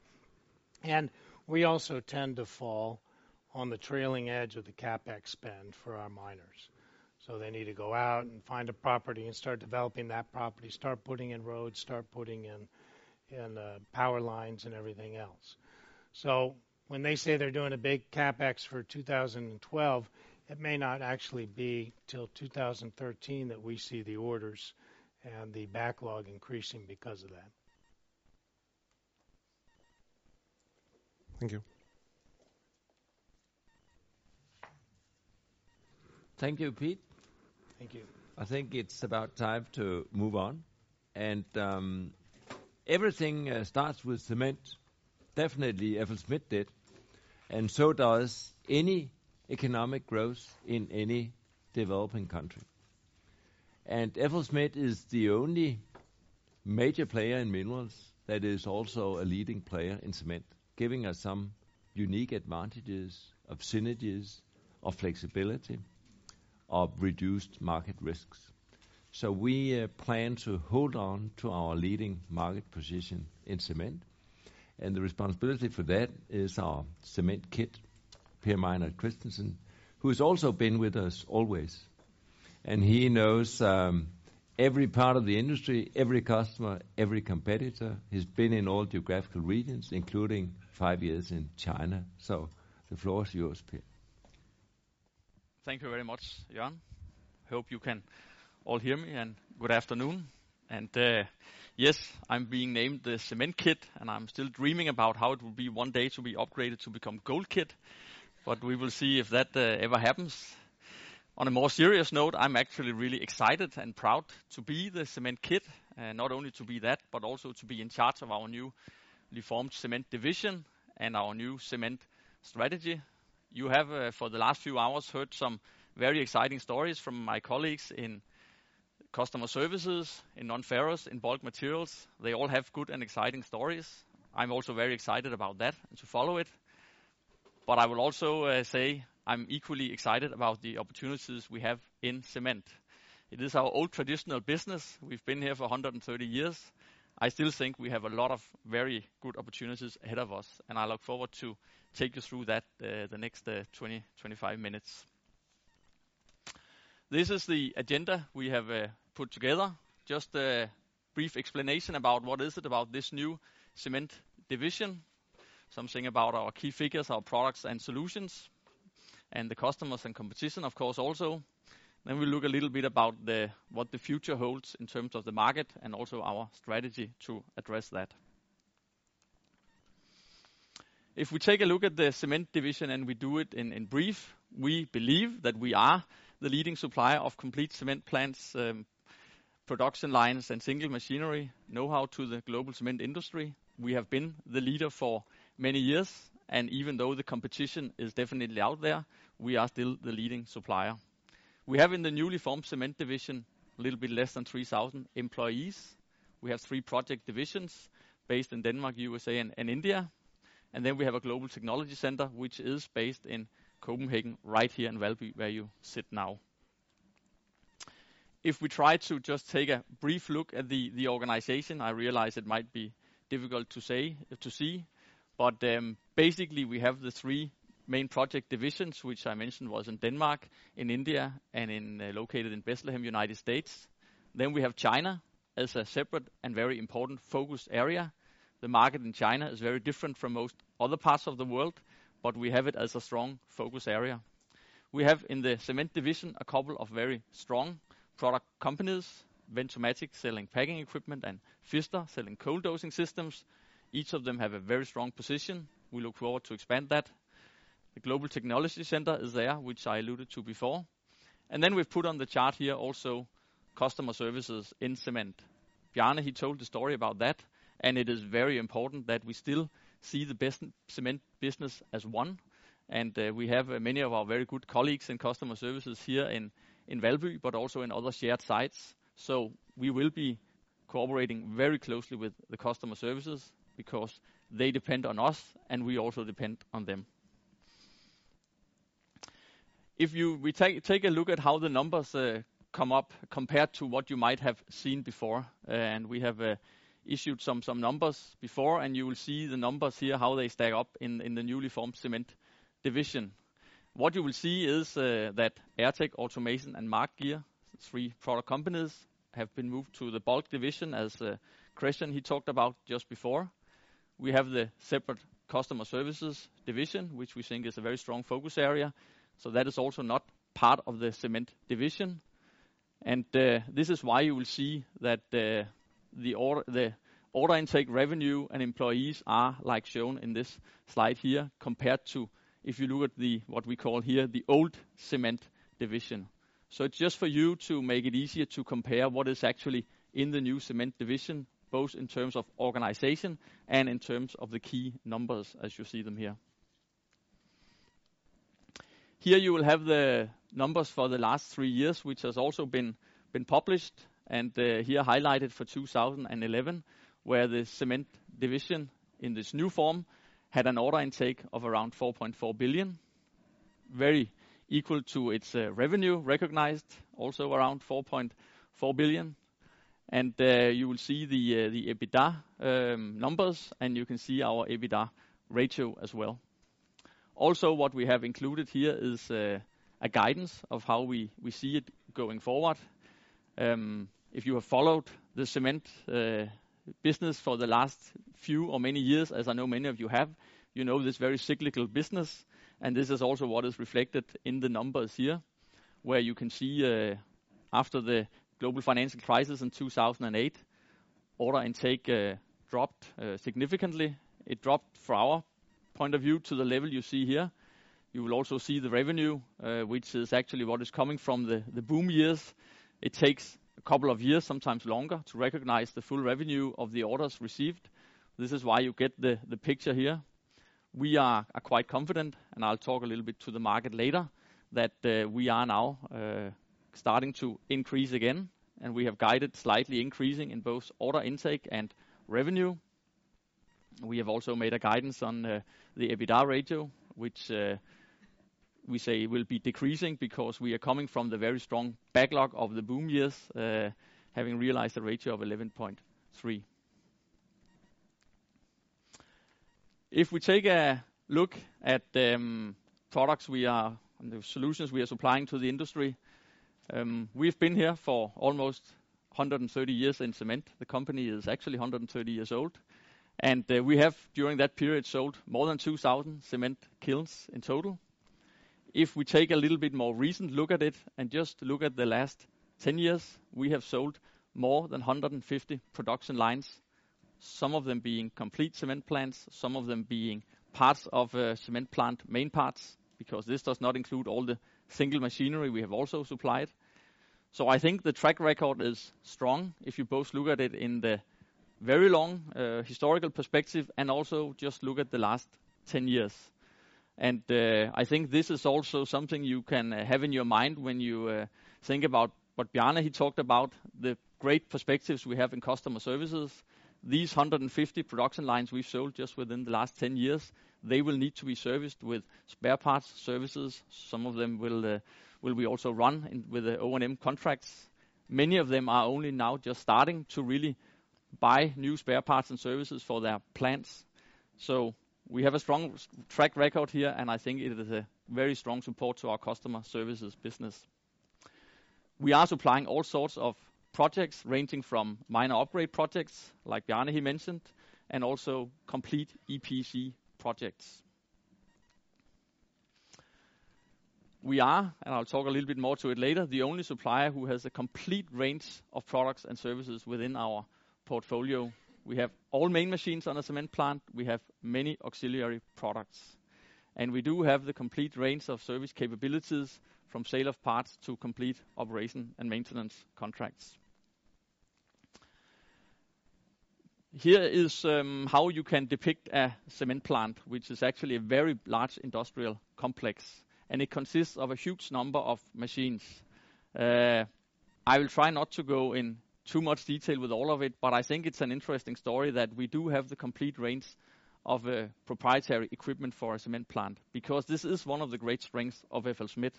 And we also tend to fall on the trailing edge of the CapEx spend for our miners. So they need to go out and find a property and start developing that property, start putting in roads, start putting in power lines and everything else. So when they say they're doing a big CapEx for 2012, it may not actually be till 2013 that we see the orders and the backlog increasing because of that. Thank you. Thank you, Pete. Thank you. I think it's about time to move on. And everything starts with cement, definitely FLSmidth did, and so does any economic growth in any developing country. And FLSmidth is the only major player in minerals that is also a leading player in cement, giving us some unique advantages of synergies, of flexibility, of reduced market risks. So we plan to hold on to our leading market position in cement, and the responsibility for that is our cement kid, Per Mejnert Kristensen, who has also been with us always. And he knows every part of the industry, every customer, every competitor. He's been in all geographical regions, including 5 years in China. So the floor is yours, Per. Thank you very much, Jørgen. Hope you can all hear me, and good afternoon. And yes, I'm being named the Cement Kid, and I'm still dreaming about how it will be one day to be upgraded to become Gold Kid. But we will see if that ever happens. On a more serious note, I'm actually really excited and proud to be the Cement Kid, not only to be that, but also to be in charge of our newly formed cement division and our new cement strategy. You have, for the last few hours, heard some very exciting stories from my colleagues in customer services, in non-ferrous, in bulk materials. They all have good and exciting stories. I'm also very excited about that and to follow it. But I will also say, I'm equally excited about the opportunities we have in cement. It is our old traditional business. We've been here for 130 years. I still think we have a lot of very good opportunities ahead of us, and I look forward to take you through that the next 20-25 minutes. This is the agenda we have put together. Just a brief explanation about what is it about this new cement division, something about our key figures, our products and solutions, and the customers and competition, of course, also. Then we look a little bit about what the future holds in terms of the market and also our strategy to address that. If we take a look at the cement division and we do it in brief, we believe that we are the leading supplier of complete cement plants, production lines and single machinery know-how to the global cement industry. We have been the leader for many years, and even though the competition is definitely out there, we are still the leading supplier. We have in the newly formed cement division a little bit less than 3,000 employees. We have 3 project divisions based in Denmark, USA and India. And then we have a global technology center, which is based in Copenhagen, right here in Valby, where you sit now. If we try to just take a brief look at the organization, I realize it might be difficult to see. But basically, we have the 3 main project divisions, which I mentioned was in Denmark, in India, and located in Bethlehem, United States. Then we have China as a separate and very important focus area. The market in China is very different from most other parts of the world, but we have it as a strong focus area. We have in the cement division a couple of very strong product companies, Ventomatic selling packing equipment and Pfister selling cold dosing systems. Each of them have a very strong position. We look forward to expand that. The Global Technology Center is there, which I alluded to before. And then we've put on the chart here also customer services in cement. Bjarne, he told the story about that, and it is very important that we still see the best cement business as one. And we have many of our very good colleagues in customer services here in Valby, but also in other shared sites. So we will be cooperating very closely with the customer services, because they depend on us, and we also depend on them. If we take a look at how the numbers come up compared to what you might have seen before, and we have issued some numbers before, and you will see the numbers here, how they stack up in the newly formed cement division. What you will see is that AirTech, Automation, and Mark Gear, 3 product companies, have been moved to the bulk division, as Christian he talked about just before. We have the separate customer services division, which we think is a very strong focus area. So that is also not part of the cement division. And this is why you will see that the order intake, revenue and employees are like shown in this slide here, compared to if you look at what we call here the old cement division. So it's just for you to make it easier to compare what is actually in the new cement division, both in terms of organization and in terms of the key numbers as you see them here. Here you will have the numbers for the last 3 years, which has also been published, and here highlighted for 2011, where the cement division in this new form had an order intake of around 4.4 billion, very equal to its revenue recognized, also around 4.4 billion. And you will see the EBITDA numbers, and you can see our EBITDA ratio as well. Also, what we have included here is a guidance of how we see it going forward. If you have followed the cement business for the last few or many years, as I know many of you have, you know this very cyclical business, and this is also what is reflected in the numbers here, where you can see after the global financial crisis in 2008, order intake dropped significantly. It dropped from our point of view to the level you see here. You will also see the revenue, which is actually what is coming from the boom years. It takes a couple of years, sometimes longer, to recognize the full revenue of the orders received. This is why you get the picture here. We are quite confident, and I'll talk a little bit to the market later, that we are now starting to increase again, and we have guided slightly increasing in both order intake and revenue. We have also made a guidance on the EBITDA ratio, which we say will be decreasing because we are coming from the very strong backlog of the boom years, having realized a ratio of 11.3. If we take a look at products we are, and the solutions we are supplying to the industry, we've been here for almost 130 years in cement. The company is actually 130 years old. And we have, during that period, sold more than 2,000 cement kilns in total. If we take a little bit more recent look at it and just look at the last 10 years, we have sold more than 150 production lines, some of them being complete cement plants, some of them being parts of cement plant main parts, because this does not include all the single machinery we have also supplied. So I think the track record is strong if you both look at it in the very long historical perspective and also just look at the last 10 years. And I think this is also something you can have in your mind when you think about what Bjarne, he talked about, the great perspectives we have in customer services. These 150 production lines we've sold just within the last 10 years, they will need to be serviced with spare parts, services. Some of them will be also run with the O&M contracts. Many of them are only now just starting to really buy new spare parts and services for their plants. So we have a strong track record here, and I think it is a very strong support to our customer services business. We are supplying all sorts of projects ranging from minor upgrade projects, like Bjarne he mentioned, and also complete EPC projects. We are, and I'll talk a little bit more to it later, the only supplier who has a complete range of products and services within our portfolio. We have all main machines on a cement plant. We have many auxiliary products. And we do have the complete range of service capabilities from sale of parts to complete operation and maintenance contracts. Here is how you can depict a cement plant, which is actually a very large industrial complex. And it consists of a huge number of machines. I will try not to go in too much detail with all of it, but I think it's an interesting story that we do have the complete range of proprietary equipment for a cement plant, because this is one of the great strengths of FLSmidth.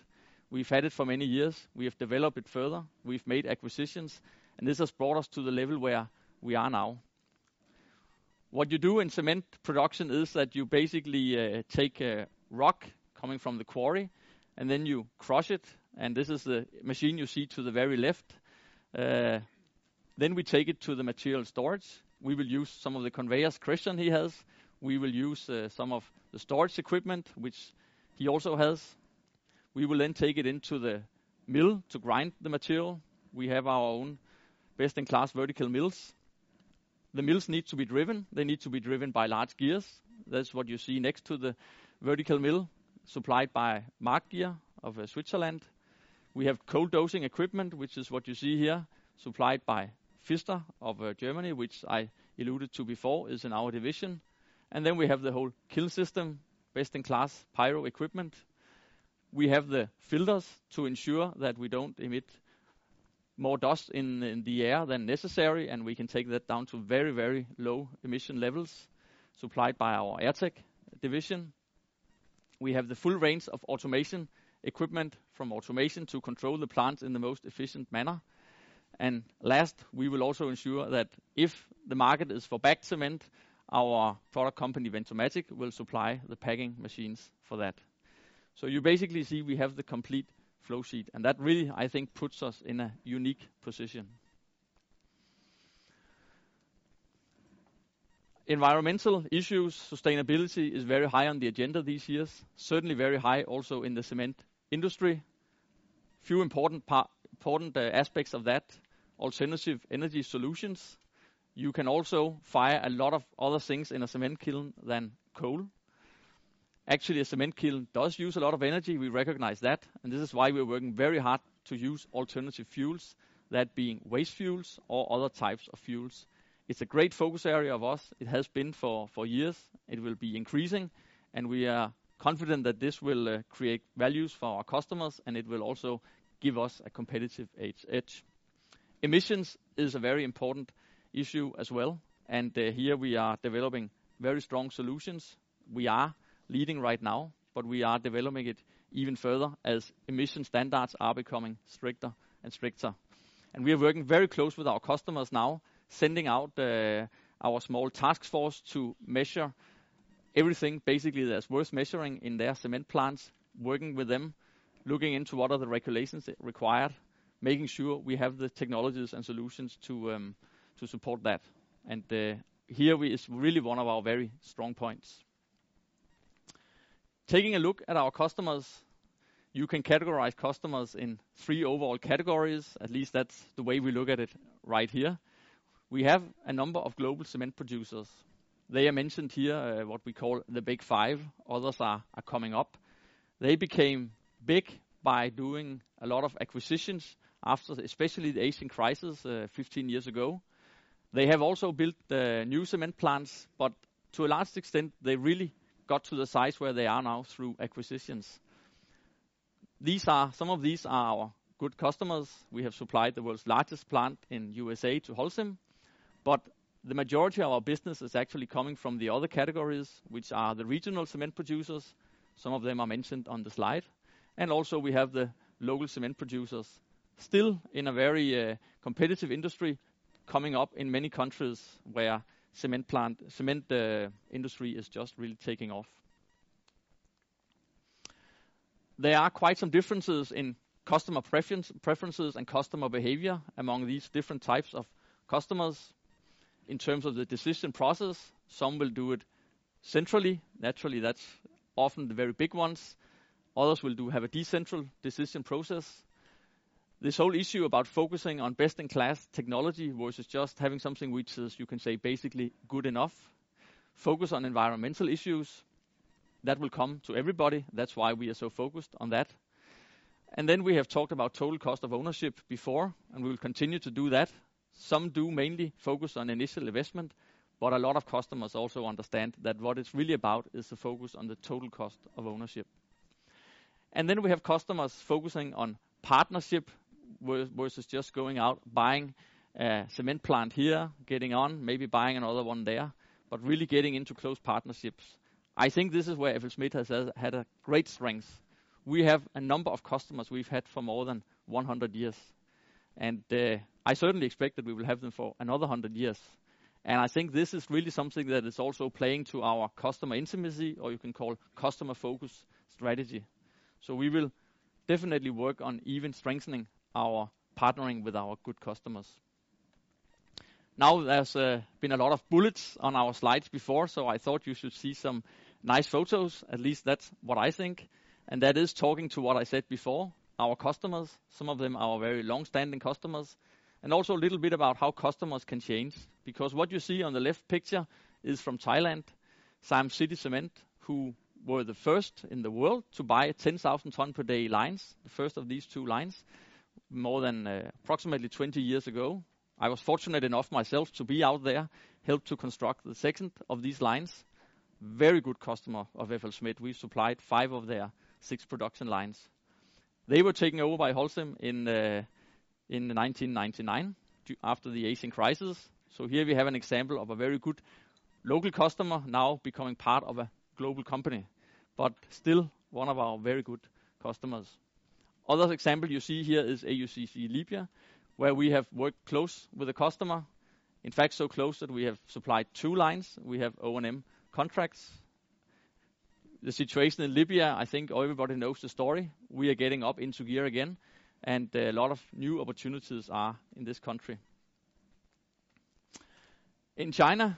We've had it for many years, we have developed it further, we've made acquisitions, and this has brought us to the level where we are now. What you do in cement production is that you basically take rock coming from the quarry, and then you crush it, and this is the machine you see to the very left. Then we take it to the material storage. We will use some of the conveyors Kristian he has. We will use some of the storage equipment, which he also has. We will then take it into the mill to grind the material. We have our own best-in-class vertical mills. The mills need to be driven. They need to be driven by large gears. That's what you see next to the vertical mill, supplied by Mark Gear of Switzerland. We have cold dosing equipment, which is what you see here, supplied by Pfister of Germany, which I alluded to before, is in our division. And then we have the whole kiln system, best-in-class pyro equipment. We have the filters to ensure that we don't emit more dust in the air than necessary, and we can take that down to very, very low emission levels supplied by our AirTech division. We have the full range of automation equipment, from automation to control the plants in the most efficient manner. And last, we will also ensure that if the market is for bagged cement, our product company Ventomatic will supply the packing machines for that. So you basically see we have the complete flow sheet, and that really, I think, puts us in a unique position. Environmental issues, sustainability is very high on the agenda these years, certainly very high also in the cement industry. Few important aspects of that: alternative energy solutions. You can also fire a lot of other things in a cement kiln than coal. Actually, a cement kiln does use a lot of energy. We recognize that, and this is why we're working very hard to use alternative fuels, that being waste fuels or other types of fuels. It's a great focus area of us. It has been for years. It will be increasing, and we are confident that this will create values for our customers, and it will also give us a competitive edge. Emissions is a very important issue as well, and here we are developing very strong solutions. We are leading right now, but we are developing it even further as emission standards are becoming stricter and stricter. And we are working very close with our customers now, sending out our small task force to measure everything basically that's worth measuring in their cement plants, working with them, looking into what are the regulations required, making sure we have the technologies and solutions to support that. And here is really one of our very strong points. Taking a look at our customers, you can categorize customers in 3 overall categories. At least that's the way we look at it right here. We have a number of global cement producers. They are mentioned here, what we call the big 5. Others are coming up. They became big by doing a lot of acquisitions after especially the Asian crisis 15 years ago. They have also built new cement plants, but to a large extent, they really got to the size where they are now through acquisitions. Some of these are our good customers. We have supplied the world's largest plant in USA to Holcim, but the majority of our business is actually coming from the other categories, which are the regional cement producers. Some of them are mentioned on the slide. And also we have the local cement producers, still in a very competitive industry, coming up in many countries where cement industry is just really taking off. There are quite some differences in customer preferences and customer behavior among these different types of customers. In terms of the decision process, some will do it centrally. Naturally, that's often the very big ones. Others will have a decentral decision process. This whole issue about focusing on best-in-class technology versus just having something which is, you can say, basically good enough. Focus on environmental issues. That will come to everybody. That's why we are so focused on that. And then we have talked about total cost of ownership before, and we will continue to do that. Some do mainly focus on initial investment, but a lot of customers also understand that what it's really about is the focus on the total cost of ownership. And then we have customers focusing on partnership versus just going out, buying a cement plant here, getting on, maybe buying another one there, but really getting into close partnerships. I think this is where FLSmidth has had a great strength. We have a number of customers we've had for more than 100 years. And I certainly expect that we will have them for another 100 years. And I think this is really something that is also playing to our customer intimacy, or you can call customer focus strategy. So we will definitely work on even strengthening our partnering with our good customers. Now there's been a lot of bullets on our slides before, so I thought you should see some nice photos. At least that's what I think. And that is talking to what I said before, our customers. Some of them are very long-standing customers. And also a little bit about how customers can change. Because what you see on the left picture is from Thailand, Siam City Cement, who were the first in the world to buy 10,000 ton per day lines, the first of these 2 lines, more than approximately 20 years ago. I was fortunate enough myself to be out there, helped to construct the second of these lines. Very good customer of FLSmidth. We supplied 5 of their 6 production lines. They were taken over by Holcim in 1999 after the Asian crisis. So here we have an example of a very good local customer now becoming part of a global company, but still one of our very good customers. Other example you see here is AUCC Libya, where we have worked close with the customer. In fact, so close that we have supplied 2 lines. We have O&M contracts. The situation in Libya, I think everybody knows the story. We are getting up into gear again, and a lot of new opportunities are in this country. In China,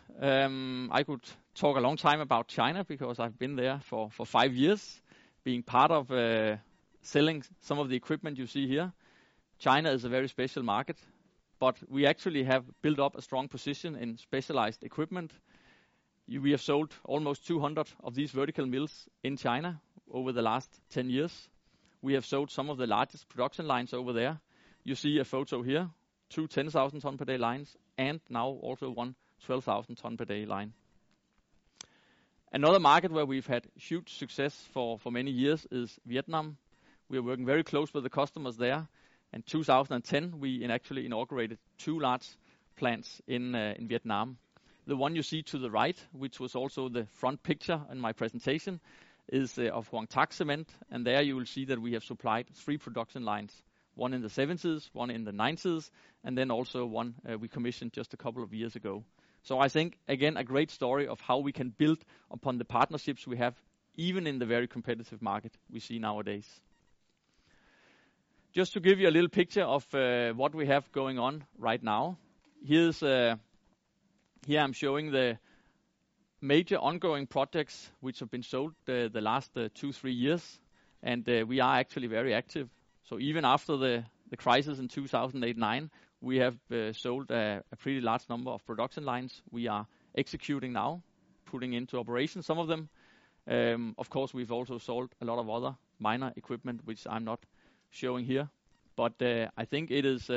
I could talk a long time about China because I've been there for 5 years, being part of selling some of the equipment you see here. China is a very special market, but we actually have built up a strong position in specialized equipment. We have sold almost 200 of these vertical mills in China over the last 10 years. We have sold some of the largest production lines over there. You see a photo here, 2 10,000 ton per day lines, and now also one 12,000 ton per day line. Another market where we've had huge success for many years is Vietnam. We are working very close with the customers there. In 2010, we actually inaugurated 2 large plants in Vietnam. The one you see to the right, which was also the front picture in my presentation, is of Huang Tak Cement, and there you will see that we have supplied 3 production lines, one in the 70s, one in the 90s, and then also one we commissioned just a couple of years ago. So I think, again, a great story of how we can build upon the partnerships we have, even in the very competitive market we see nowadays. Just to give you a little picture of what we have going on right now, here I'm showing the major ongoing projects which have been sold the last 2-3 years, and we are actually very active. So even after the crisis in 2008-9, we have sold a pretty large number of production lines. We are executing now, putting into operation some of them. Of course, we've also sold a lot of other minor equipment, which I'm not showing here, but I think it is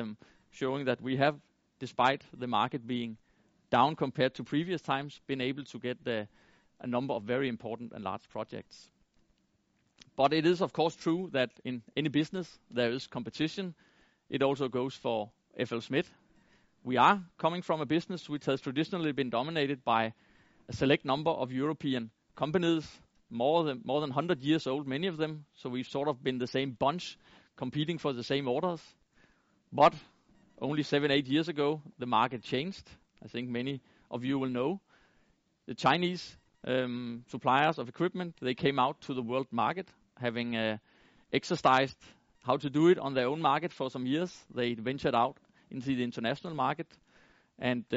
showing that we have, despite the market being down compared to previous times, been able to get a number of very important and large projects. But it is, of course, true that in any business there is competition. It also goes for FLSmidth. We are coming from a business which has traditionally been dominated by a select number of European companies, more than 100 years old, many of them. So we've sort of been the same bunch, competing for the same orders. But only 7-8 years ago, the market changed. I think many of you will know. The Chinese suppliers of equipment, they came out to the world market, having exercised how to do it on their own market for some years. They ventured out into the international market. And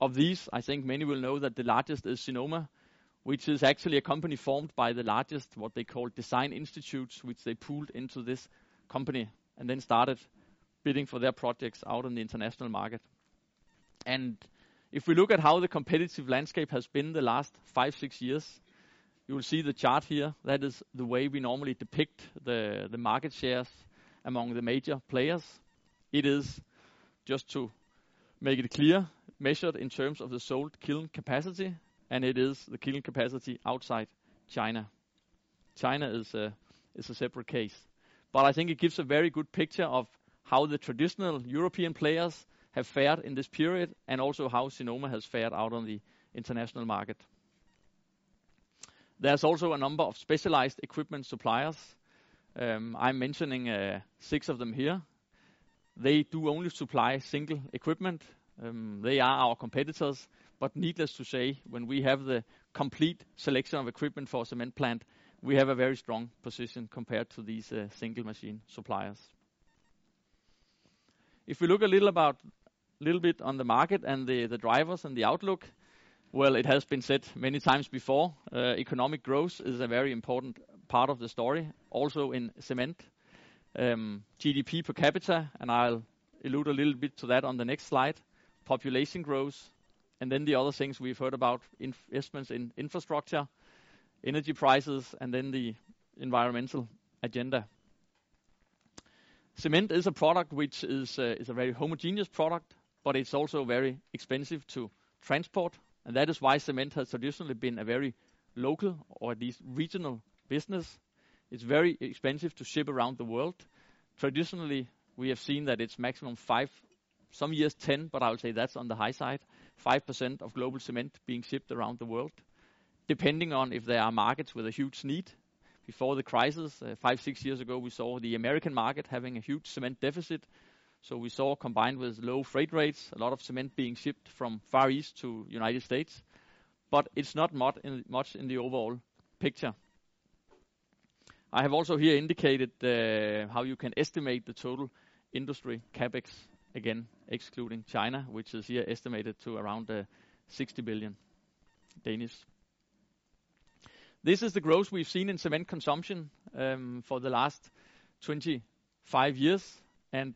of these, I think many will know that the largest is Sinoma, which is actually a company formed by the largest, what they call design institutes, which they pooled into this company and then started bidding for their projects out on the international market. And if we look at how the competitive landscape has been the last 5-6 years, you will see the chart here. That is the way we normally depict the market shares among the major players. It is, just to make it clear, measured in terms of the sold kiln capacity, and it is the kiln capacity outside China. China is a separate case. But I think it gives a very good picture of how the traditional European players have fared in this period, and also how Sinoma has fared out on the international market. There's also a number of specialized equipment suppliers. I'm mentioning 6 of them here. They do only supply single equipment. They are our competitors. But needless to say, when we have the complete selection of equipment for a cement plant, we have a very strong position compared to these single machine suppliers. If we look a little bit on the market and the drivers and the outlook, well, it has been said many times before, economic growth is a very important part of the story, also in cement. GDP per capita, and I'll allude a little bit to that on the next slide, population growth, and then the other things we've heard about, investments in infrastructure, energy prices, and then the environmental agenda. Cement is a product which is a very homogeneous product. but it's also very expensive to transport. And that is why cement has traditionally been a very local or at least regional business. It's very expensive to ship around the world. Traditionally, we have seen that it's maximum 5%, some years 10%, but I would say that's on the high side, 5% of global cement being shipped around the world, depending on if there are markets with a huge need. Before the crisis, 5-6 years ago, we saw the American market having a huge cement deficit. So we saw, combined with low freight rates, a lot of cement being shipped from Far East to United States. But it's not much in the overall picture. I have also here indicated how you can estimate the total industry capex, again, excluding China, which is here estimated to around 60 billion Danish. This is the growth we've seen in cement consumption for the last 25 years. And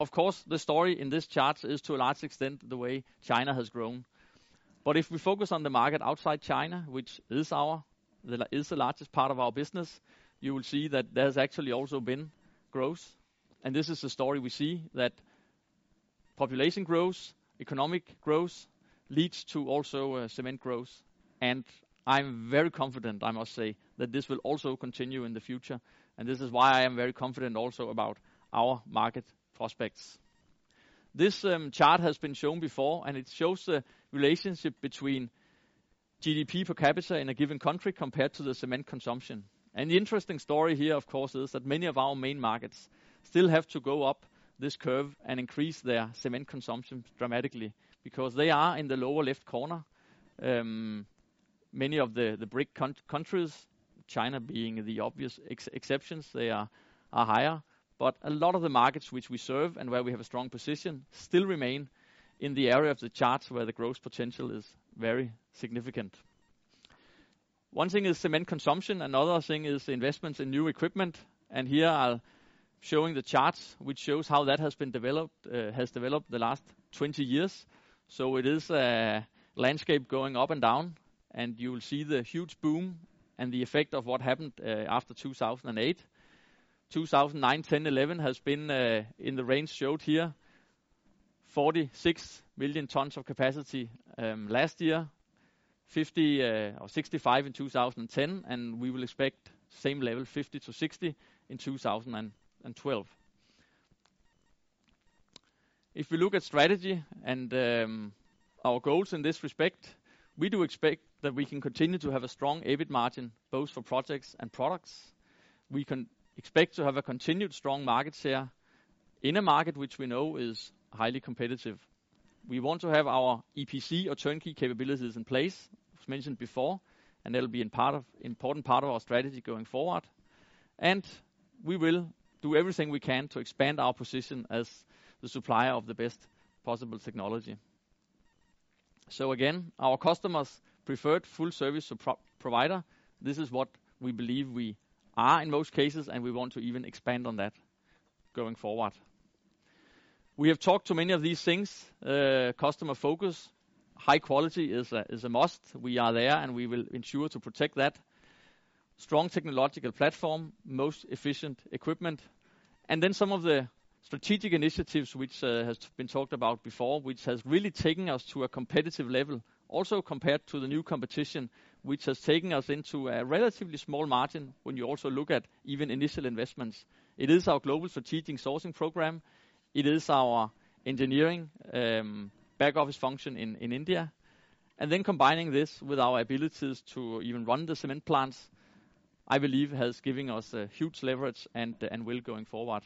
of course, the story in this chart is to a large extent the way China has grown. But if we focus on the market outside China, which is the largest part of our business, you will see that there's actually also been growth. And this is the story we see, that population growth, economic growth leads to also cement growth. And I'm very confident, I must say, that this will also continue in the future. And this is why I am very confident also about our market prospects. This chart has been shown before, and it shows the relationship between GDP per capita in a given country compared to the cement consumption. And the interesting story here, of course, is that many of our main markets still have to go up this curve and increase their cement consumption dramatically, because they are in the lower left corner. Many of the BRIC countries, China being the obvious exceptions, they are higher. But a lot of the markets which we serve and where we have a strong position still remain in the area of the charts where the growth potential is very significant. One thing is cement consumption. Another thing is investments in new equipment. And here I'll showing the charts, which shows how that has been developed, the last 20 years. So it is a landscape going up and down, and you will see the huge boom and the effect of what happened after 2008. 2009, 10, 11 has been in the range showed here, 46 million tons of capacity last year, 50 or 65 in 2010, and we will expect same level, 50 to 60 in 2012. If we look at strategy and our goals in this respect, we do expect that we can continue to have a strong EBIT margin, both for projects and products. We can expect to have a continued strong market share in a market which we know is highly competitive. We want to have our EPC or turnkey capabilities in place, as mentioned before, and that'll be an important part of our strategy going forward. And we will do everything we can to expand our position as the supplier of the best possible technology. So again, our customers' preferred full-service provider. This is what we believe we are in most cases, and we want to even expand on that going forward. We have talked to many of these things. Customer focus, high quality is a must. We are there, and we will ensure to protect that. Strong technological platform, most efficient equipment, and then some of the strategic initiatives which has been talked about before, which has really taken us to a competitive level, also compared to the new competition, which has taken us into a relatively small margin when you also look at even initial investments. It is our global strategic sourcing program. It is our engineering back office function in India. And then combining this with our abilities to even run the cement plants, I believe has given us a huge leverage and will going forward.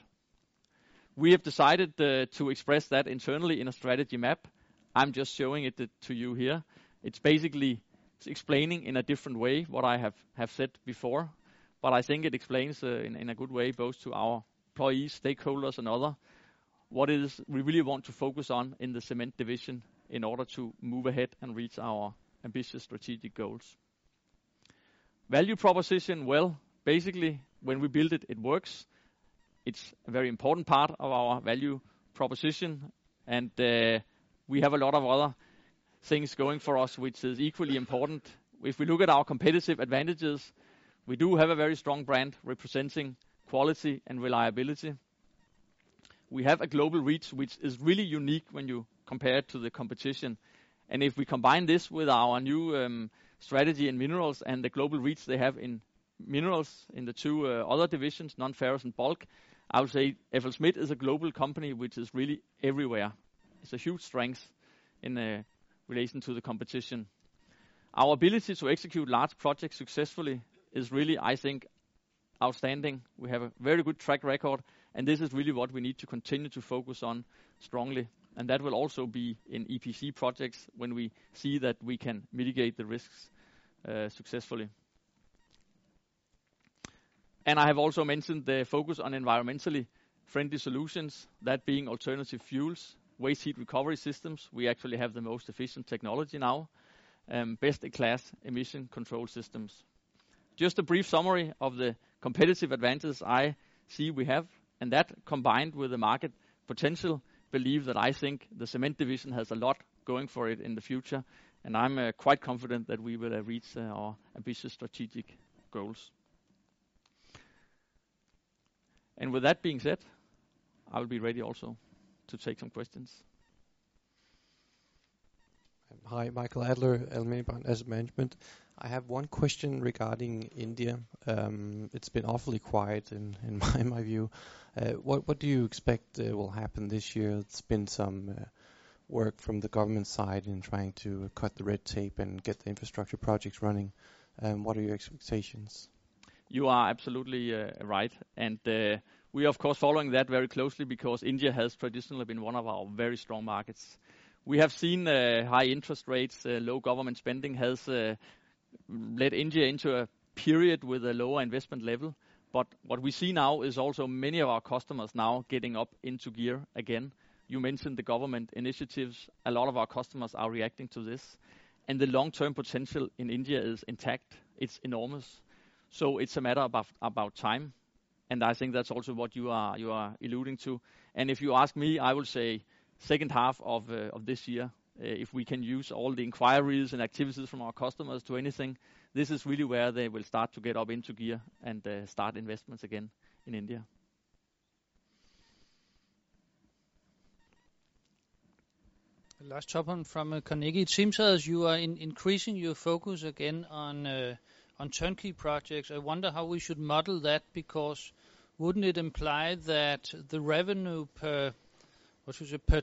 We have decided to express that internally in a strategy map. I'm just showing it to you here. It's basically explaining in a different way what I have said before, but I think it explains in a good way both to our employees, stakeholders and other what it is we really want to focus on in the cement division in order to move ahead and reach our ambitious strategic goals. Value proposition, well, basically, when we build it, it works. It's a very important part of our value proposition, and we have a lot of other things going for us, which is equally important. If we look at our competitive advantages, we do have a very strong brand representing quality and reliability. we have a global reach, which is really unique when you compare it to the competition. And if we combine this with our new strategy in minerals and the global reach they have in minerals in the two other divisions, non-ferrous and bulk, I would say FLSmidth is a global company which is really everywhere. It's a huge strength in relation to the competition. Our ability to execute large projects successfully is really, I think, outstanding. We have a very good track record, and this is really what we need to continue to focus on strongly. And that will also be in EPC projects when we see that we can mitigate the risks successfully. And I have also mentioned the focus on environmentally friendly solutions, that being alternative fuels, waste heat recovery systems. We actually have the most efficient technology now, best-in-class emission control systems. Just a brief summary of the competitive advantages I see we have, and that combined with the market potential, believe that I think the cement division has a lot going for it in the future, and I'm quite confident that we will reach our ambitious strategic goals. And with that being said, I will be ready also to take some questions. Hi, Michael Adler, Almeniban Asset Management. I have one question regarding India. It's been awfully quiet in my view. What do you expect will happen this year? It's been some work from the government side in trying to cut the red tape and get the infrastructure projects running. What are your expectations? You are absolutely right. And we are, of course, following that very closely because India has traditionally been one of our very strong markets. We have seen high interest rates, low government spending has led India into a period with a lower investment level. But what we see now is also many of our customers now getting up into gear again. You mentioned the government initiatives. A lot of our customers are reacting to this. And the long-term potential in India is intact. It's enormous. So it's a matter about time. And I think that's also what you are alluding to. And if you ask me, I will say second half of this year, if we can use all the inquiries and activities from our customers to anything, this is really where they will start to get up into gear and start investments again in India. Lars Topham from Carnegie. It seems as you are increasing your focus again on turnkey projects. I wonder how we should model that, because wouldn't it imply that the revenue per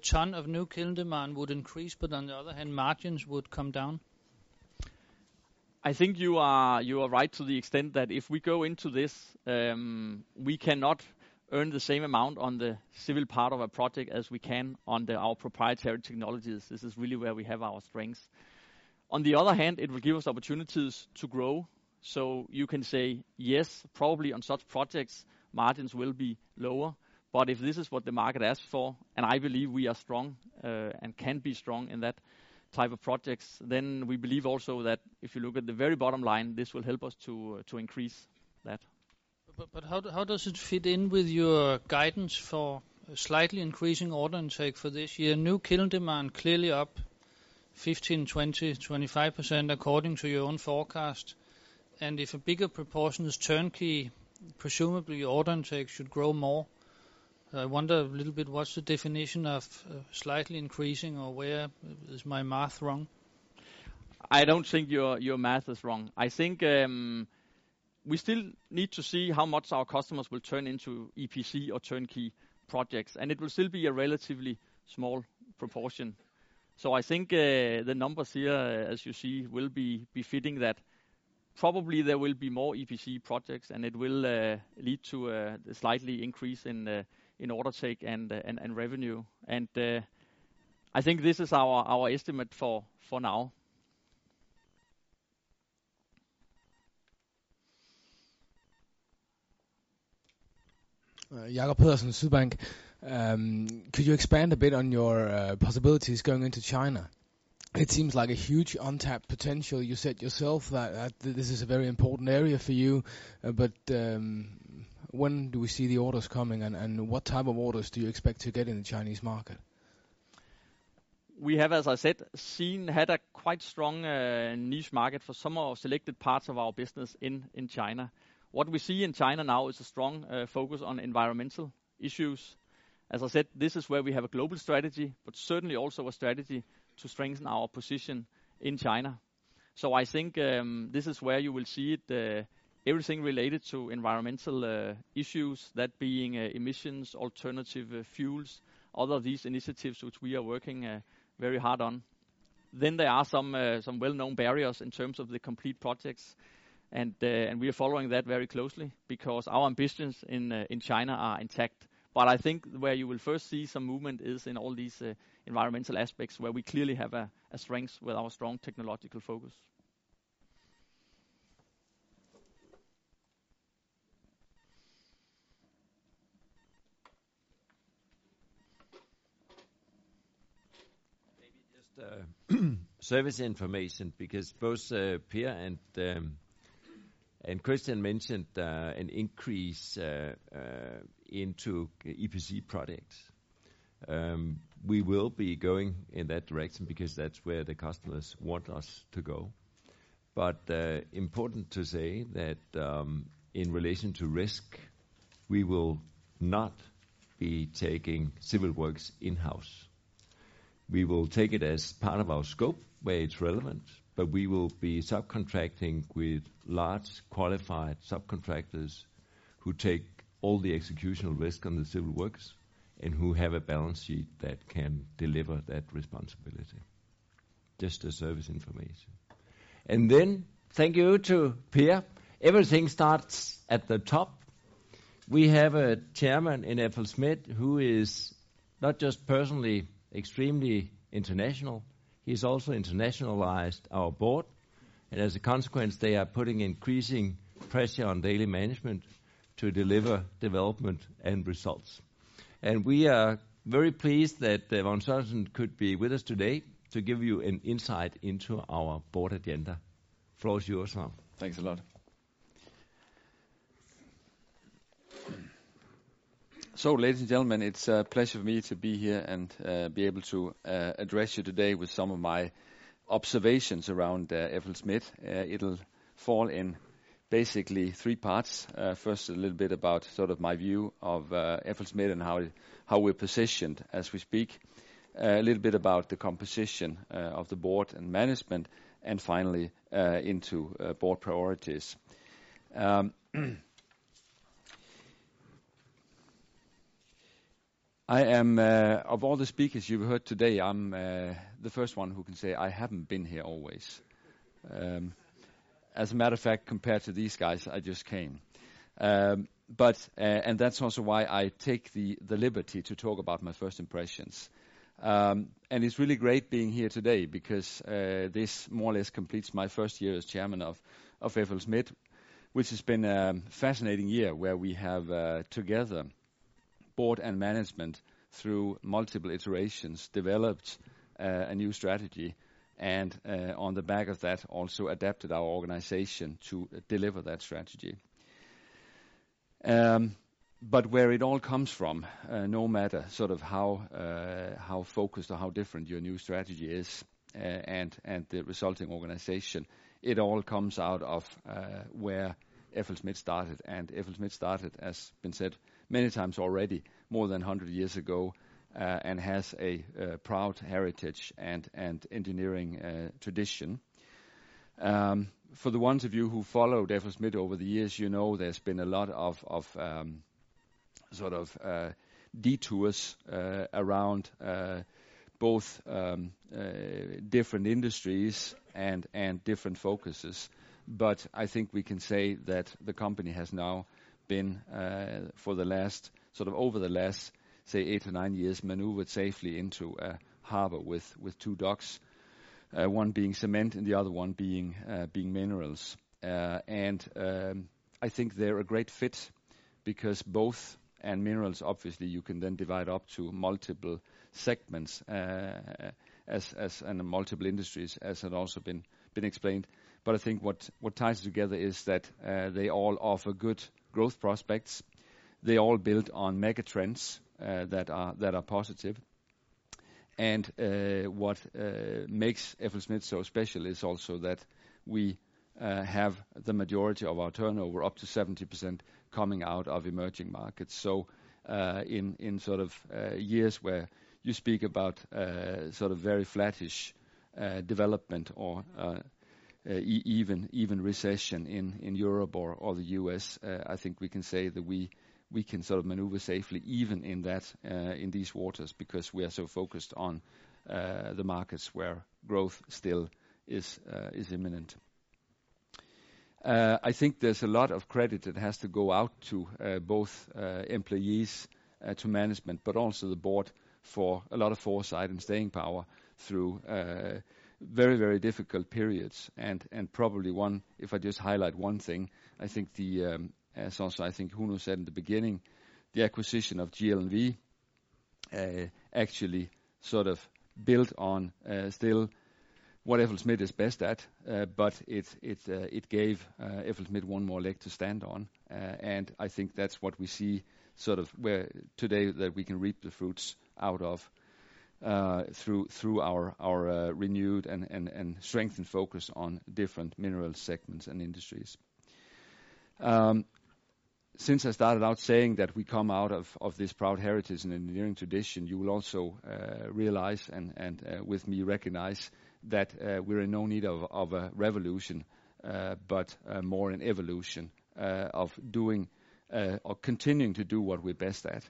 ton of new kiln demand would increase, but on the other hand, margins would come down? I think you are right to the extent that if we go into this, we cannot earn the same amount on the civil part of a project as we can on our proprietary technologies. This is really where we have our strengths. On the other hand, it will give us opportunities to grow. So you can say, yes, probably on such projects, margins will be lower. But if this is what the market asks for, and I believe we are strong and can be strong in that type of projects, then we believe also that if you look at the very bottom line, this will help us to increase that. But how does it fit in with your guidance for slightly increasing order intake for this year? New kiln demand clearly up 15, 20, 25% according to your own forecast. And if a bigger proportion is turnkey, presumably your order intake should grow more. I wonder a little bit what's the definition of slightly increasing, or where is my math wrong? I don't think your math is wrong. I think we still need to see how much our customers will turn into EPC or turnkey projects, and it will still be a relatively small proportion. So I think the numbers here, as you see, will be fitting that. Probably there will be more EPC projects, and it will lead to a slightly increase in order take and revenue. And I think this is our estimate for now. Jakob Pedersen, Sydbank. Could you expand a bit on your possibilities going into China? It seems like a huge untapped potential. You said yourself that this is a very important area for you, but when do we see the orders coming, and what type of orders do you expect to get in the Chinese market? We have, as I said, had a quite strong niche market for some of selected parts of our business in China. What we see in China now is a strong focus on environmental issues. As I said, this is where we have a global strategy, but certainly also a strategy to strengthen our position in China. So I think this is where you will see it, everything related to environmental issues, that being emissions, alternative fuels, other of these initiatives which we are working very hard on. Then there are some well-known barriers in terms of the complete projects, and we are following that very closely because our ambitions in China are intact. But I think where you will first see some movement is in all these environmental aspects where we clearly have a strength with our strong technological focus. Maybe just service information, because both Per and Kristian mentioned an increase into EPC products. We will be going in that direction because that's where the customers want us to go. But important to say that in relation to risk, we will not be taking civil works in-house. We will take it as part of our scope where it's relevant, but we will be subcontracting with large qualified subcontractors who take all the executional risk on the civil works and who have a balance sheet that can deliver that responsibility. Just a service information. And then, thank you to Per. Everything starts at the top. We have a chairman in FLSmidth who is not just personally extremely international, he's also internationalized our board, and as a consequence, they are putting increasing pressure on daily management to deliver development and results. And we are very pleased that Von Sørensen could be with us today to give you an insight into our board agenda. Floor is yours now. Thanks a lot. So, ladies and gentlemen, it's a pleasure for me to be here and be able to address you today with some of my observations around FLSmidth. It'll fall in basically three parts. First, a little bit about sort of my view of FLSmidth and how we're positioned as we speak. A little bit about the composition of the board and management, and finally into board priorities. I am, of all the speakers you've heard today, I'm the first one who can say I haven't been here always. As a matter of fact, compared to these guys, I just came. And that's also why I take the liberty to talk about my first impressions. And it's really great being here today because this more or less completes my first year as chairman of FLSmidth, which has been a fascinating year where we have together board and management through multiple iterations developed a new strategy and on the back of that also adapted our organization to deliver that strategy. But where it all comes from, no matter sort of how focused or how different your new strategy is and the resulting organization, it all comes out of where FLSmidth started. And FLSmidth started, as been said many times already, more than 100 years ago, and has a proud heritage and engineering tradition. For the ones of you who followed FLSmidth over the years, you know there's been a lot of sort of detours around both different industries and different focuses. But I think we can say that the company has now been over the last say 8 or 9 years maneuvered safely into a harbor with two docks, one being cement and the other one being minerals, and I think they're a great fit because both and minerals obviously you can then divide up to multiple segments and multiple industries as had also been explained. But I think what ties together is that they all offer good growth prospects. They all build on megatrends that are positive. And what makes FLSmidth so special is also that we have the majority of our turnover, up to 70%, coming out of emerging markets. So in sort of years where you speak about sort of very flattish development or even recession in Europe or the US. I think we can say that we can sort of maneuver safely even in that in these waters, because we are so focused on the markets where growth still is imminent. I think there's a lot of credit that has to go out to both employees, to management, but also the board for a lot of foresight and staying power through very, very difficult periods. And probably one, if I just highlight one thing, I think the, as also I think Huno said in the beginning, the acquisition of GLMV actually sort of built on still what FLSmidth is best at, but it gave FLSmidth one more leg to stand on, and I think that's what we see sort of where today that we can reap the fruits out of through our renewed and strengthened focus on different mineral segments and industries. Since I started out saying that we come out of this proud heritage and engineering tradition, you will also realize and with me recognize that we're in no need of a revolution, but more an evolution of doing or continuing to do what we're best at,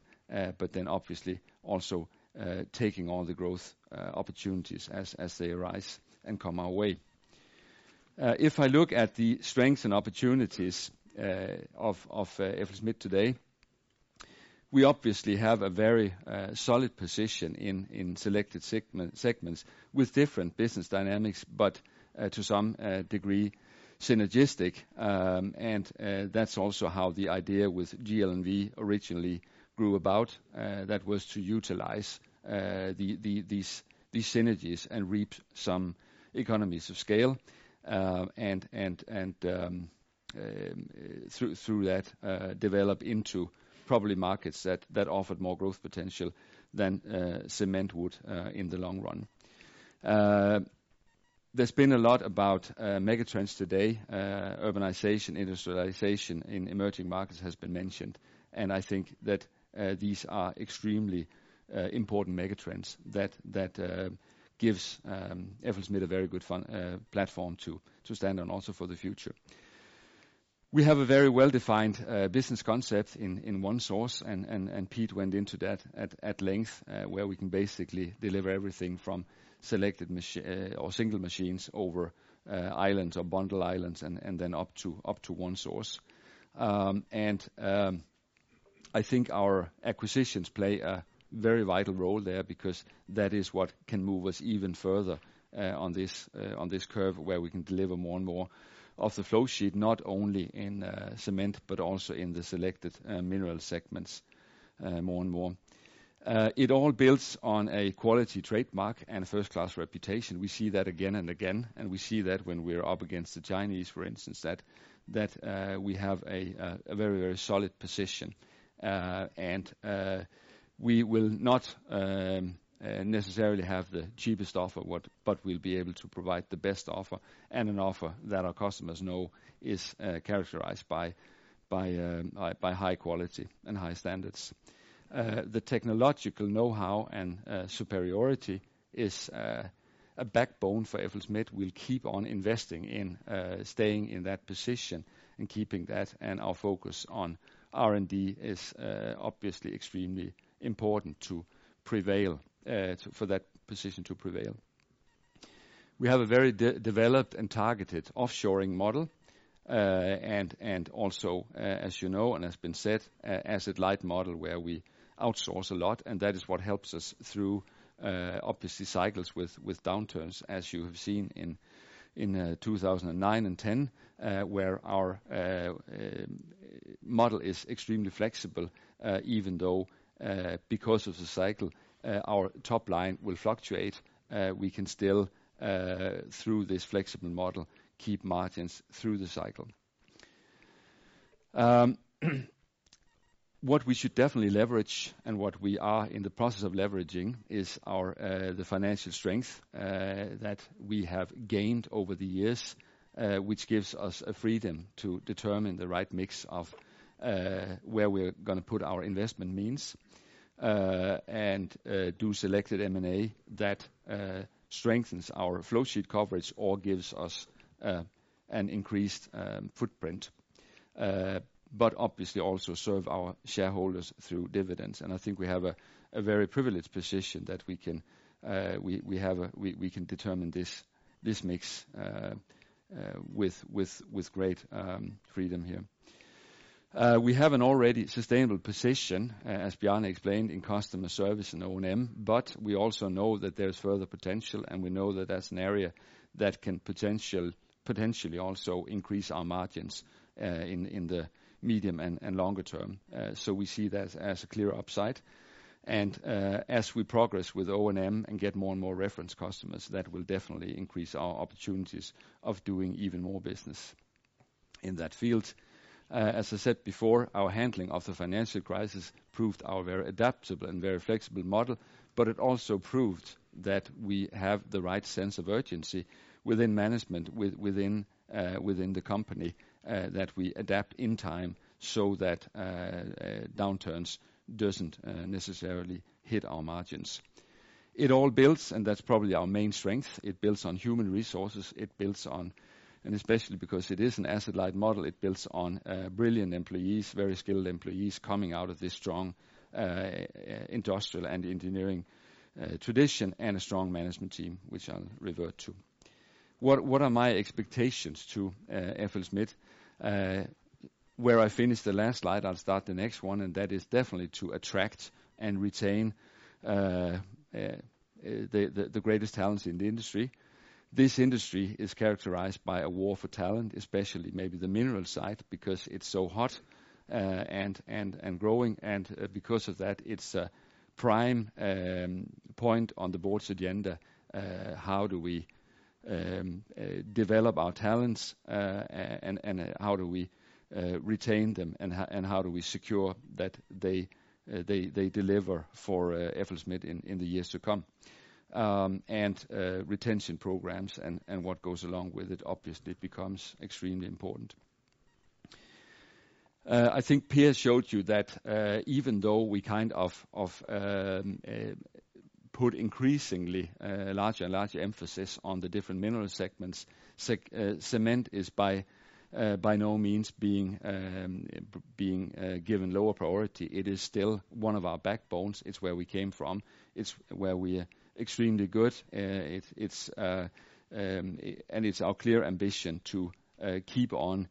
but then obviously also taking all the growth opportunities as they arise and come our way. If I look at the strengths and opportunities of FLSmidth today, we obviously have a very solid position in selected segments with different business dynamics, but to some degree synergistic. And that's also how the idea with GLMV originally grew about. That was to utilize these synergies and reap some economies of scale, through that develop into probably markets that offered more growth potential than cement would in the long run. There's been a lot about megatrends today. Urbanization, industrialization in emerging markets has been mentioned, and I think that these are extremely important megatrends that gives FLSmidth a very good platform to stand on also for the future. We have a very well-defined business concept in one source, and Pete went into that at length, where we can basically deliver everything from selected or single machines over islands or bundle islands, and then up to one source. And I think our acquisitions play a very vital role there, because that is what can move us even further on this curve, where we can deliver more and more of the flow sheet, not only in cement, but also in the selected mineral segments more and more. It all builds on a quality trademark and a first-class reputation. We see that again and again, and we see that when we're up against the Chinese, for instance, that we have a very, very solid position. And we will not necessarily have the cheapest offer, but we'll be able to provide the best offer, and an offer that our customers know is characterized by high quality and high standards. The technological know-how and superiority is a backbone for FLSmidth. We'll keep on investing in staying in that position and keeping that, and our focus on R&D is obviously extremely important to prevail. For that position to prevail. We have a very developed and targeted offshoring model, and also, as you know and has been said, asset-light model where we outsource a lot, and that is what helps us through obviously cycles with downturns, as you have seen in 2009 and 10, where our model is extremely flexible, even though because of the cycle, our top line will fluctuate. We can still, through this flexible model, keep margins through the cycle. What we should definitely leverage, and what we are in the process of leveraging, is the financial strength that we have gained over the years, which gives us a freedom to determine the right mix of where we're going to put our investment means, and do selected M&A that strengthens our flow sheet coverage or gives us an increased footprint, but obviously also serve our shareholders through dividends. And I think we have a very privileged position that we can we can determine this mix with great freedom here. We have an already sustainable position, as Bjarne explained, in customer service and O&M, but we also know that there's further potential, and we know that that's an area that can potentially also increase our margins in the medium and longer term. So we see that as a clear upside. And as we progress with O&M and get more and more reference customers, that will definitely increase our opportunities of doing even more business in that field. As I said before, our handling of the financial crisis proved our very adaptable and very flexible model, but it also proved that we have the right sense of urgency within management, within the company, that we adapt in time so that downturns doesn't necessarily hit our margins. It all builds, and that's probably our main strength, it builds on human resources, it builds on, and especially because it is an asset-light model, it builds on brilliant employees, very skilled employees coming out of this strong industrial and engineering tradition, and a strong management team, which I'll revert to. What are my expectations to FLSmidth? Where I finished the last slide, I'll start the next one, and that is definitely to attract and retain the greatest talents in the industry. This industry is characterized by a war for talent, especially maybe the mineral side, because it's so hot and growing, and because of that, it's a prime point on the board's agenda. How do we develop our talents, and how do we retain them, and how do we secure that they deliver for FLSmidth in the years to come, and retention programs and what goes along with it obviously becomes extremely important. I think Pierre showed you that even though we kind of put increasingly larger and larger emphasis on the different mineral segments, cement is by no means being given lower priority. It is still one of our backbones. It's where we came from. It's where we are extremely good. And it's our clear ambition to keep on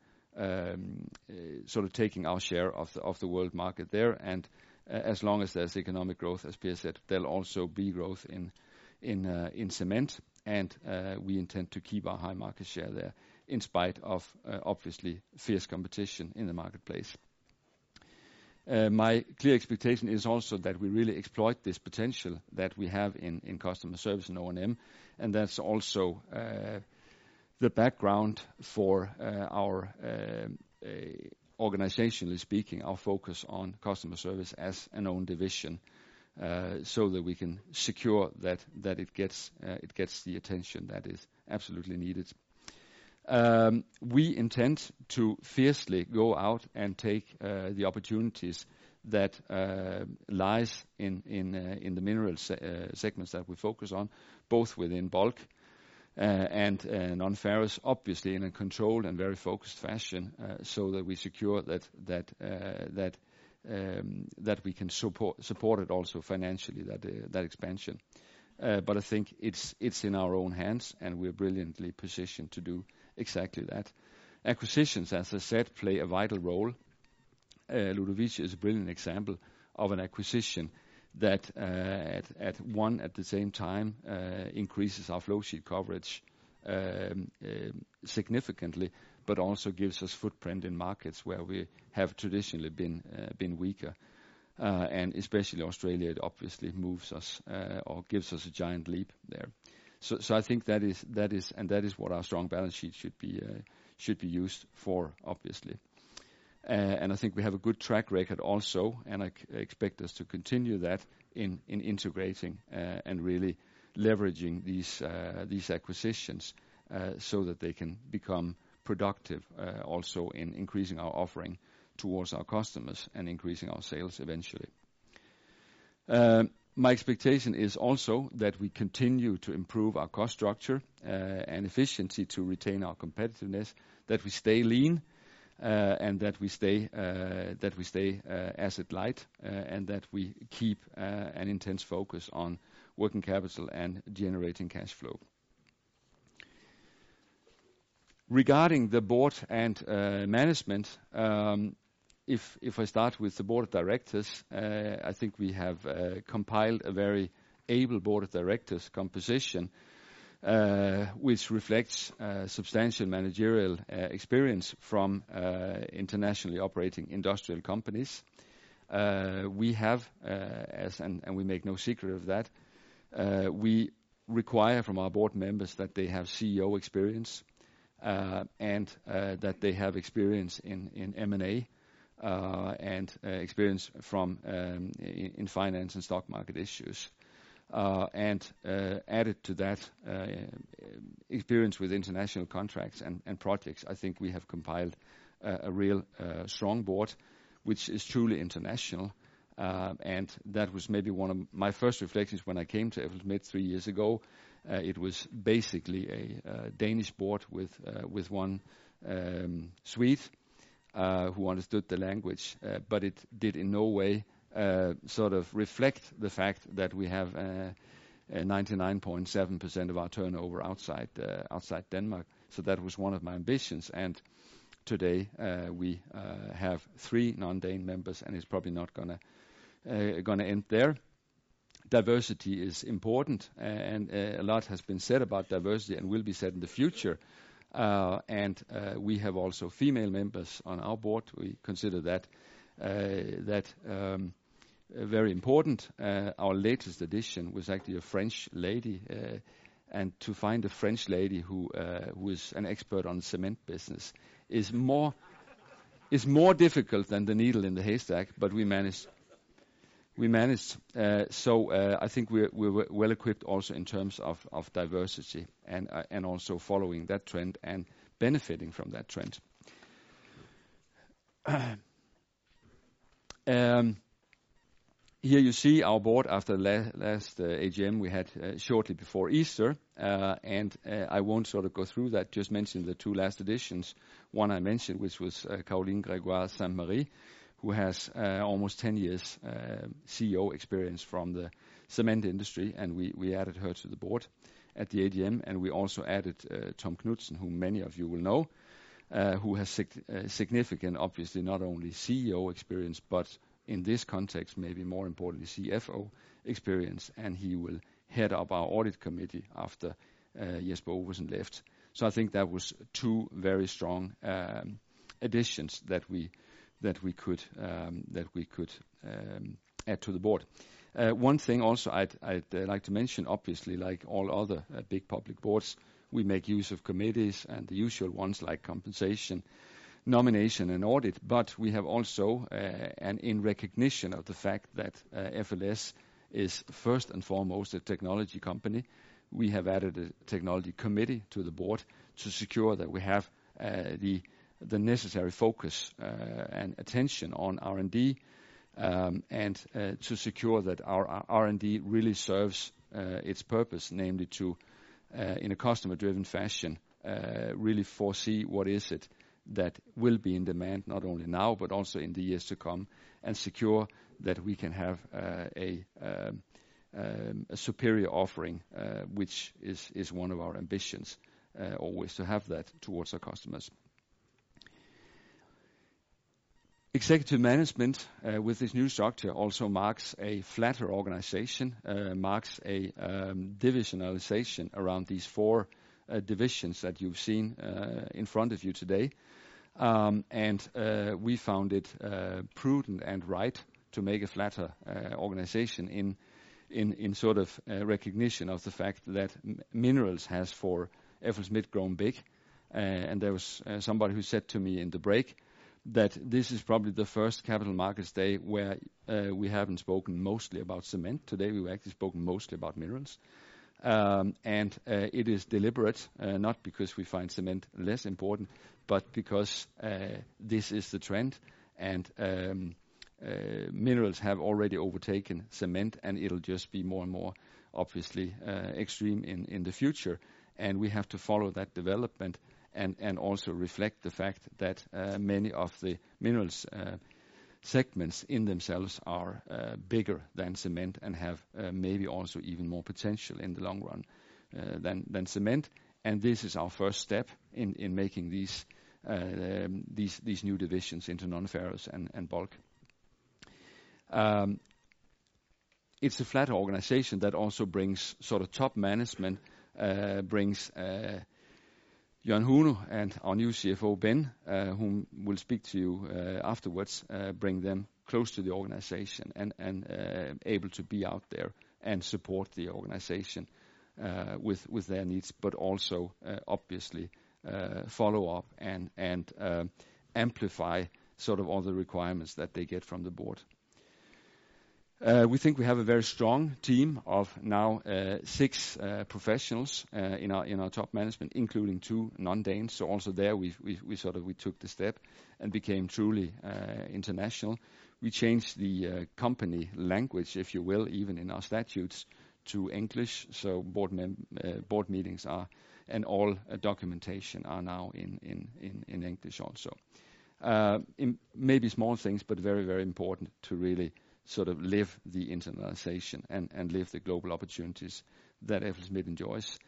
sort of taking our share of the world market there. And as long as there's economic growth, as Pierre said, there'll also be growth in cement, and we intend to keep our high market share there, in spite of obviously fierce competition in the marketplace. My clear expectation is also that we really exploit this potential that we have in customer service and O&M, and that's also the background for our, organizationally speaking, our focus on customer service as an own division, so that we can secure that it gets the attention that is absolutely needed. We intend to fiercely go out and take the opportunities that lies in the mineral segments that we focus on, both within bulk and non-ferrous, obviously in a controlled and very focused fashion, so that we secure that we can support it also financially, that expansion. But I think it's in our own hands, and we're brilliantly positioned to do exactly that. Acquisitions, as I said, play a vital role. Ludowici is a brilliant example of an acquisition that at the same time increases our flow sheet coverage significantly, but also gives us footprint in markets where we have traditionally been weaker. And especially Australia, it obviously moves us or gives us a giant leap there. So I think that is what our strong balance sheet should be used for, obviously. And I think we have a good track record also, and I expect us to continue that in integrating and really leveraging these acquisitions so that they can become productive also in increasing our offering towards our customers and increasing our sales eventually. My expectation is also that we continue to improve our cost structure and efficiency to retain our competitiveness, that we stay lean and that we stay asset light, and that we keep an intense focus on working capital and generating cash flow. Regarding the board and management, if I start with the board of directors, I think we have compiled a very able board of directors composition, which reflects substantial managerial experience from internationally operating industrial companies. We have, and we make no secret of that, we require from our board members that they have CEO experience and that they have experience in M&A. And experience from in finance and stock market issues, and added to that experience with international contracts and projects. I think we have compiled a real strong board, which is truly international, and that was maybe one of my first reflections when I came to FLSmidth 3 years ago. It was basically a Danish board with one Swede. Who understood the language, but it did in no way sort of reflect the fact that we have 99.7% of our turnover outside Denmark. So that was one of my ambitions. And today we have 3 non-Dane members, and it's probably not gonna end there. Diversity is important, and a lot has been said about diversity and will be said in the future. And we have also female members on our board. We consider that very important. Our latest addition was actually a French lady, and to find a French lady who is an expert on cement business is more difficult than the needle in the haystack. But we managed. So I think we're well equipped also in terms of diversity and also following that trend and benefiting from that trend. Here you see our board after last AGM we had shortly before Easter, and I won't sort of go through that. Just mention the 2 last editions. One I mentioned, which was Caroline Grégoire Saint-Marie, who has almost 10 years CEO experience from the cement industry, and we added her to the board at the AGM, and we also added Tom Knudsen, whom many of you will know, who has significant, obviously, not only CEO experience, but in this context, maybe more importantly, CFO experience, and he will head up our audit committee after Jesper Ovesen left. So I think that was 2 very strong additions that we could add to the board. One thing also I'd like to mention, obviously, like all other big public boards, we make use of committees and the usual ones like compensation, nomination, and audit. But we have also, and in recognition of the fact that FLS is first and foremost a technology company, we have added a technology committee to the board to secure that we have the necessary focus and attention on R&D, and to secure that our R&D really serves its purpose, namely to, in a customer-driven fashion, really foresee what is it that will be in demand not only now but also in the years to come, and secure that we can have a superior offering, which is one of our ambitions, always to have that towards our customers. Executive management with this new structure also marks a flatter organization, marks a divisionalization around these 4 divisions that you've seen in front of you today. And we found it prudent and right to make a flatter organization in sort of recognition of the fact that minerals has for FLSmidth grown big. And there was somebody who said to me in the break that this is probably the first Capital Markets Day where we haven't spoken mostly about cement. Today we've actually spoken mostly about minerals. And it is deliberate, not because we find cement less important, but because this is the trend and minerals have already overtaken cement, and it'll just be more and more obviously extreme in the future. And we have to follow that development and also reflect the fact that many of the minerals segments in themselves are bigger than cement and have maybe also even more potential in the long run than cement. And this is our first step in making these new divisions into non-ferrous and bulk. It's a flat organization that also brings sort of top management, brings Jørgen Huno and our new CFO Ben, whom will speak to you afterwards, bring them close to the organization and able to be out there and support the organization with their needs, but also obviously follow up and amplify sort of all the requirements that they get from the board. We think we have a very strong team of now 6 professionals in our top management, including 2 non-Danes. So also there we took the step and became truly international. We changed the company language, if you will, even in our statutes, to English, so board meetings are, and all documentation are now in English also. Maybe small things, but very, very important to really sort of live the internationalization and live the global opportunities that FLSmidth enjoys.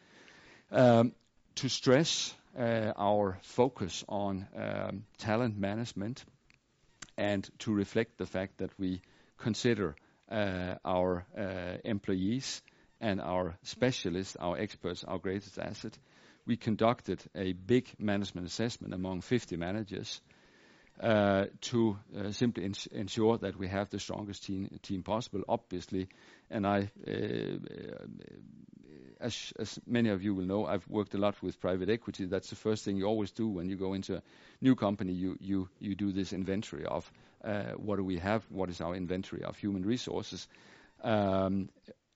To stress our focus on talent management and to reflect the fact that we consider our employees and our specialists, our experts, our greatest asset. We conducted a big management assessment among 50 managers to simply ensure that we have the strongest team possible, obviously. And I, as many of you will know, I've worked a lot with private equity. That's the first thing you always do when you go into a new company. You do this inventory of what do we have? What is our inventory of human resources?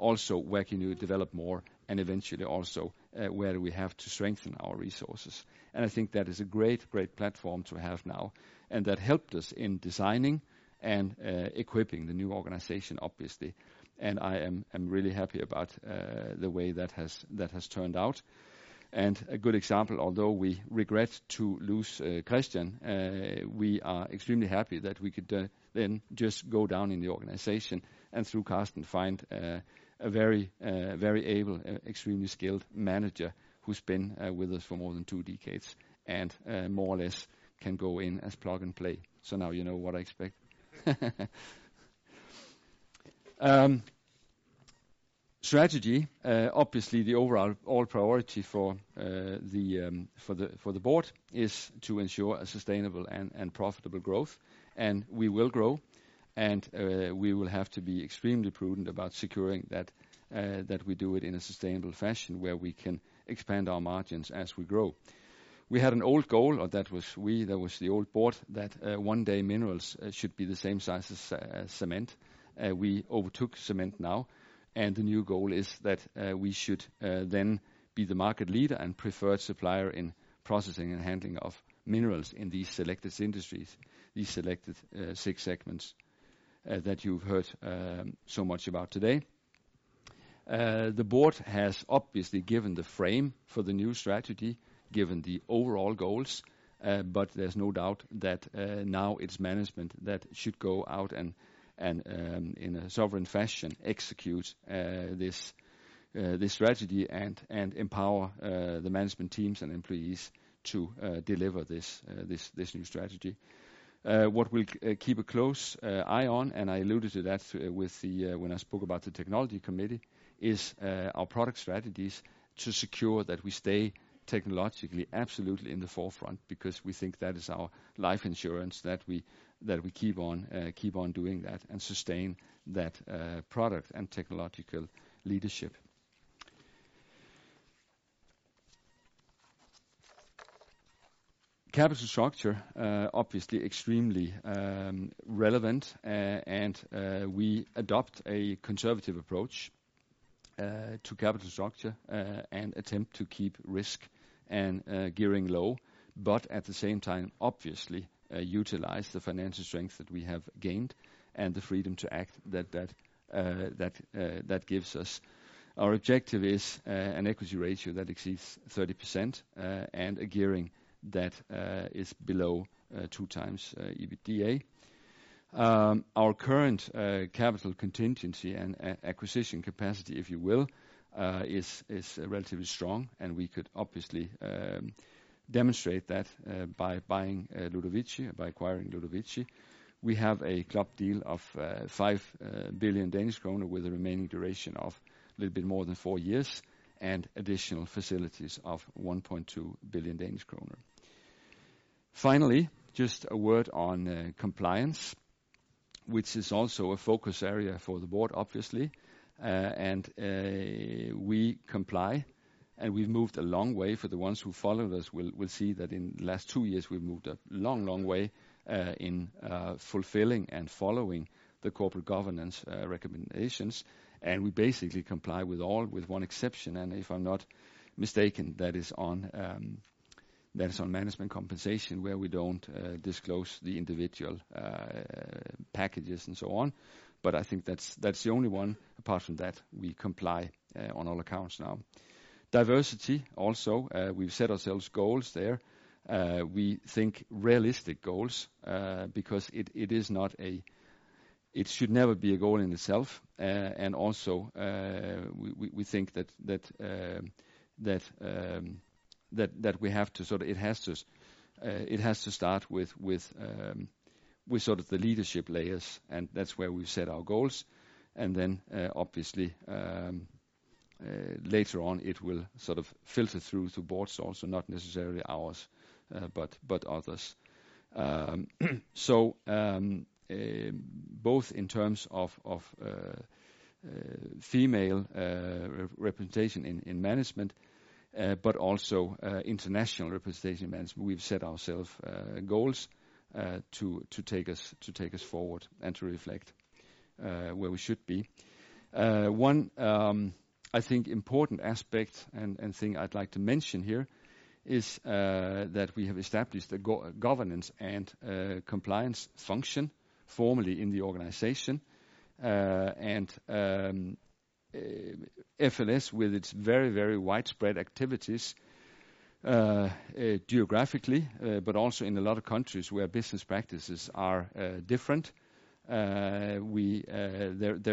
Also, where can you develop more? And eventually also, where do we have to strengthen our resources? And I think that is a great, great platform to have now. And that helped us in designing and equipping the new organization, obviously. And I am really happy about the way that has turned out. And a good example, although we regret to lose Kristian, we are extremely happy that we could then just go down in the organization and through Carsten find a very able, extremely skilled manager who's been with us for more than 2 decades and more or less can go in as plug and play. So now you know what I expect. Strategy, obviously, the overall priority for the board is to ensure a sustainable and profitable growth, and we will grow, and we will have to be extremely prudent about securing that we do it in a sustainable fashion where we can expand our margins as we grow. We had an old goal, or that was the old board, that one day minerals should be the same size as cement. We overtook cement now. And the new goal is that we should then be the market leader and preferred supplier in processing and handling of minerals in these selected industries, these selected 6 segments that you've heard so much about today. The board has obviously given the frame for the new strategy, given the overall goals, but there's no doubt that now it's management that should go out and in a sovereign fashion execute this strategy and empower the management teams and employees to deliver this new strategy. What we'll keep a close eye on, and I alluded to that with the when I spoke about the technology committee, is our product strategies to secure that we stay technologically absolutely in the forefront, because we think that is our life insurance, that we keep on doing that and sustain that product and technological leadership. Capital structure, obviously extremely relevant, and we adopt a conservative approach to capital structure and attempt to keep risk and gearing low, but at the same time, obviously, utilize the financial strength that we have gained and the freedom to act that gives us. Our objective is an equity ratio that exceeds 30% and a gearing that is below 2 times EBITDA. Our current capital contingency and acquisition capacity, if you will, is relatively strong, and we could obviously demonstrate that by buying Ludowici, by acquiring Ludowici. We have a club deal of 5 billion Danish kroner with a remaining duration of a little bit more than 4 years and additional facilities of 1.2 billion Danish kroner. Finally, just a word on compliance, which is also a focus area for the board, obviously, and we comply, and we've moved a long way. For the ones who followed us will see that in the last 2 years we've moved a long way in fulfilling and following the corporate governance recommendations, and we basically comply with all, with one exception, and if I'm not mistaken, that is on management compensation, where we don't disclose the individual packages and so on. But I think that's the only one. Apart from that, we comply on all accounts now. Diversity also, we've set ourselves goals there. We think realistic goals because it is not a... It should never be a goal in itself. And also, we think that we have to sort of, it has to start with sort of the leadership layers, and that's where we've set our goals. And then obviously later on it will sort of filter through to boards also, not necessarily ours, but others. Both in terms of female representation in management, but also international representation management. We've set ourselves goals to take us forward and to reflect where we should be. One I think important aspect and thing I'd like to mention here is that we have established a governance and compliance function formally in the organization, and FLS, with its very, very widespread activities geographically, but also in a lot of countries where business practices are different, there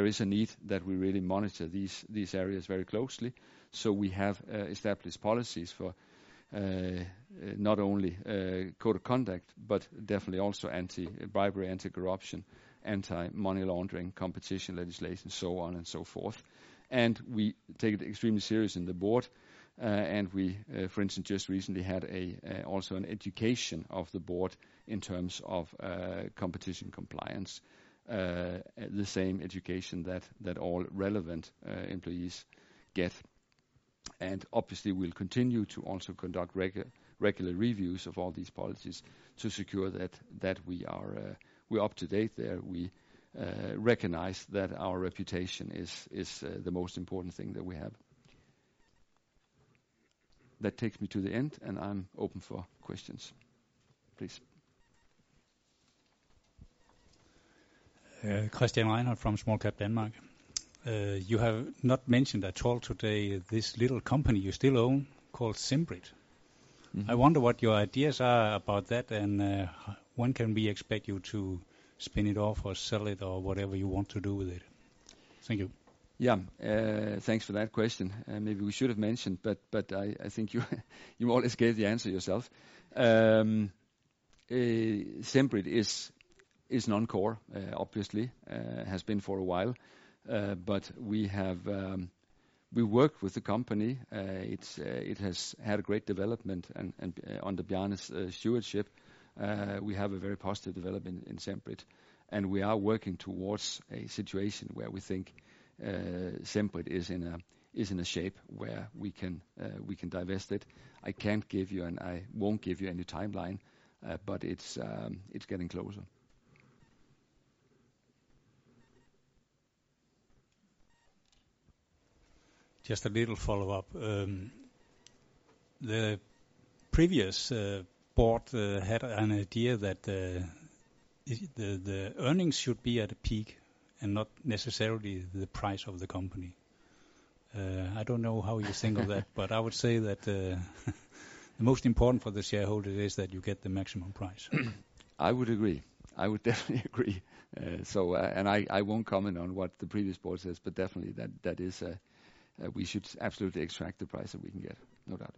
is a need that we really monitor these areas very closely. So we have established policies for not only code of conduct, but definitely also anti-bribery, anti-corruption, anti-money laundering, competition legislation, so on and so forth. And we take it extremely serious in the board, and we, for instance, just recently had also an education of the board in terms of competition compliance, the same education that all relevant employees get. And obviously we'll continue to also conduct regular reviews of all these policies to secure that we're up to date there. We recognize that our reputation is the most important thing that we have. That takes me to the end, and I'm open for questions. Please. Kristian Reinhardt from Small Cap Denmark. You have not mentioned at all today this little company you still own called Simbrit. Mm-hmm. I wonder what your ideas are about that, and when can we expect you to spin it off or sell it or whatever you want to do with it? Thank you. Yeah, thanks for that question. Maybe we should have mentioned, but I think you you always gave the answer yourself. Simbrit is non-core, obviously, has been for a while. But we worked with the company. It has had a great development, and under Bjarne's stewardship, we have a very positive development in Simbrit, and we are working towards a situation where we think Simbrit is in a shape where we can divest it. I can't give you, and I won't give you any timeline, but it's getting closer. Just a little follow-up. The previous board had an idea that the earnings should be at a peak and not necessarily the price of the company. I don't know how you think of that, but I would say that the most important for the shareholder is that you get the maximum price. I would agree. I would definitely agree. So I won't comment on what the previous board says, but definitely that is we should absolutely extract the price that we can get, no doubt.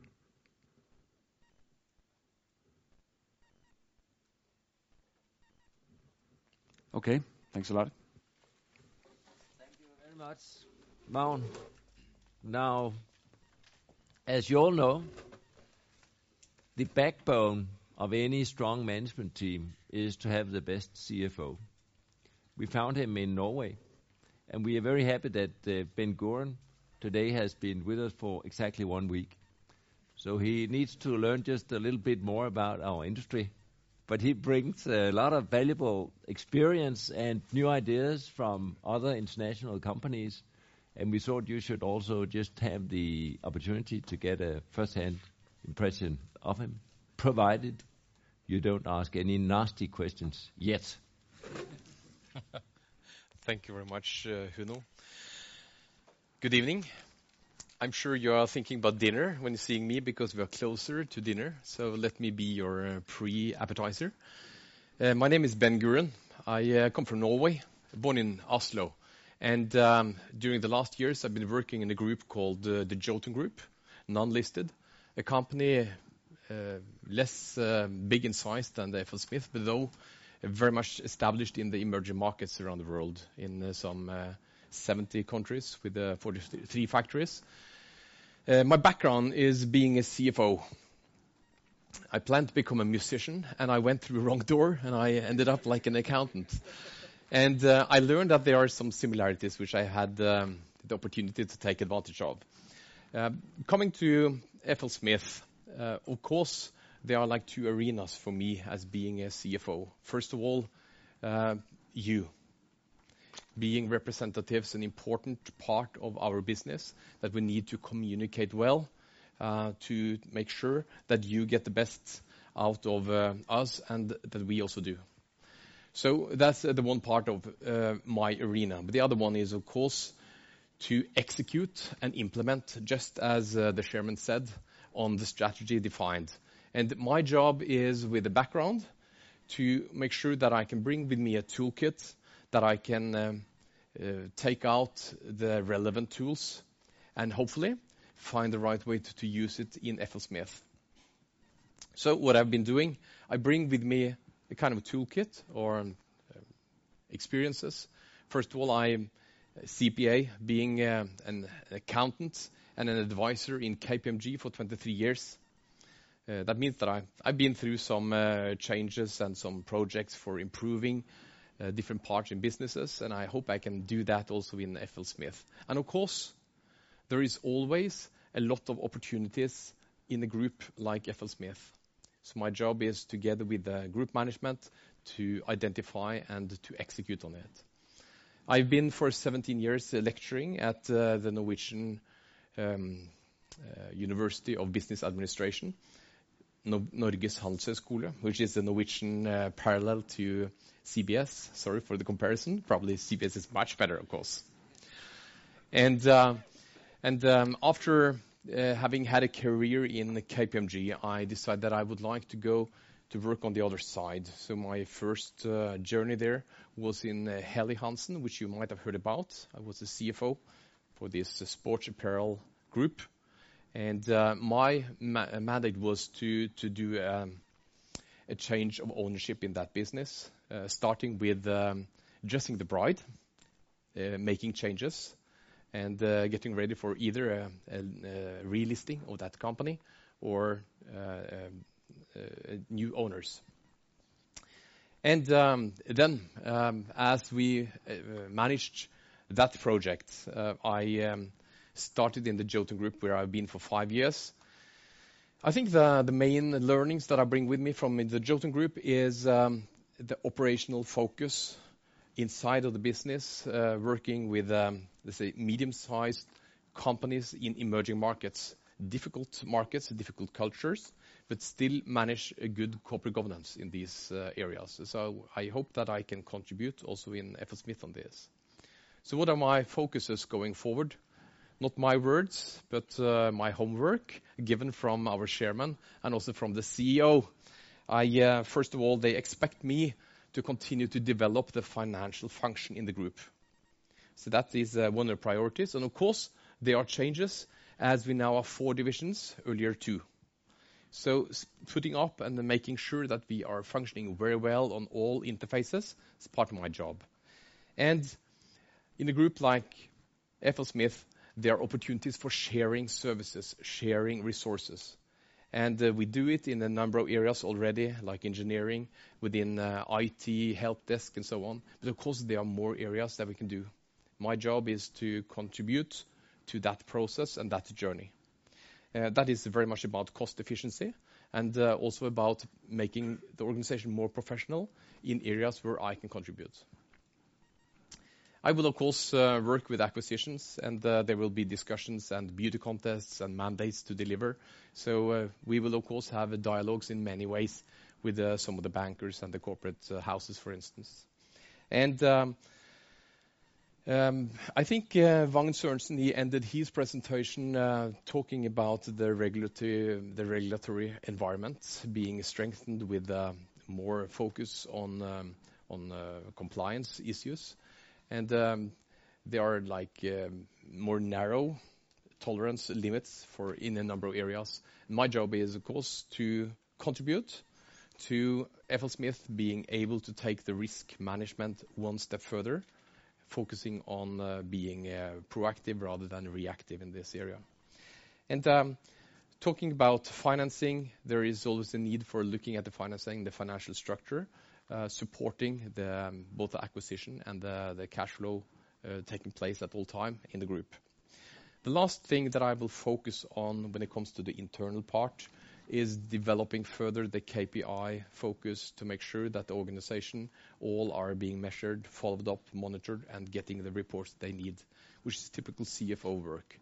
Okay, thanks a lot. Thank you very much, Magne. Now, as you all know, the backbone of any strong management team is to have the best CFO. We found him in Norway, and we are very happy that Ben Guren today has been with us for exactly 1 week. So he needs to learn just a little bit more about our industry. But he brings a lot of valuable experience and new ideas from other international companies. And we thought you should also just have the opportunity to get a first-hand impression of him, provided you don't ask any nasty questions yet. Thank you very much, Huno. Good evening. I'm sure you are thinking about dinner when you're seeing me because we are closer to dinner. So let me be your pre-appetizer. My name is Ben Guren. I come from Norway, born in Oslo. And during the last years, I've been working in a group called the Jotun Group, non-listed, a company less big in size than the FLSmidth, but though very much established in the emerging markets around the world in some 70 countries with 43 factories. My background is being a CFO. I planned to become a musician, and I went through the wrong door, and I ended up like an accountant. And I learned that there are some similarities which I had the opportunity to take advantage of. Coming to FLSmidth, of course, there are like two arenas for me as being a CFO. First of all, you. Being representatives, an important part of our business that we need to communicate well to make sure that you get the best out of us and that we also do. So that's the one part of my arena. But the other one is, of course, to execute and implement, just as the chairman said, on the strategy defined. And my job is, with the background, to make sure that I can bring with me a toolkit that I can take out the relevant tools and hopefully find the right way to use it in FLSmidth. So what I've been doing, I bring with me a kind of toolkit or experiences. First of all, I'm a CPA, being an accountant and an advisor in KPMG for 23 years. That means that I've been through some changes and some projects for improving different parts in businesses, and I hope I can do that also in FLSmidth. And of course, there is always a lot of opportunities in a group like FLSmidth. So my job is, together with the group management, to identify and to execute on it. I've been for 17 years lecturing at the Norwegian University of Business Administration, Norges Handelshøyskole, which is the Norwegian parallel to CBS. Sorry for the comparison. Probably CBS is much better, of course. And after having had a career in KPMG, I decided that I would like to go to work on the other side. So my first journey there was in Helly Hansen, which you might have heard about. I was the CFO for this sports apparel group. And my mandate was to do a change of ownership in that business, starting with dressing the bride, making changes, and getting ready for either a relisting of that company or new owners. And then as we managed that project, I started in the Jotun Group, where I've been for 5 years. I think the main learnings that I bring with me from the Jotun Group is the operational focus inside of the business, working with, let's say, medium-sized companies in emerging markets, difficult cultures, but still manage a good corporate governance in these areas. So I hope that I can contribute also in FLSmidth on this. So what are my focuses going forward? Not my words, but my homework given from our chairman and also from the CEO. First of all, they expect me to continue to develop the financial function in the group. So that is one of the priorities. And of course, there are changes as we now have 4 divisions, earlier 2. So putting up and making sure that we are functioning very well on all interfaces is part of my job. And in a group like FLSmidth, there are opportunities for sharing services, sharing resources. And we do it in a number of areas already, like engineering, within IT, help desk, and so on. But of course, there are more areas that we can do. My job is to contribute to that process and that journey. That is very much about cost efficiency and also about making the organization more professional in areas where I can contribute. I will, of course, work with acquisitions, and there will be discussions and beauty contests and mandates to deliver. So we will, of course, have dialogues in many ways with some of the bankers and the corporate houses, for instance. And I think Vangen Sørensen, he ended his presentation talking about the regulatory environment being strengthened with more focus on compliance issues. And there are like more narrow tolerance limits for in a number of areas. My job is, of course, to contribute to FLSmidth being able to take the risk management one step further, focusing on being proactive rather than reactive in this area. And talking about financing, there is always a need for looking at the financing, the financial structure, supporting the, both the acquisition and the cash flow taking place at all time in the group. The last thing that I will focus on when it comes to the internal part is developing further the KPI focus to make sure that the organization all are being measured, followed up, monitored, and getting the reports they need, which is typical CFO work.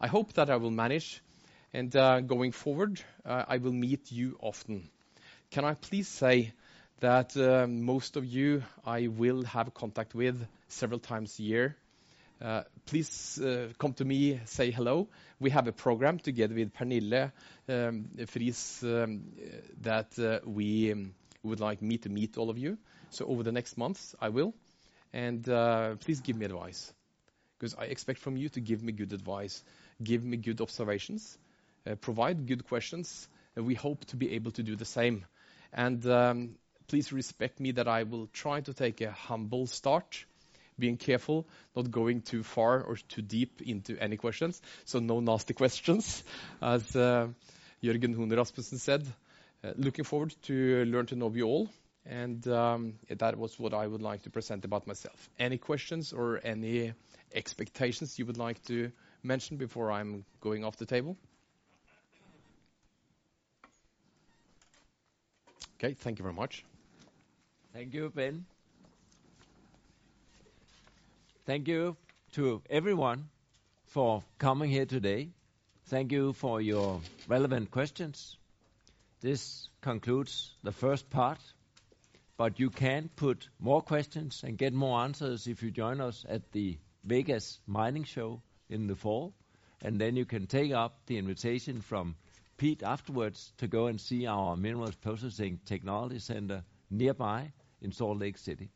I hope that I will manage, and going forward, I will meet you often. Can I please say that most of you I will have contact with several times a year. Please come to me, say hello. We have a program together with Pernille Friis that we would like me to meet all of you. So over the next months, I will. And please give me advice, because I expect from you to give me good advice, give me good observations, provide good questions. We hope to be able to do the same. And please respect me that I will try to take a humble start, being careful, not going too far or too deep into any questions. So no nasty questions, as Jørgen Huno Rasmussen said. Looking forward to learn to know you all. And that was what I would like to present about myself. Any questions or any expectations you would like to mention before I'm going off the table? Okay, thank you very much. Thank you, Ben. Thank you to everyone for coming here today. Thank you for your relevant questions. This concludes the first part, but you can put more questions and get more answers if you join us at the Vegas Mining Show in the fall, and then you can take up the invitation from Pete afterwards to go and see our Minerals Processing Technology Center nearby in Salt Lake City.